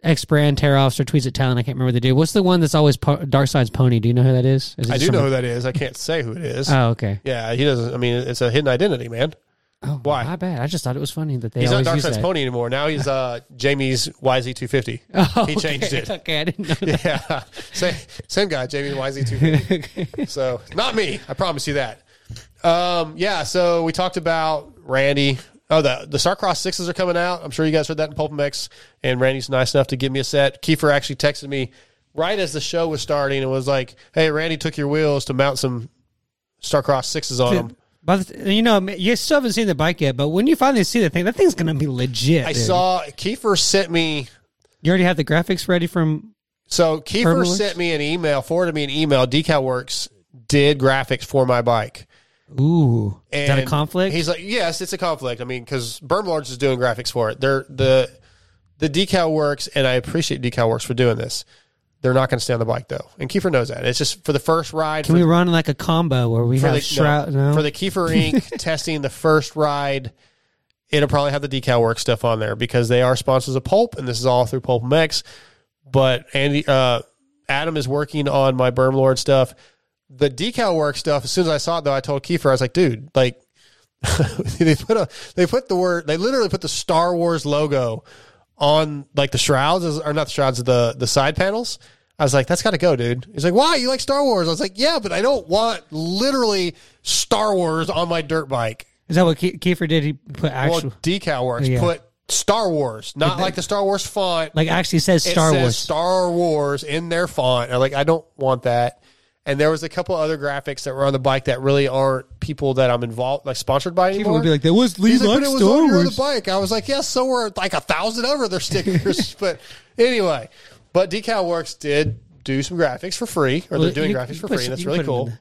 X brand tear offs or tweets at talent. I can't remember the dude. What's the one that's always po- Dark Side's Pony? Do you know who that is? is I do someone? know who that is. I can't say who it is. Oh, okay. Yeah, he doesn't. I mean, it's a hidden identity, man. Oh, why? My bad. I just thought it was funny that they. He's not Dark Side's Pony anymore. Now he's uh, Jamie's Y Z two fifty. Oh, he changed okay. it. Okay, I didn't know. That. Yeah, same, same guy, Jamie Y Z two fifty. Okay. So not me. I promise you that. Um, yeah. So we talked about Randy. Oh, the, the Starcross sixes are coming out. I'm sure you guys heard that in Pulpamex, and Randy's nice enough to give me a set. Kiefer actually texted me right as the show was starting and was like, hey, Randy took your wheels to mount some Starcross sixes on them. But, you know, you still haven't seen the bike yet, but when you finally see the thing, that thing's going to be legit. I dude. saw Kiefer sent me. You already have the graphics ready from. So Kiefer sent me an email, forwarded me an email. DecalWorks did graphics for my bike. Ooh, and is that a conflict? He's like, yes, it's a conflict. I mean, because Bermlarts is doing graphics for it. They're the the Decal Works, and I appreciate Decal Works for doing this. They're not going to stay on the bike though, and Kiefer knows that. It's just for the first ride. Can we run like a combo where we have the, shroud no, no? for the Kiefer Incorporated testing the first ride? It'll probably have the Decal Works stuff on there because they are sponsors of Pulp, and this is all through Pulp Mex. But Andy, uh, Adam is working on my Bermlord stuff. The Decal Work stuff, as soon as I saw it, though, I told Kiefer, I was like, dude, like, they put a, they put the word, they literally put the Star Wars logo on, like, the shrouds, or not the shrouds, the, the side panels. I was like, that's got to go, dude. He's like, why? You like Star Wars? I was like, yeah, but I don't want literally Star Wars on my dirt bike. Is that what Kiefer did? He put actual. Well, Decal Works yeah. put Star Wars, not they, like the Star Wars font. Like, actually says Star it says Wars. Star Wars in their font. I'm like, I don't want that. And there was a couple other graphics that were on the bike that really aren't people that I'm involved, like sponsored by anymore. People would be like, "That was Lee He's like, it was on the bike." I was like, "Yes, yeah, so were like a thousand other their stickers." But anyway, but Decal Works did do some graphics for free, or well, they're doing graphics for free, and that's really cool. The,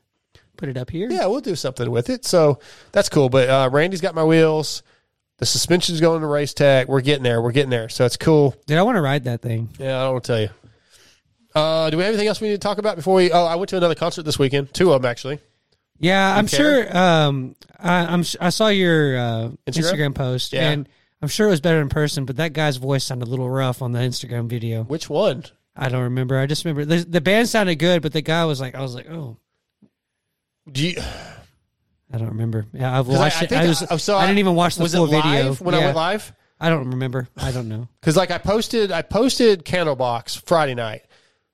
put it up here. Yeah, we'll do something with it, so that's cool. But uh, Randy's got my wheels. The suspension's going to Race Tech. We're getting there. We're getting there. So it's cool. Dude, I want to ride that thing. Yeah, I don't want to tell you. Uh, do we have anything else we need to talk about before we... Oh, I went to another concert this weekend. Two of them, actually. Yeah, I'm sure... Um, I, I'm, I saw your uh, Instagram? Instagram post. Yeah. And I'm sure it was better in person, but that guy's voice sounded a little rough on the Instagram video. Which one? I don't remember. I just remember the, the band sounded good, but the guy was like, I was like, oh. Do you... I don't remember. Yeah, I've watched I, it. I, I, was, I, so I, I didn't even watch the was full it live video when yeah. I went live. I don't remember. I don't know. Because like I posted, I posted Candlebox Friday night,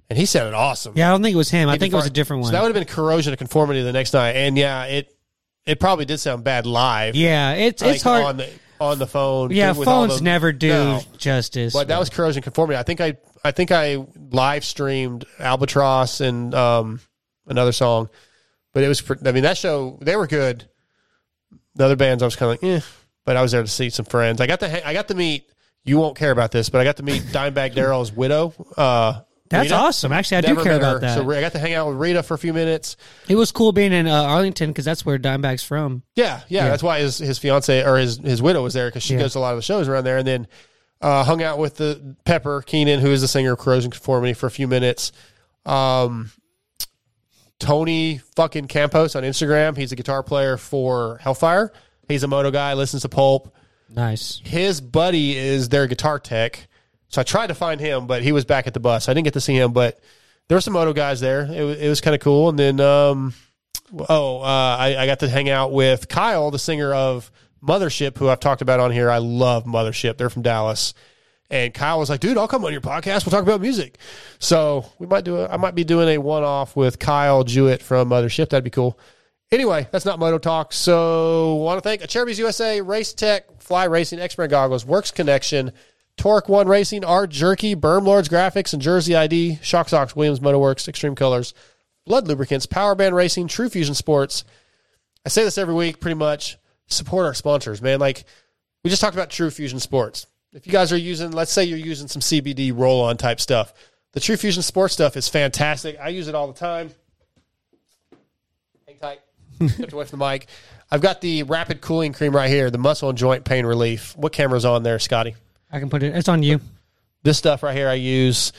and he sounded awesome. Yeah, I don't think it was him. He I think it was a different one. So that would have been Corrosion to Conformity the next night, and yeah, it it probably did sound bad live. Yeah, it's like it's hard on the, on the phone. Yeah, phones the, never do no. justice. But that was Corrosion Conformity. I think I I think I live streamed Albatross and um, another song. But it was, I mean, that show, they were good. The other bands, I was kind of like, eh. But I was there to see some friends. I got to, I got to meet, you won't care about this, but I got to meet Dimebag Darrell's widow. Uh, That's Rita. Awesome. Actually, I Never do care about her. That. So I got to hang out with Rita for a few minutes. It was cool being in uh, Arlington because that's where Dimebag's from. Yeah, yeah. Yeah. That's why his, his fiance or his, his widow was there because she yeah. goes to a lot of the shows around there. And then uh, hung out with the Pepper Keenan, who is the singer of Corrosion Conformity, for a few minutes. Um, Tony fucking Campos on Instagram. He's a guitar player for Hellfire. He's a moto guy, listens to Pulp. Nice. His buddy is their guitar tech. So I tried to find him, but he was back at the bus. I didn't get to see him, but there were some moto guys there. It, it was kind of cool. And then, um, oh, uh, I, I got to hang out with Kyle, the singer of Mothership, who I've talked about on here. I love Mothership. They're from Dallas. And Kyle was like, dude, I'll come on your podcast. We'll talk about music. So we might do. A, I might be doing a one-off with Kyle Jewett from Mothership. That'd be cool. Anyway, that's not Moto Talk. So I want to thank Acherbys U S A, Race Tech, Fly Racing, X-Men Goggles, Works Connection, Torque One Racing, Art Jerky, Berm Lords Graphics, and Jersey I D, Shock Socks, Williams Motoworks, Extreme Colors, Blood Lubricants, Power Band Racing, True Fusion Sports. I say this every week pretty much. Support our sponsors, man. Like, we just talked about True Fusion Sports. If you guys are using, let's say you're using some C B D roll-on type stuff. The True Fusion Sports stuff is fantastic. I use it all the time. Hang tight. Stepped away from the mic. I've got the Rapid Cooling Cream right here, the muscle and joint pain relief. What camera's on there, Scotty? I can put it. It's on you. This stuff right here I use,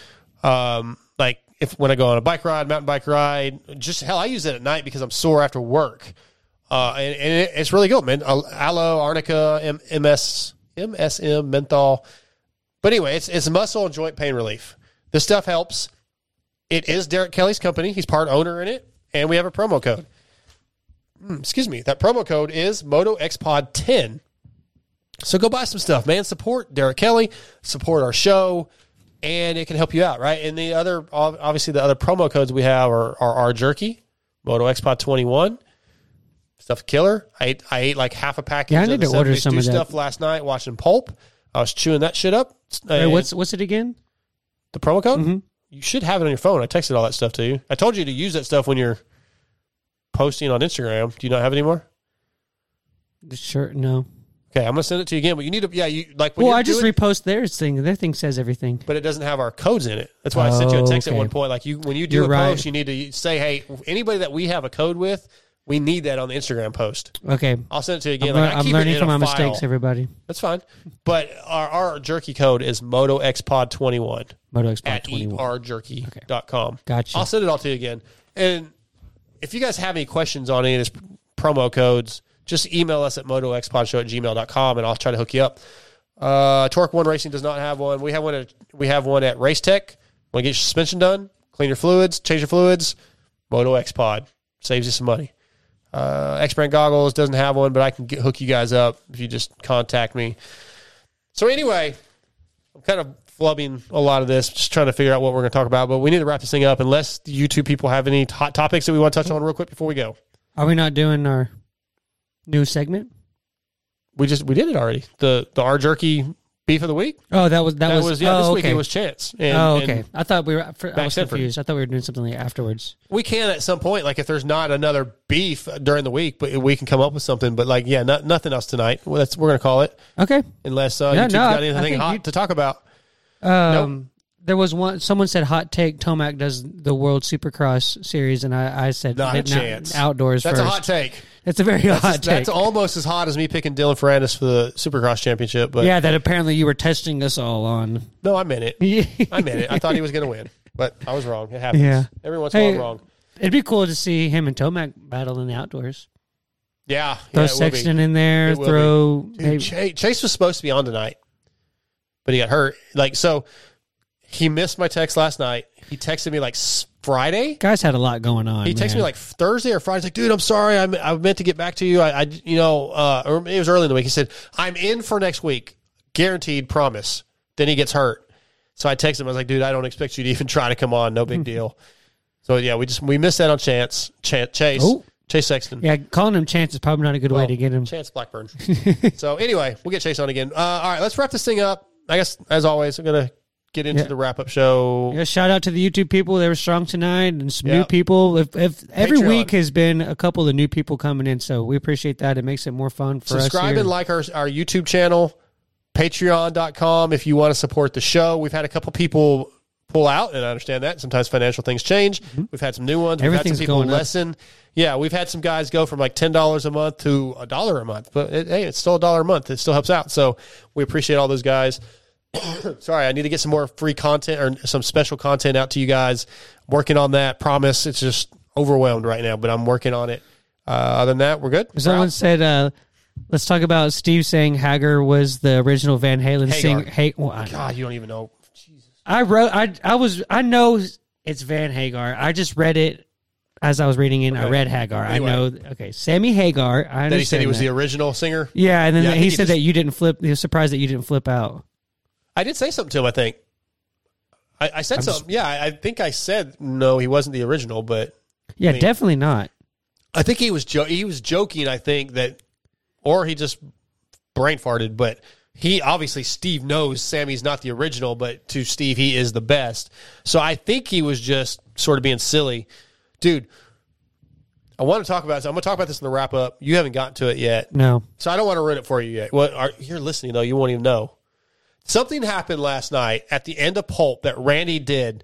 um, like, if when I go on a bike ride, mountain bike ride. Just, hell, I use it at night because I'm sore after work. Uh, and and it, it's really good, man. Aloe, Arnica, M- MS... M S M, menthol. But anyway, it's it's muscle and joint pain relief. This stuff helps. It is Derek Kelly's company. He's part owner in it, and we have a promo code. Mm, excuse me. That promo code is Moto X Pod ten. So go buy some stuff, man. Support Derek Kelly. Support our show, and it can help you out, right? And the other, obviously, the other promo codes we have are are R-Jerky, Moto X Pod twenty-one. Stuff killer. I ate, I ate like half a package yeah, I need of the to order some of that stuff last night watching Pulp. I was chewing that shit up. Hey, what's what's it again? The promo code? Mm-hmm. You should have it on your phone. I texted all that stuff to you. I told you to use that stuff when you're posting on Instagram. Do you not have it anymore? The shirt, no. Okay, I'm gonna send it to you again. But you need to, yeah. You like? When well, I just doing, repost their thing. Their thing says everything, but it doesn't have our codes in it. That's why oh, I sent you a text okay. at one point. Like you, when you do you're a right. post, you need to say, "Hey, anybody that we have a code with." We need that on the Instagram post. Okay. I'll send it to you again. I'm, like, I I'm keep learning it in from my file. mistakes, everybody. That's fine. But our, our jerky code is Moto X Pod twenty-one. Moto X Pod twenty-one. At E R jerky dot com. Okay. Gotcha. I'll send it all to you again. And if you guys have any questions on any of these promo codes, just email us at Moto X Pod show at gmail dot com, and I'll try to hook you up. Uh, Torque One Racing does not have one. We have one at, we have one at Race Tech. Want to get your suspension done, clean your fluids, change your fluids, Moto X Pod. Saves you some money. Uh, X-Brand Goggles doesn't have one, but I can get, hook you guys up if you just contact me. So anyway, I'm kind of flubbing a lot of this, just trying to figure out what we're going to talk about, but we need to wrap this thing up unless you two people have any hot topics that we want to touch on real quick before we go. Are we not doing our new segment? We just, we did it already. The, the R-Jerky Beef of the Week. Oh, that was, that, that was, was, yeah, oh, this okay. week it was Chance. And, oh, okay. And I thought we were, for, I was confused. I thought we were doing something like afterwards. We can at some point, like if there's not another beef during the week, but we can come up with something, but like, yeah, not, nothing else tonight. Well, that's, we're going to call it. Okay. Unless uh, no, you've no, got anything hot you, to talk about. Um, nope. There was one, someone said hot take, Tomac does the World Supercross series. And I, I said, not a chance. Not, outdoors that's first. A hot take. It's a very that's hot a, take. That's almost as hot as me picking Dylan Ferrandis for the Supercross Championship. But yeah, that apparently you were testing us all on. No, I meant it. I meant it. I thought he was going to win, but I was wrong. It happens. Yeah. Every once in a while, I'm wrong. It'd be cool to see him and Tomac battle in the outdoors. Yeah. Throw yeah, Sexton in there. It throw. Dude, hey. Chase was supposed to be on tonight, but he got hurt. Like, so he missed my text last night. He texted me like Friday. Guys had a lot going on. He texted man. me like Thursday or Friday. He's like, dude, I'm sorry. I I meant to get back to you. I, I you know, uh, or it was early in the week. He said, I'm in for next week. Guaranteed, promise. Then he gets hurt. So I texted him. I was like, dude, I don't expect you to even try to come on. No big mm. deal. So, yeah, we just we missed that on Chance. Chance Chase. Oh. Chase Sexton. Yeah, calling him Chance is probably not a good well, way to get him. Chance Blackburn. So, anyway, we'll get Chase on again. Uh, all right, let's wrap this thing up. I guess, as always, I'm going to get into yeah. the wrap-up show. Yeah, shout out to the YouTube people. They were strong tonight and some yeah. new people. If, if Every Patreon. week has been a couple of new people coming in, so we appreciate that. It makes it more fun for Subscribe us Subscribe and like our, our YouTube channel, patreon dot com, if you want to support the show. We've had a couple people pull out, and I understand that. Sometimes financial things change. Mm-hmm. We've had some new ones. We've Everything's had some people lessen. Yeah, we've had some guys go from like ten dollars a month to a dollar a month. But it, hey, it's still a dollar a month. It still helps out. So we appreciate all those guys. Sorry, I need to get some more free content or some special content out to you guys. I'm working on that. Promise. It's just overwhelmed right now, but I'm working on it. Uh, other than that, we're good. Someone said, uh, let's talk about Steve saying Hagar was the original Van Halen singer. Hey, well, oh, God, you don't even know. I wrote, I, I was, I know it's Van Hagar. I just read it as I was reading it. Okay. I read Hagar. Anyway. I know. Okay. Sammy Hagar. I then he said he was that. the original singer. Yeah. And then yeah, he, he said just, that you didn't flip. He was surprised that you didn't flip out. I did say something to him, I think. I, I said I'm something. Just, yeah. I, I think I said, no, he wasn't the original, but. Yeah, I mean, definitely not. I think he was, jo- he was joking. I think that, or he just brain farted, but. He obviously, Steve knows Sammy's not the original, but to Steve, he is the best. So I think he was just sort of being silly. Dude, I want to talk about this. I'm going to talk about this in the wrap up. You haven't gotten to it yet. No. So I don't want to ruin it for you yet. Well, are, you're listening, though. You won't even know. Something happened last night at the end of Pulp that Randy did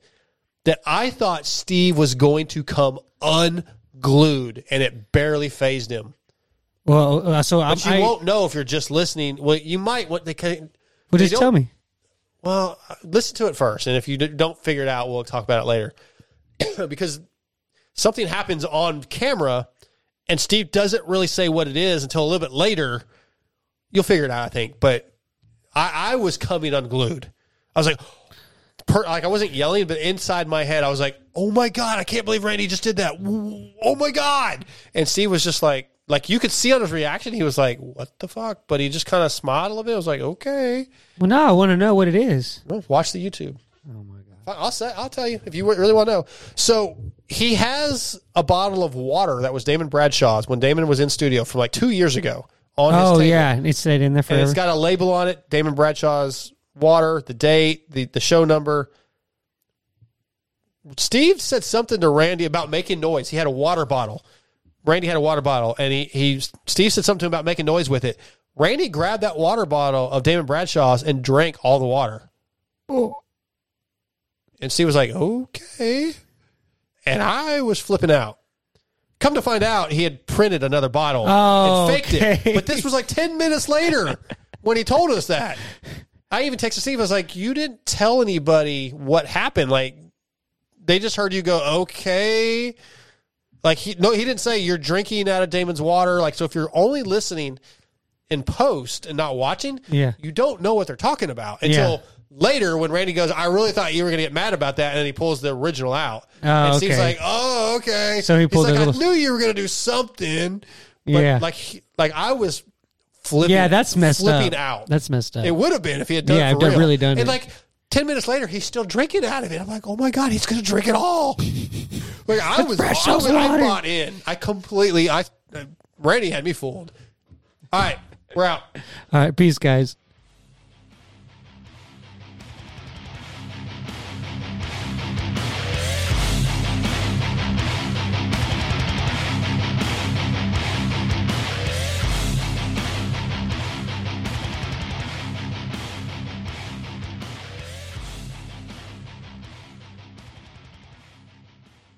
that I thought Steve was going to come unglued, and it barely fazed him. Well, uh, so but I, you won't know if you're just listening. Well, you might. What they can. Well, they just tell me. Well, listen to it first, and if you don't figure it out, we'll talk about it later. Because something happens on camera, and Steve doesn't really say what it is until a little bit later. You'll figure it out, I think. But I, I was coming unglued. I was like, per, like I wasn't yelling, but inside my head, I was like, "Oh my God, I can't believe Randy just did that! Oh my God!" And Steve was just like. Like, you could see on his reaction, he was like, what the fuck? But he just kind of smiled a little bit. I was like, okay. Well, no, I want to know what it is. Watch the YouTube. Oh, my God. I'll say, I'll tell you if you really want to know. So he has a bottle of water that was Damon Bradshaw's when Damon was in studio from like two years ago on his table. Oh, yeah. It stayed in there forever. And it's got a label on it, Damon Bradshaw's water, the date, the, the show number. Steve said something to Randy about making noise. He had a water bottle. Randy had a water bottle, and he, he Steve said something about making noise with it. Randy grabbed that water bottle of Damon Bradshaw's and drank all the water. Oh. And Steve was like, okay. And I was flipping out. Come to find out, he had printed another bottle oh, and faked okay. it. But this was like ten minutes later when he told us that. I even texted Steve. I was like, you didn't tell anybody what happened. Like, they just heard you go, okay. Like, he no, he didn't say you're drinking out of Damon's water. Like, so if you're only listening in post and not watching, yeah. you don't know what they're talking about until yeah. later when Randy goes, I really thought you were going to get mad about that, and then he pulls the original out. Oh, and Steve's okay. like, oh, okay. So he pulled He's like, little... I knew you were going to do something. But yeah. like, he, like I was flipping Yeah, that's messed flipping up. out. That's messed up. It would have been if he had done yeah, it for real. Yeah, I've really done and it. Like, ten minutes later, he's still drinking out of it. I'm like, oh, my God, he's going to drink it all. Like, I was, I was I bought in. I completely, I Randy had me fooled. All right, we're out. All right, peace, guys.